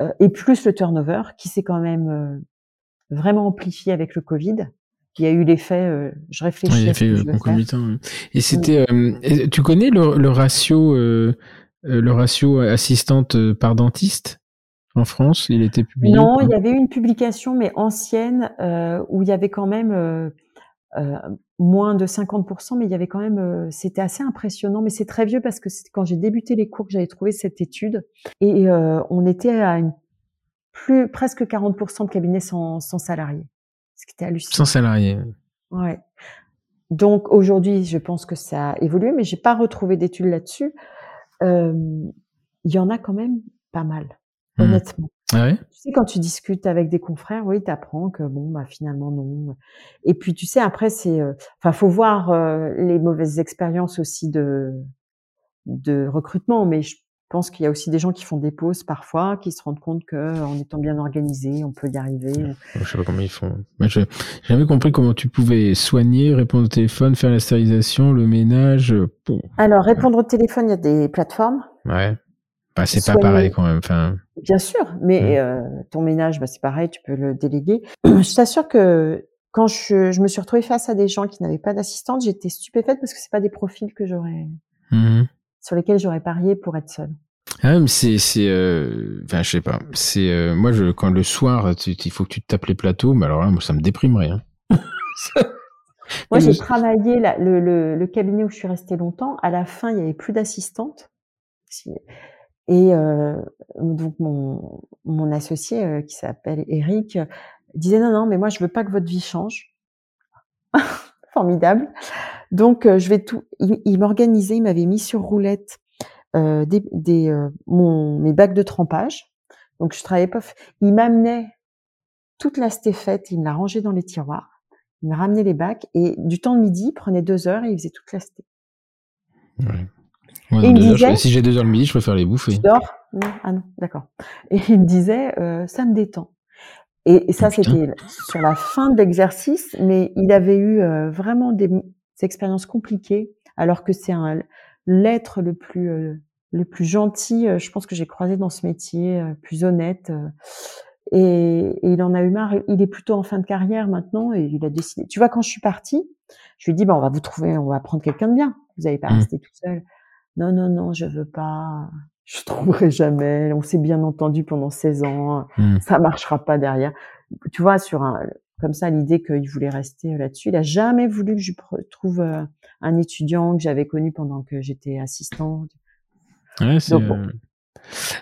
Euh, et plus le turnover qui s'est quand même euh, vraiment amplifié avec le Covid. Il y a eu l'effet... Euh, je réfléchis. Oui, l'effet concomitant. Oui. Et c'était... Euh, tu connais le, le ratio euh, le ratio assistante par dentiste ? En France, il était publié. Non, il y avait une publication, mais ancienne, euh, où il y avait quand même euh, euh, moins de cinquante pour cent, mais il y avait quand même. Euh, c'était assez impressionnant, mais c'est très vieux parce que c'est quand j'ai débuté les cours que j'avais trouvé cette étude, et euh, on était à une, plus presque quarante pour cent de cabinets sans, sans salariés, ce qui était hallucinant. Sans salariés. Ouais. Donc aujourd'hui, je pense que ça a évolué, mais j'ai pas retrouvé d'études là-dessus. Euh, il y en a quand même pas mal, mmh. honnêtement. Ah oui? Tu sais, quand tu discutes avec des confrères, oui, t'apprends que bon, bah finalement non. Et puis tu sais, après c'est, enfin, euh, faut voir euh, les mauvaises expériences aussi de de recrutement, mais je pense qu'il y a aussi des gens qui font des pauses parfois, qui se rendent compte que en étant bien organisé, on peut y arriver. Je sais pas comment ils font. Mais je j'avais compris comment tu pouvais soigner, répondre au téléphone, faire la stérilisation, le ménage. Pour... Alors répondre au téléphone, il y a des plateformes. Ouais. Bah, c'est soigner. Pas pareil quand même. Enfin... Bien sûr, mais mmh. euh, ton ménage, bah, c'est pareil, tu peux le déléguer. Je t'assure que quand je, je me suis retrouvée face à des gens qui n'avaient pas d'assistante, j'étais stupéfaite parce que c'est pas des profils que j'aurais, mmh. sur lesquels j'aurais parié pour être seule. Ah, mais c'est, c'est, euh... enfin, je sais pas. C'est, euh... moi, je, quand le soir, il faut que tu te tapes les plateaux, mais alors là, moi, ça me déprimerait. Hein. Moi, j'ai travaillé la, le, le, le cabinet où je suis restée longtemps. À la fin, il n'y avait plus d'assistante. Et euh, donc mon mon associé euh, qui s'appelle Eric euh, disait non non mais moi je veux pas que votre vie change. Formidable. Donc euh, je vais tout. Il, il m'organisait, il m'avait mis sur roulette euh, des des euh, mon mes bacs de trempage. Donc je travaillais pas. Il m'amenait toute la stéphette, il me la rangeait dans les tiroirs, il me ramenait les bacs et du temps de midi il prenait deux heures et il faisait toute la sté. Ouais. Ouais, et il me disait, heures, je, si j'ai deux heures le midi, je préfère les bouffer. Je dors. Non, ah non, d'accord. Et il me disait, euh, ça me détend. Et, et ça, oh, c'était sur la fin de l'exercice, mais il avait eu euh, vraiment des, des expériences compliquées, alors que c'est un, l'être le plus, euh, le plus gentil, euh, je pense que j'ai croisé dans ce métier, euh, plus honnête. Euh, et, et il en a eu marre. Il est plutôt en fin de carrière maintenant, et il a décidé. Tu vois, quand je suis partie, je lui ai dit, bah, on va vous trouver, on va prendre quelqu'un de bien. Vous n'allez pas mmh. rester tout seul. Non, non, non, je veux pas, je trouverai jamais, on s'est bien entendu pendant seize ans, mmh. ça marchera pas derrière. Tu vois, sur un, comme ça, l'idée qu'il voulait rester là-dessus, il a jamais voulu que je trouve un étudiant que j'avais connu pendant que j'étais assistante. Ouais, c'est... Donc, bon.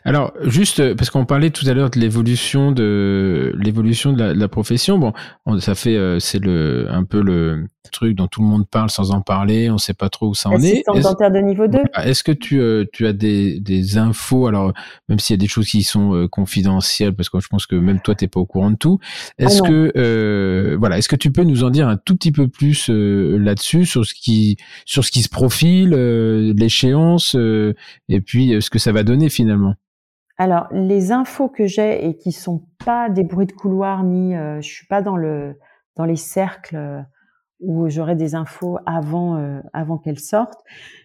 Alors, juste, parce qu'on parlait tout à l'heure de l'évolution de, l'évolution de la, de la profession. Bon, on, ça fait, euh, c'est le, un peu le truc dont tout le monde parle sans en parler. On sait pas trop où ça en est. Assistante dentaire de niveau deux. Voilà, est-ce que tu, euh, tu as des, des infos? Alors, même s'il y a des choses qui sont euh, confidentielles, parce que je pense que même toi, t'es pas au courant de tout. Est-ce ah que, euh, voilà, est-ce que tu peux nous en dire un tout petit peu plus, euh, là-dessus, sur ce qui, sur ce qui se profile, euh, l'échéance, euh, et puis, euh, ce que ça va donner finalement? Alors, les infos que j'ai et qui sont pas des bruits de couloir ni euh, je suis pas dans le dans les cercles euh, où j'aurai des infos avant euh, avant qu'elles sortent,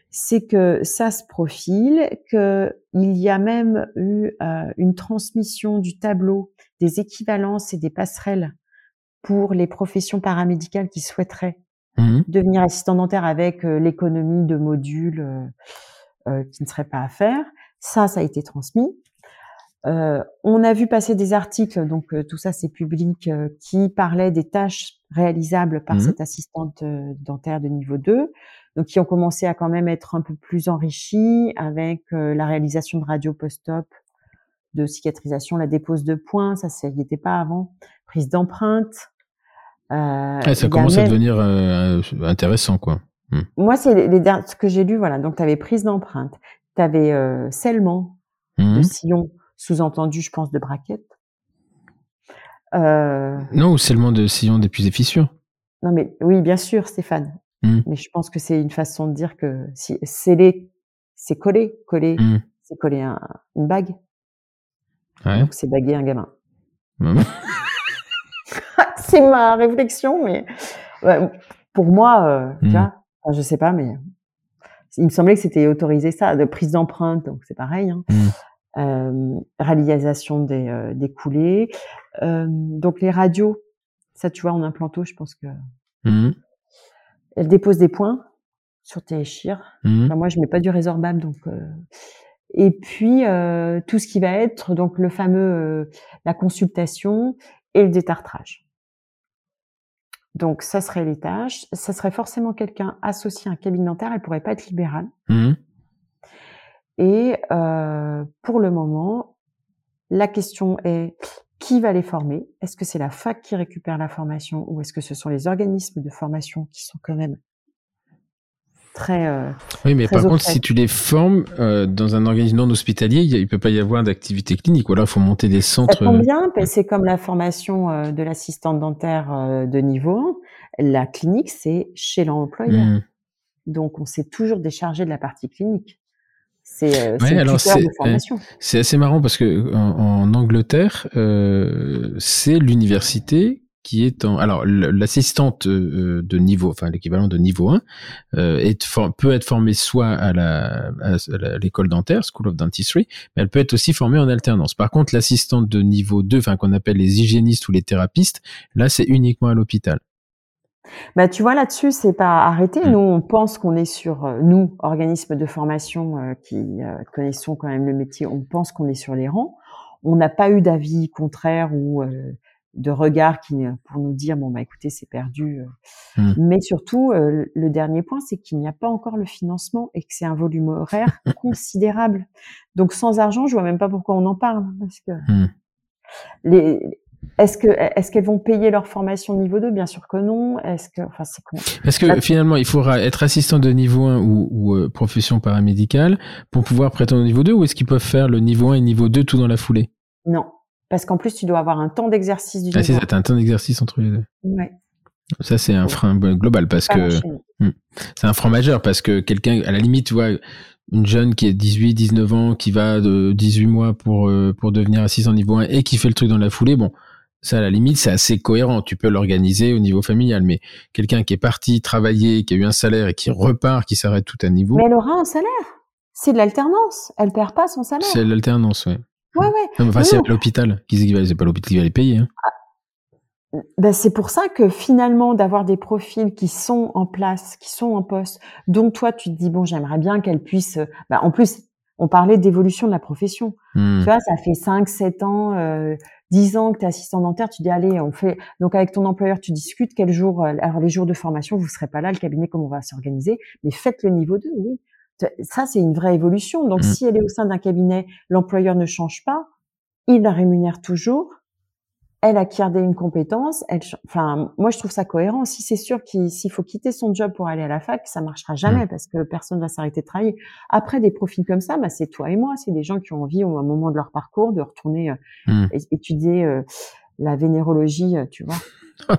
c'est que ça se profile, que il y a même eu euh, une transmission du tableau des équivalences et des passerelles pour les professions paramédicales qui souhaiteraient mmh. devenir assistant dentaire avec euh, l'économie de modules euh, euh, qui ne serait pas à faire. Ça, ça a été transmis. Euh, on a vu passer des articles, donc euh, tout ça c'est public, euh, qui parlaient des tâches réalisables par mmh. cette assistante euh, dentaire de niveau deux, donc qui ont commencé à quand même être un peu plus enrichies avec euh, la réalisation de radios post-op, de cicatrisation, la dépose de points, ça ça n'y était pas avant, prise d'empreintes. Euh, ah, ça commence même... à devenir euh, intéressant quoi. Mmh. Moi c'est les, les derniers, ce que j'ai lu, voilà, donc tu avais prise d'empreintes. Tu avais euh, scellement mmh. de sillon, sous-entendu, je pense, de braquettes. Euh... Non, ou scellement de sillon depuis des fissures. Non, mais oui, bien sûr, Stéphane. Mmh. Mais je pense que c'est une façon de dire que si, sceller, c'est coller. Coller, mmh. c'est coller un, une bague. Ouais. Donc, c'est baguer un gamin. Mmh. C'est ma réflexion, mais ouais, pour moi, euh, mmh. tu vois, enfin, je sais pas, mais... Il me semblait que c'était autorisé ça, de prise d'empreinte, donc c'est pareil. Hein. Mmh. Euh, réalisation des, euh, des coulées. Euh, donc les radios, ça tu vois en implanto, je pense que mmh. elles déposent des points sur tes chires. Mmh. Enfin, moi je mets pas du résorbable, donc. Euh... Et puis euh, tout ce qui va être donc le fameux euh, la consultation et le détartrage. Donc, ça serait les tâches. Ça serait forcément quelqu'un associé à un cabinet dentaire. Elle pourrait pas être libérale. Mmh. Et euh, pour le moment, La question est, qui va les former? Est-ce que c'est la fac qui récupère la formation ou est-ce que ce sont les organismes de formation qui sont quand même très euh, oui, mais très par contre, si tu les formes euh, dans un organisme non hospitalier, il ne peut pas y avoir d'activité clinique. Ou alors, il faut monter des centres... Ça tombe bien, c'est comme la formation euh, de l'assistante dentaire euh, de niveau un. La clinique, c'est chez l'employeur. Mmh. Donc, on s'est toujours déchargé de la partie clinique. C'est, c'est, ouais, alors c'est, c'est assez marrant parce que en, en Angleterre, euh, c'est l'université qui est en. Alors, l'assistante de niveau, enfin l'équivalent de niveau un, euh, est for- peut être formée soit à, la, à, la, à l'école dentaire, School of Dentistry, mais elle peut être aussi formée en alternance. Par contre, l'assistante de niveau deux, enfin qu'on appelle les hygiénistes ou les thérapeutes, là, c'est uniquement à l'hôpital. Bah, tu vois, là-dessus, c'est pas arrêté. Nous, on pense qu'on est sur, nous, organismes de formation euh, qui euh, connaissons quand même le métier, on pense qu'on est sur les rangs. On n'a pas eu d'avis contraire ou euh, de regard qui, pour nous dire, bon, bah, écoutez, c'est perdu. Euh. Mm. Mais surtout, euh, le dernier point, c'est qu'il n'y a pas encore le financement et que c'est un volume horaire considérable. Donc, sans argent, je vois même pas pourquoi on en parle. Parce que mm. les, Est-ce, que, est-ce qu'elles vont payer leur formation niveau deux? Bien sûr que non. Est-ce que, enfin, c'est con. Parce que finalement, il faudra être assistant de niveau un ou, ou euh, profession paramédicale pour pouvoir prétendre au niveau deux, ou est-ce qu'ils peuvent faire le niveau un et niveau deux tout dans la foulée? Non, parce qu'en plus, tu dois avoir un temps d'exercice du ah, niveau c'est ça, un. T'as un temps d'exercice entre les deux. Ouais. Ça, c'est un frein global parce que c'est un frein majeur parce que quelqu'un, à la limite, tu vois, une jeune qui est dix-huit, dix-neuf ans, qui va de dix-huit mois pour, euh, pour devenir assistant niveau un et qui fait le truc dans la foulée, bon. Ça, à la limite, c'est assez cohérent. Tu peux l'organiser au niveau familial, mais quelqu'un qui est parti travailler, qui a eu un salaire et qui repart, qui s'arrête tout à niveau. Mais elle aura un salaire. C'est de l'alternance. Elle perd pas son salaire. C'est de l'alternance, ouais. Ouais, ouais. Non, enfin, mais c'est non. L'hôpital. C'est pas l'hôpital qui va les payer. Hein. Ben, c'est pour ça que finalement, d'avoir des profils qui sont en place, qui sont en poste, dont toi, tu te dis, bon, j'aimerais bien qu'elle puisse, ben, en plus, on parlait d'évolution de la profession. Mmh. Tu vois, ça fait cinq, sept ans, euh, dix ans que tu es assistant dentaire, tu dis, allez, on fait, donc avec ton employeur, tu discutes quel jour, alors les jours de formation, vous serez pas là, le cabinet, comment on va s'organiser, mais faites le niveau deux, oui. Ça, c'est une vraie évolution. Donc, mmh. si elle est au sein d'un cabinet, l'employeur ne change pas, il la rémunère toujours, elle acquiert une compétence, elle, enfin, moi, je trouve ça cohérent. Si c'est sûr qu'il, s'il faut quitter son job pour aller à la fac, ça marchera jamais mmh. parce que personne va s'arrêter de travailler. Après, des profils comme ça, bah, c'est toi et moi. C'est des gens qui ont envie, au moment de leur parcours, de retourner, mmh. euh, étudier, euh, la vénérologie, euh, tu vois.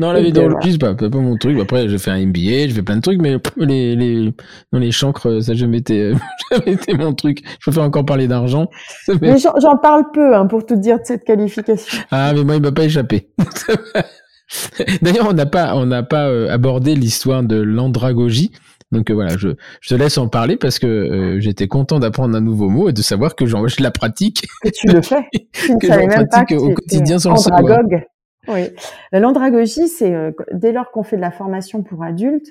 Non, la vénérologie, c'est pas, c'est pas mon truc. Après, je fais un M B A, je fais plein de trucs, mais les, les, non, les chancres, ça, je m'étais, euh, été mon truc. Je préfère encore parler d'argent. Mais, mais j'en, j'en parle peu, hein, pour tout dire de cette qualification. Ah, mais moi, il m'a pas échappé. D'ailleurs, on n'a pas, on n'a pas euh, abordé l'histoire de l'andragogie. Donc, euh, voilà, je, je te laisse en parler parce que, euh, j'étais content d'apprendre un nouveau mot et de savoir que j'en, je la pratique. Que tu le fais. Tu ne savais même pas que tu étais au quotidien sans le savoir. Oui. L'andragogie, c'est euh, dès lors qu'on fait de la formation pour adultes,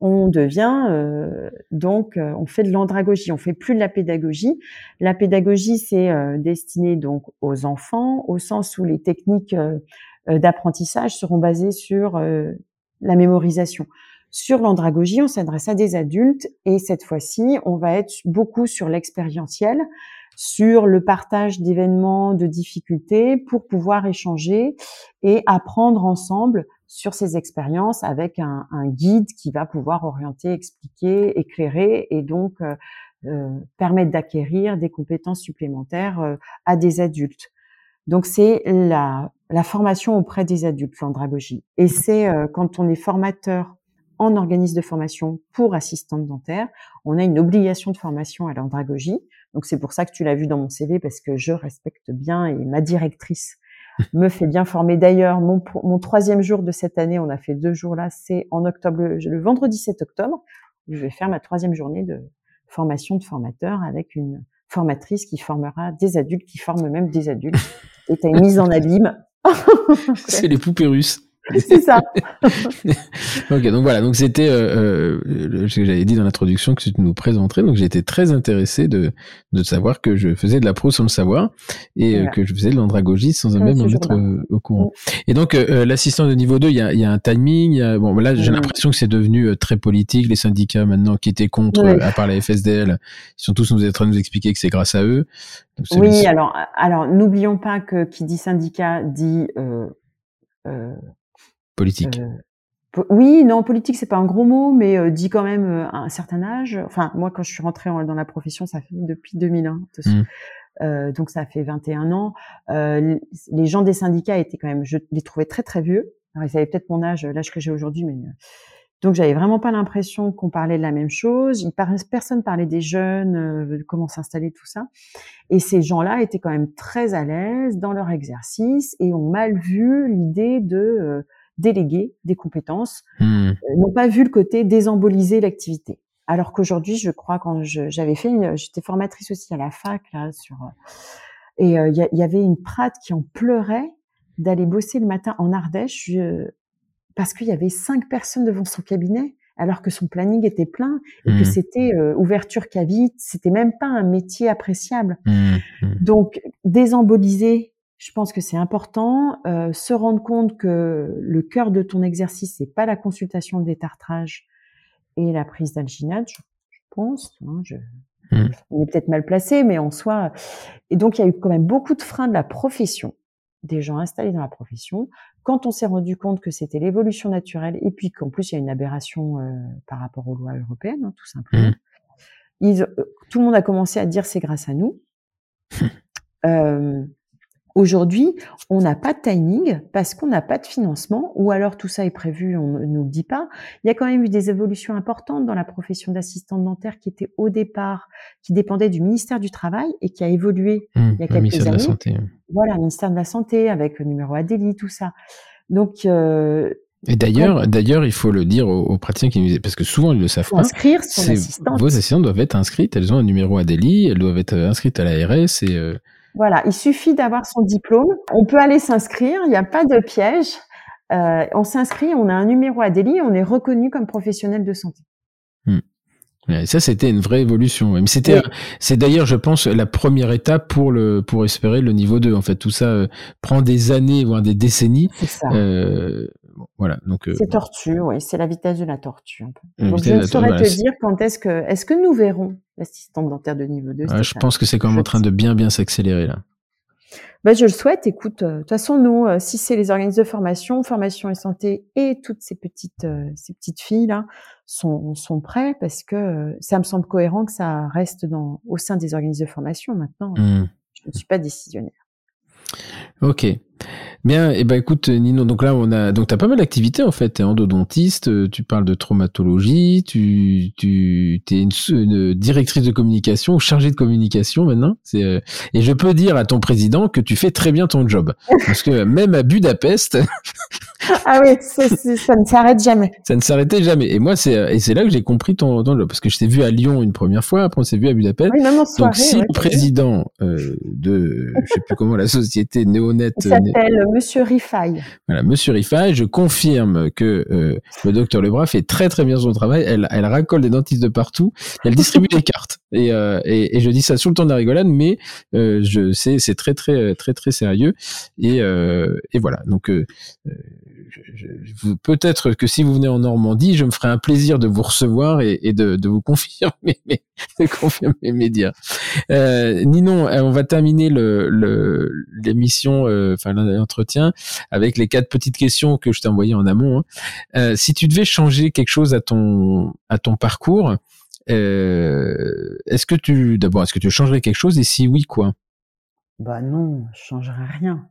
on devient euh, donc euh, on fait de l'andragogie, on fait plus de la pédagogie. La pédagogie, c'est euh, destiné donc aux enfants, au sens où les techniques euh, d'apprentissage seront basées sur euh, la mémorisation. Sur l'andragogie, on s'adresse à des adultes et cette fois-ci, on va être beaucoup sur l'expérientiel, sur le partage d'événements, de difficultés pour pouvoir échanger et apprendre ensemble sur ces expériences avec un, un guide qui va pouvoir orienter, expliquer, éclairer et donc euh, euh, permettre d'acquérir des compétences supplémentaires euh, à des adultes. Donc c'est la, la formation auprès des adultes, l'andragogie. Et c'est euh, quand on est formateur en organisme de formation pour assistante dentaire, on a une obligation de formation à l'andragogie. Donc, c'est pour ça que tu l'as vu dans mon C V, parce que je respecte bien et ma directrice me fait bien former. D'ailleurs, mon, mon troisième jour de cette année, on a fait deux jours là, c'est en octobre, le, le vendredi sept octobre, où je vais faire ma troisième journée de formation de formateur avec une formatrice qui formera des adultes, qui forment même des adultes. Et t'as une mise en abîme. C'est les poupées russes. C'est ça. Ok, donc voilà, donc c'était euh, euh, ce que j'avais dit dans l'introduction que tu nous présenterais. Donc j'étais très intéressé de de savoir que je faisais de la pro sans le savoir et voilà. euh, que je faisais de l'andragogie sans ouais, même en être euh, au courant. Oui. Et donc euh, l'assistant de niveau deux, il y a il y a un timing. Y a, bon, là j'ai oui. l'impression que c'est devenu euh, très politique. Les syndicats maintenant qui étaient contre, oui. euh, à part la F S D L, ils sont tous nous en train de nous expliquer que c'est grâce à eux. Donc, oui, bien... alors alors n'oublions pas que qui dit syndicat dit euh, euh, politique. Euh, po- oui, non, politique, c'est pas un gros mot, mais euh, dit quand même euh, un certain âge. Enfin, moi, quand je suis rentrée en, dans la profession, ça fait depuis deux mille un. Mmh. Euh, donc, ça fait vingt et un ans. Euh, les gens des syndicats étaient quand même, je les trouvais très, très vieux. Alors, ils avaient peut-être mon âge, l'âge que j'ai aujourd'hui, mais... Euh, donc, j'avais vraiment pas l'impression qu'on parlait de la même chose. Il par- personne parlait des jeunes, euh, de comment s'installer, tout ça. Et ces gens-là étaient quand même très à l'aise dans leur exercice et ont mal vu l'idée de... Euh, déléguer des compétences, mmh. euh, n'ont pas vu le côté désemboliser l'activité. Alors qu'aujourd'hui, je crois, quand je, j'avais fait, une, j'étais formatrice aussi à la fac, là, sur, et il euh, y, y avait une prate qui en pleurait d'aller bosser le matin en Ardèche euh, parce qu'il y avait cinq personnes devant son cabinet, alors que son planning était plein et mmh. que c'était euh, ouverture cavite, c'était même pas un métier appréciable. Mmh. Donc, désemboliser. Je pense que c'est important, euh, se rendre compte que le cœur de ton exercice, c'est pas la consultation, le détartrage et la prise d'alginate, je, je pense. Hein, je, mmh. On est peut-être mal placé, mais en soi. Et donc, il y a eu quand même beaucoup de freins de la profession, des gens installés dans la profession. Quand on s'est rendu compte que c'était l'évolution naturelle, et puis qu'en plus, il y a une aberration euh, par rapport aux lois européennes, hein, tout simplement. Mmh. Ils, euh, tout le monde a commencé à dire c'est grâce à nous. euh, Aujourd'hui, on n'a pas de timing parce qu'on n'a pas de financement, ou alors tout ça est prévu, on ne nous le dit pas. Il y a quand même eu des évolutions importantes dans la profession d'assistante dentaire qui était au départ, qui dépendait du ministère du Travail et qui a évolué mmh, il y a quelques années. Le ministère de la Santé. Voilà, le ministère de la Santé avec le numéro A D E L I, tout ça. Donc... Euh, Et d'ailleurs, ouais. d'ailleurs, il faut le dire aux, aux praticiens qui nous disent, parce que souvent ils le savent pas. Inscrire son assistante. Vos assistantes doivent être inscrites. Elles ont un numéro A D E L I, elles doivent être inscrites à l'A R S. Et euh... voilà, il suffit d'avoir son diplôme. On peut aller s'inscrire. Il n'y a pas de piège. Euh, on s'inscrit, on a un numéro A D E L I, on est reconnu comme professionnel de santé. Hmm. Et ça, c'était une vraie évolution. Mais c'était, oui. c'est d'ailleurs, je pense, la première étape pour le, pour espérer le niveau deux. En fait, tout ça euh, prend des années, voire des décennies. C'est ça. Euh, Voilà, donc, euh, c'est tortue, oui, c'est la vitesse de la tortue. Un peu. Donc, je ne saurais voilà, te c'est... dire quand est-ce que, est-ce que nous verrons l'assistante dentaire de niveau deux. Ouais, je ça. pense que c'est quand même en train de bien, bien s'accélérer là. Ben, je le souhaite, écoute, de euh, toute façon, nous, euh, si c'est les organismes de formation, Formation et Santé et toutes ces petites, euh, ces petites filles-là sont, sont prêts parce que euh, ça me semble cohérent que ça reste dans, au sein des organismes de formation maintenant. Mmh. Je ne suis pas décisionnaire. Ok, bien. Et eh ben écoute, Ninon. Donc là, on a donc t'as pas mal d'activités en fait. T'es endodontiste, tu parles de traumatologie, tu tu t'es une, une directrice de communication ou chargée de communication maintenant. C'est euh... et je peux dire à ton président que tu fais très bien ton job parce que même à Budapest. Ah oui, c'est, c'est, ça ne s'arrête jamais. Ça ne s'arrêtait jamais. Et moi, c'est et c'est là que j'ai compris ton ton job parce que je t'ai vu à Lyon une première fois, après on s'est vu à Budapest. Oui, même en soirée, donc si ouais, le président euh, de je sais plus comment la société néonette il s'appelle né... Monsieur Riffaille. Voilà, Monsieur Riffaille. Je confirme que euh, le docteur Lebras fait très très bien son travail. Elle elle raccole des dentistes de partout. Elle distribue des cartes. Et, euh, et et je dis ça sous le ton de la rigolade, mais euh, je c'est c'est très très très très sérieux. Et euh, et voilà. Donc euh, Je, je, je, peut-être que si vous venez en Normandie, je me ferai un plaisir de vous recevoir et, et de, de vous confirmer, mes, de confirmer mes dires. Euh, Ninon, on va terminer le, le, l'émission, euh, enfin l'entretien, avec les quatre petites questions que je t'ai envoyées en amont. Hein. Euh, si tu devais changer quelque chose à ton, à ton parcours, euh, est-ce que tu, d'abord, est-ce que tu changerais quelque chose et si oui, quoi ? Bah non, je changerais rien.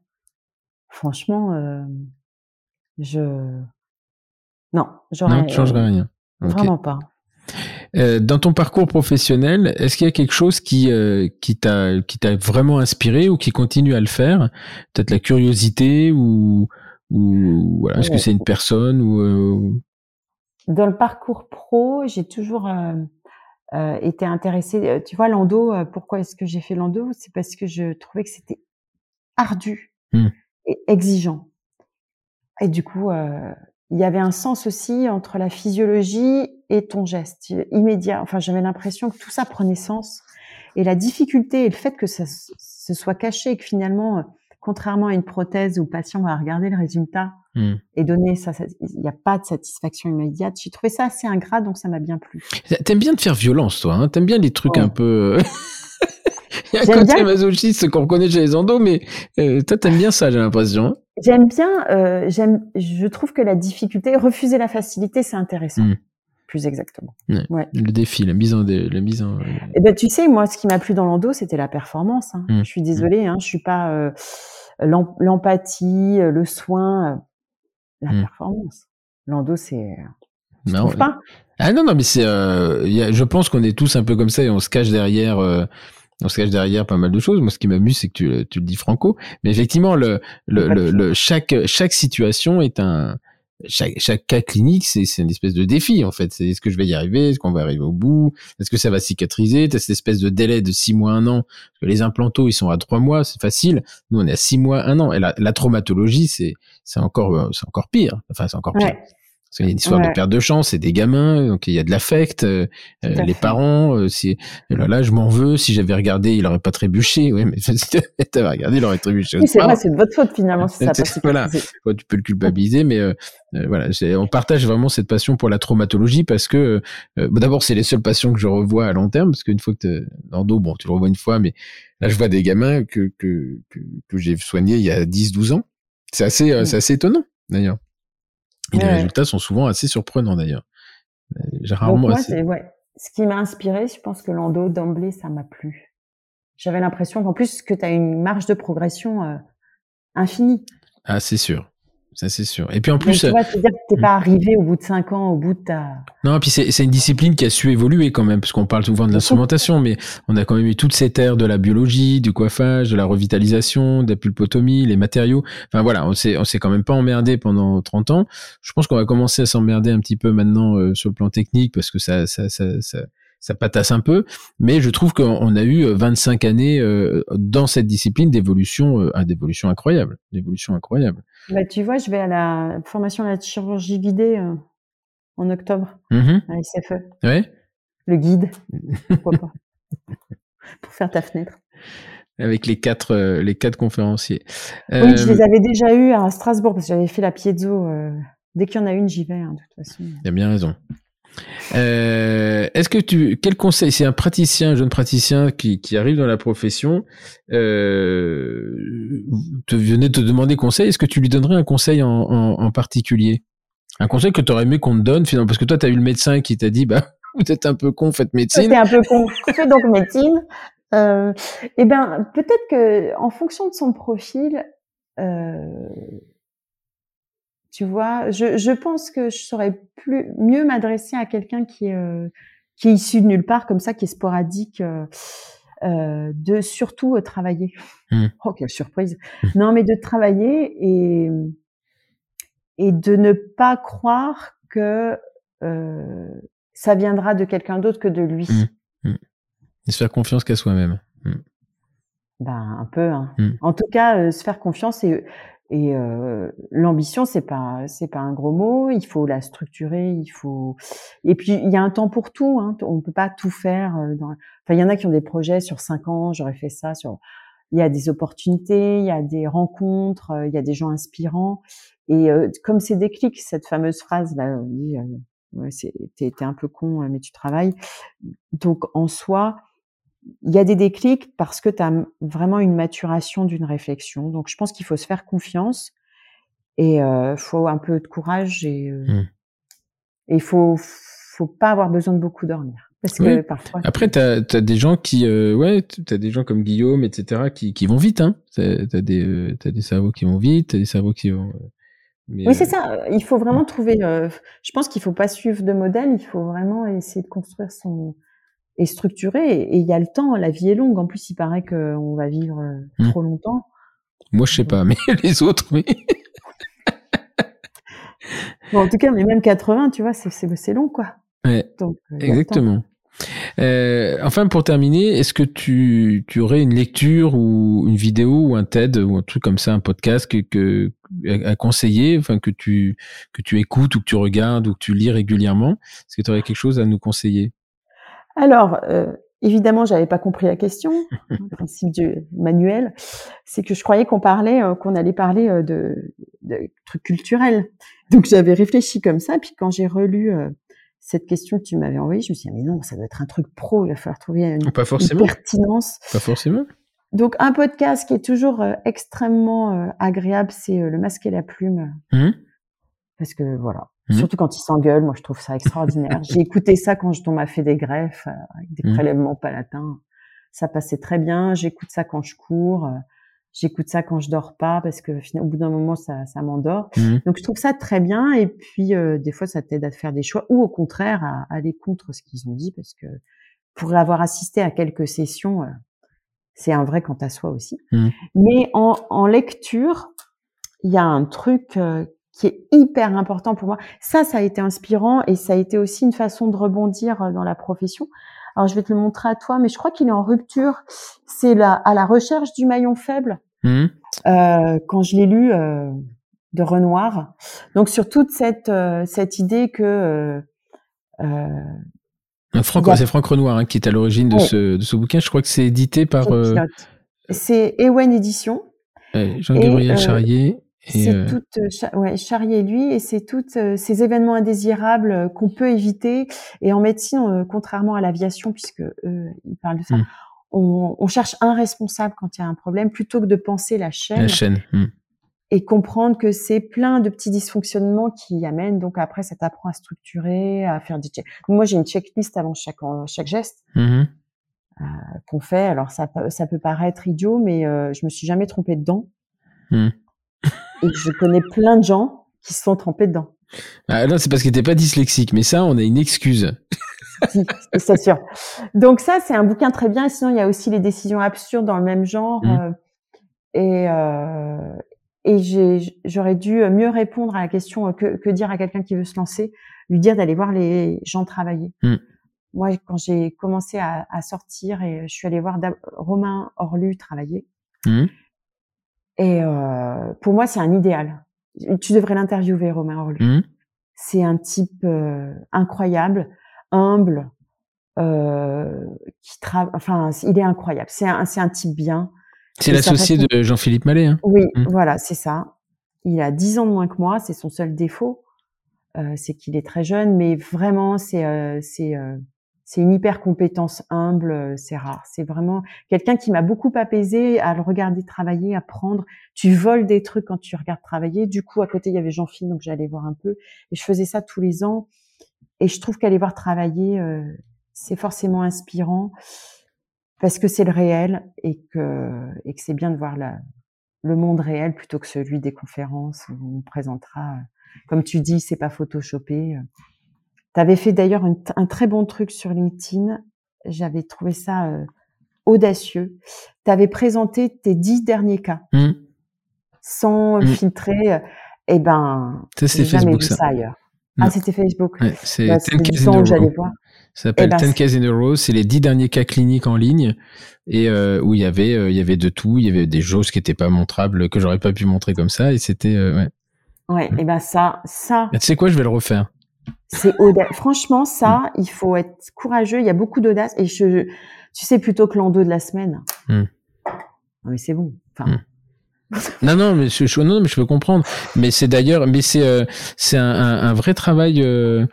Franchement. Euh... Je non, j'aurais non, tu changerais rien. Okay. Vraiment pas. Euh, dans ton parcours professionnel, est-ce qu'il y a quelque chose qui euh, qui t'a qui t'a vraiment inspiré ou qui continue à le faire ? Peut-être la curiosité ou ou voilà, est-ce ouais. que c'est une personne ou euh... Dans le parcours pro, j'ai toujours euh, euh, été intéressée. Tu vois, l'endo. Pourquoi est-ce que j'ai fait l'endo ? C'est parce que je trouvais que c'était ardu mmh. et exigeant. Et du coup, euh, il y avait un sens aussi entre la physiologie et ton geste immédiat. Enfin, j'avais l'impression que tout ça prenait sens. Et la difficulté et le fait que ça se soit caché et que finalement, euh, contrairement à une prothèse où le patient va regarder le résultat mmh. et donner ça, il n'y a pas de satisfaction immédiate. J'ai trouvé ça assez ingrat, donc ça m'a bien plu. T'aimes bien te faire violence, toi. Hein, t'aimes bien les trucs ouais. un peu... Il y a un côté masochiste qu'on reconnaît chez les endos, mais euh, toi, t'aimes bien ça, j'ai l'impression. J'aime bien, euh, j'aime, je trouve que la difficulté, refuser la facilité, c'est intéressant. Mmh. Plus exactement. Ouais. Ouais. Le défi, la mise en... Dé, la mise en... Eh ben, tu sais, moi, ce qui m'a plu dans l'endo, c'était la performance. Hein. Mmh. Je suis désolée, hein, je suis pas euh, l'em- l'empathie, le soin, euh, la mmh. performance. L'endo, c'est... Je non, trouve pas. Ah non, non, mais c'est... Euh, y a, je pense qu'on est tous un peu comme ça et on se cache derrière... Euh, On se cache derrière pas mal de choses. Moi, ce qui m'amuse, c'est que tu, tu le dis franco. Mais effectivement, le, le, le, le, chaque, chaque situation est un, chaque, chaque cas clinique, c'est, c'est une espèce de défi, en fait. C'est est-ce que je vais y arriver? Est-ce qu'on va arriver au bout? Est-ce que ça va cicatriser? T'as cette espèce de délai de six mois, un an. Parce que les implantos, ils sont à trois mois, c'est facile. Nous, on est à six mois, un an. Et la, la traumatologie, c'est, c'est encore, c'est encore pire. Enfin, c'est encore pire. Ouais. Parce qu'il y a une histoire ouais. de perte de chance, c'est des gamins, donc il y a de l'affect, euh, les fait. parents, euh, c'est, là, là, je m'en veux, si j'avais regardé, il aurait pas trébuché, oui, mais si t'avais regardé, il aurait trébuché. Oui, c'est vrai, c'est de votre faute, finalement, si ça passe. Pas voilà. Ouais, tu peux le culpabiliser, mais, euh, euh, voilà, c'est, on partage vraiment cette passion pour la traumatologie parce que, euh, bon, d'abord, c'est les seules passions que je revois à long terme, parce qu'une fois que t'es dans le dos, bon, tu le revois une fois, mais là, je vois des gamins que, que, que, que j'ai soignés il y a dix, douze ans. C'est assez, euh, c'est assez étonnant, d'ailleurs. Et ouais. les résultats sont souvent assez surprenants d'ailleurs. J'ai rarement moi, assez... c'est, ouais. Ce qui m'a inspiré, je pense que l'endo d'emblée, ça m'a plu. J'avais l'impression qu'en plus, que tu as une marge de progression euh, infinie. Ah, c'est sûr. Ça, c'est sûr. Et puis en plus... Donc, tu vois, c'est-à-dire que t'es mmh. pas arrivé au bout de cinq ans, au bout de ta... Non, et puis c'est, c'est une discipline qui a su évoluer quand même, parce qu'on parle souvent de l'instrumentation, mais on a quand même eu toute cette ère de la biologie, du coiffage, de la revitalisation, de la pulpotomie, les matériaux. Enfin voilà, on s'est, on s'est quand même pas emmerdé pendant trente ans. Je pense qu'on va commencer à s'emmerder un petit peu maintenant euh, sur le plan technique, parce que ça... ça, ça, ça... ça patasse un peu, mais je trouve qu'on a eu vingt-cinq années euh, dans cette discipline d'évolution, euh, d'évolution incroyable, d'évolution incroyable. Bah, tu vois, je vais à la formation à la chirurgie guidée euh, en octobre, mm-hmm. à S F E. Ouais. Le guide, pourquoi pas, pour faire ta fenêtre. Avec les quatre, euh, les quatre conférenciers. Euh... Oui, je les avais déjà eus à Strasbourg, parce que j'avais fait la piezo. Euh, dès qu'il y en a une, j'y vais, hein, de toute façon. T'as bien raison. Euh, est-ce que tu, quel conseil, c'est un praticien, un jeune praticien qui, qui arrive dans la profession, euh, te venait te demander conseil, est-ce que tu lui donnerais un conseil en, en, en particulier? Un conseil que t'aurais aimé qu'on te donne finalement, parce que toi t'as eu le médecin qui t'a dit, bah, vous êtes un peu con, faites médecine. T'es un peu con, fais donc médecine. Euh, eh ben, peut-être que, en fonction de son profil, euh, tu vois, je, je pense que je saurais plus, mieux m'adresser à quelqu'un qui est, euh, qui est issu de nulle part, comme ça, qui est sporadique, euh, euh, de surtout euh, travailler. Mmh. Oh, quelle surprise. Mmh. Non, mais de travailler et, et de ne pas croire que euh, ça viendra de quelqu'un d'autre que de lui. Mmh. Mmh. Et se faire confiance qu'à soi-même. Mmh. Ben, un peu. Hein. Mmh. En tout cas, euh, se faire confiance et... Et euh, l'ambition, c'est pas, c'est pas un gros mot. Il faut la structurer, il faut. Et puis il y a un temps pour tout. Hein. On peut pas tout faire. Dans... Enfin, il y en a qui ont des projets sur cinq ans. J'aurais fait ça. Sur. Il y a des opportunités, il y a des rencontres, il y a des gens inspirants. Et euh, comme c'est des clics, cette fameuse phrase là, on dit, euh, ouais, c'est, t'es, t'es un peu con, mais tu travailles. Donc en soi. Il y a des déclics parce que tu as vraiment une maturation d'une réflexion. Donc, je pense qu'il faut se faire confiance et il euh, faut un peu de courage et euh, mmh. il faut, faut pas avoir besoin de beaucoup dormir. Parce oui. que parfois. Après, tu as des gens qui, euh, ouais, tu as des gens comme Guillaume, et cetera, qui, qui vont vite. Hein. Tu as des, euh, des cerveaux qui vont vite, tu as des cerveaux qui vont. Euh, mais, oui, c'est euh, ça. Il faut vraiment ouais. trouver. Euh, je pense qu'il ne faut pas suivre de modèle, il faut vraiment essayer de construire son. Et structuré, et il y a le temps, la vie est longue. En plus, il paraît qu'on va vivre mmh. trop longtemps. Moi, je sais pas, mais les autres, oui. Bon, en tout cas, mais même quatre-vingts, tu vois, c'est, c'est, c'est long, quoi. Ouais, donc, exactement. Euh, enfin, pour terminer, est-ce que tu, tu aurais une lecture ou une vidéo ou un TED ou un truc comme ça, un podcast que, que, à conseiller, enfin, que tu, que tu écoutes ou que tu regardes ou que tu lis régulièrement? Est-ce que tu aurais quelque chose à nous conseiller? Alors, euh, évidemment, j'avais pas compris la question. Le principe du manuel, c'est que je croyais qu'on parlait, euh, qu'on allait parler euh, de, de trucs culturels. Donc, j'avais réfléchi comme ça. Puis, quand j'ai relu euh, cette question que tu m'avais envoyée, je me suis dit, ah, mais non, ça doit être un truc pro. Il va falloir trouver une, pas forcément. une pertinence. Pas forcément. Donc, un podcast qui est toujours euh, extrêmement euh, agréable, c'est euh, Le Masque et la Plume. Mmh. Parce que, voilà. Mmh. Surtout quand ils s'engueulent, moi je trouve ça extraordinaire. J'ai écouté ça quand on m'a fait des greffes, euh, avec des mmh. prélèvements palatins. Ça passait très bien. J'écoute ça quand je cours. Euh, j'écoute ça quand je dors pas parce que au bout d'un moment ça, ça m'endort. Mmh. Donc je trouve ça très bien. Et puis euh, des fois ça t'aide à te faire des choix ou au contraire à, à aller contre ce qu'ils ont dit parce que pour avoir assisté à quelques sessions, euh, c'est un vrai quant à soi aussi. Mmh. Mais en, en lecture, il y a un truc. Euh, qui est hyper important pour moi. Ça, ça a été inspirant et ça a été aussi une façon de rebondir dans la profession. Alors, je vais te le montrer à toi, mais je crois qu'il est en rupture. C'est la, à la recherche du maillon faible, mmh. euh, quand je l'ai lu, euh, de Renoir. Donc, sur toute cette, euh, cette idée que... Euh, Franck, a... C'est Franck Renoir hein, qui est à l'origine de, ouais. ce, de ce bouquin. Je crois que c'est édité par... Euh... C'est Ewen Édition. Ouais, Jean-Gabriel euh, Charrier... C'est euh... toute, euh, ouais, Charrier et lui, et c'est toutes euh, ces événements indésirables euh, qu'on peut éviter. Et en médecine, euh, contrairement à l'aviation, puisque euh, il parle de ça, mmh. on, on cherche un responsable quand il y a un problème, plutôt que de penser la chaîne. La chaîne. Mmh. Et comprendre que c'est plein de petits dysfonctionnements qui y amènent. Donc après, ça t'apprend à structurer, à faire des checks. Moi, j'ai une checklist avant chaque chaque geste. Mmh. Euh, qu'on fait. Alors ça ça peut paraître idiot, mais euh, je me suis jamais trompée dedans. Mmh. Et je connais plein de gens qui se sont trempés dedans. Ah non, c'est parce qu'ils n'étaient pas dyslexiques, mais ça, on a une excuse. Si, c'est sûr. Donc ça, c'est un bouquin très bien. Sinon, il y a aussi Les décisions absurdes dans le même genre. Mmh. Et, euh, et j'ai, j'aurais dû mieux répondre à la question que, que dire à quelqu'un qui veut se lancer, lui dire d'aller voir les gens travailler. Mmh. Moi, quand j'ai commencé à, à sortir, et je suis allée voir Romain Orluc travailler. Mmh. Et euh, pour moi, c'est un idéal. Tu devrais l'interviewer, Romain Orluc. Mmh. C'est un type euh, incroyable, humble, euh, qui travaille. Enfin, il est incroyable. C'est un, c'est un type bien. C'est et l'associé façon... de Jean-Philippe Mallet. Hein. Oui, mmh. voilà, c'est ça. Il a dix ans de moins que moi. C'est son seul défaut, euh, c'est qu'il est très jeune. Mais vraiment, c'est euh, c'est euh, c'est une hyper compétence humble, c'est rare. C'est vraiment quelqu'un qui m'a beaucoup apaisée à le regarder travailler, apprendre. Tu voles des trucs quand tu regardes travailler. Du coup, à côté, il y avait Jean-Philippe, donc j'allais voir un peu. Et je faisais ça tous les ans. Et je trouve qu'aller voir travailler, euh, c'est forcément inspirant parce que c'est le réel et que, et que c'est bien de voir la, le monde réel plutôt que celui des conférences où on présentera, comme tu dis, c'est pas photoshopé. Tu avais fait d'ailleurs une, un très bon truc sur LinkedIn. J'avais trouvé ça euh, audacieux. Tu avais présenté tes dix derniers cas mmh. sans mmh. filtrer. Eh ben, ça, j'ai jamais Facebook, vu ça, ça ailleurs. Non. Ah, c'était Facebook. Ouais, c'est bah, ten Cases in a Row. Ça s'appelle eh ben, ten Cases in a Row. C'est les dix derniers cas cliniques en ligne et euh, où il y avait, euh, il y avait de tout. Il y avait des choses qui n'étaient pas montrables que j'aurais pas pu montrer comme ça. Et c'était euh, ouais. Ouais. Mmh. Et eh ben ça, ça. Et tu sais quoi, je vais le refaire. C'est audace. Franchement, ça, mm. il faut être courageux. Il y a beaucoup d'audace. Et je, tu sais, plutôt que l'endo de la semaine. Mm. Non, mais c'est bon. Enfin. Mm. non, non, mais je, je, non, mais je peux comprendre. Mais c'est d'ailleurs, mais c'est, euh, c'est un, un, un vrai travail. Euh,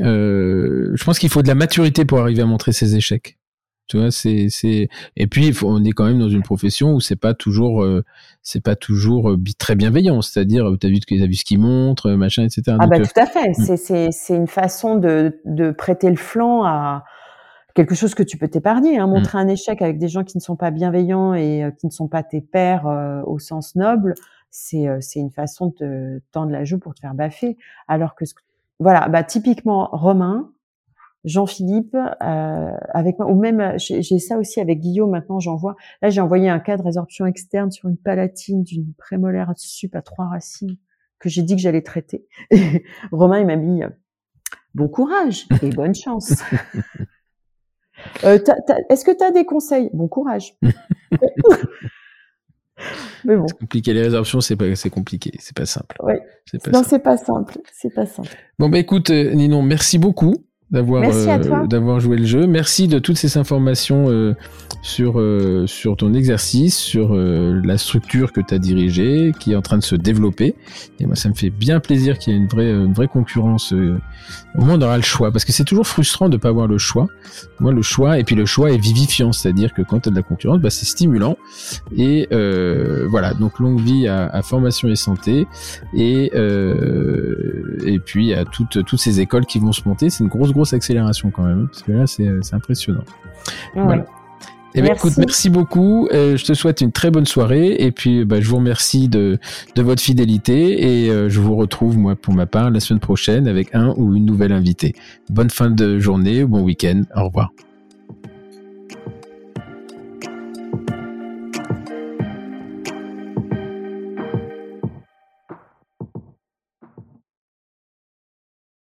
euh, je pense qu'il faut de la maturité pour arriver à montrer ses échecs. Tu vois, c'est, c'est, et puis, faut, on est quand même dans une profession où c'est pas toujours, euh, c'est pas toujours euh, très bienveillant. C'est-à-dire, t'as vu, t'as vu ce qu'ils montrent, machin, et cetera. Ah, donc, bah, euh, tout à fait. Mmh. C'est, c'est, c'est une façon de, de prêter le flanc à quelque chose que tu peux t'épargner, hein. Montrer mmh. un échec avec des gens qui ne sont pas bienveillants et euh, qui ne sont pas tes pairs, euh, au sens noble. C'est, euh, c'est une façon de te tendre la joue pour te faire baffer. Alors que ce, voilà, bah, typiquement, Romain, Jean-Philippe, euh, avec moi, ou même, j'ai, j'ai ça aussi avec Guillaume, maintenant, j'en vois. Là, j'ai envoyé un cas de résorption externe sur une palatine d'une prémolaire sup à trois racines que j'ai dit que j'allais traiter. Et Romain, il m'a mis, bon courage et bonne chance. Euh, t'as, t'as, est-ce que tu as des conseils ? Bon courage. Mais bon. C'est compliqué, les réservations, c'est pas, c'est compliqué, c'est pas simple. Ouais. C'est pas non, simple. c'est pas simple, c'est pas simple. Bon bah écoute, Ninon, merci beaucoup d'avoir euh, d'avoir joué le jeu. Merci de toutes ces informations euh, sur euh, sur ton exercice, sur euh, la structure que tu as dirigée, qui est en train de se développer. Et moi, ça me fait bien plaisir qu'il y ait une vraie une vraie concurrence. Euh, au moins, on aura le choix, parce que c'est toujours frustrant de pas avoir le choix. Moi, le choix, et puis le choix est vivifiant, c'est-à-dire que quand tu as de la concurrence, bah c'est stimulant. Et euh, voilà, donc longue vie à, à Formation et Santé, et euh, et puis à toutes toutes ces écoles qui vont se monter. C'est une grosse grosse accélération quand même, parce que là c'est, c'est impressionnant. Ouais. Voilà. Et eh ben écoute, merci beaucoup. Euh, je te souhaite une très bonne soirée et puis bah, je vous remercie de de votre fidélité et euh, je vous retrouve moi pour ma part la semaine prochaine avec un ou une nouvelle invitée. Bonne fin de journée, bon week-end. Au revoir.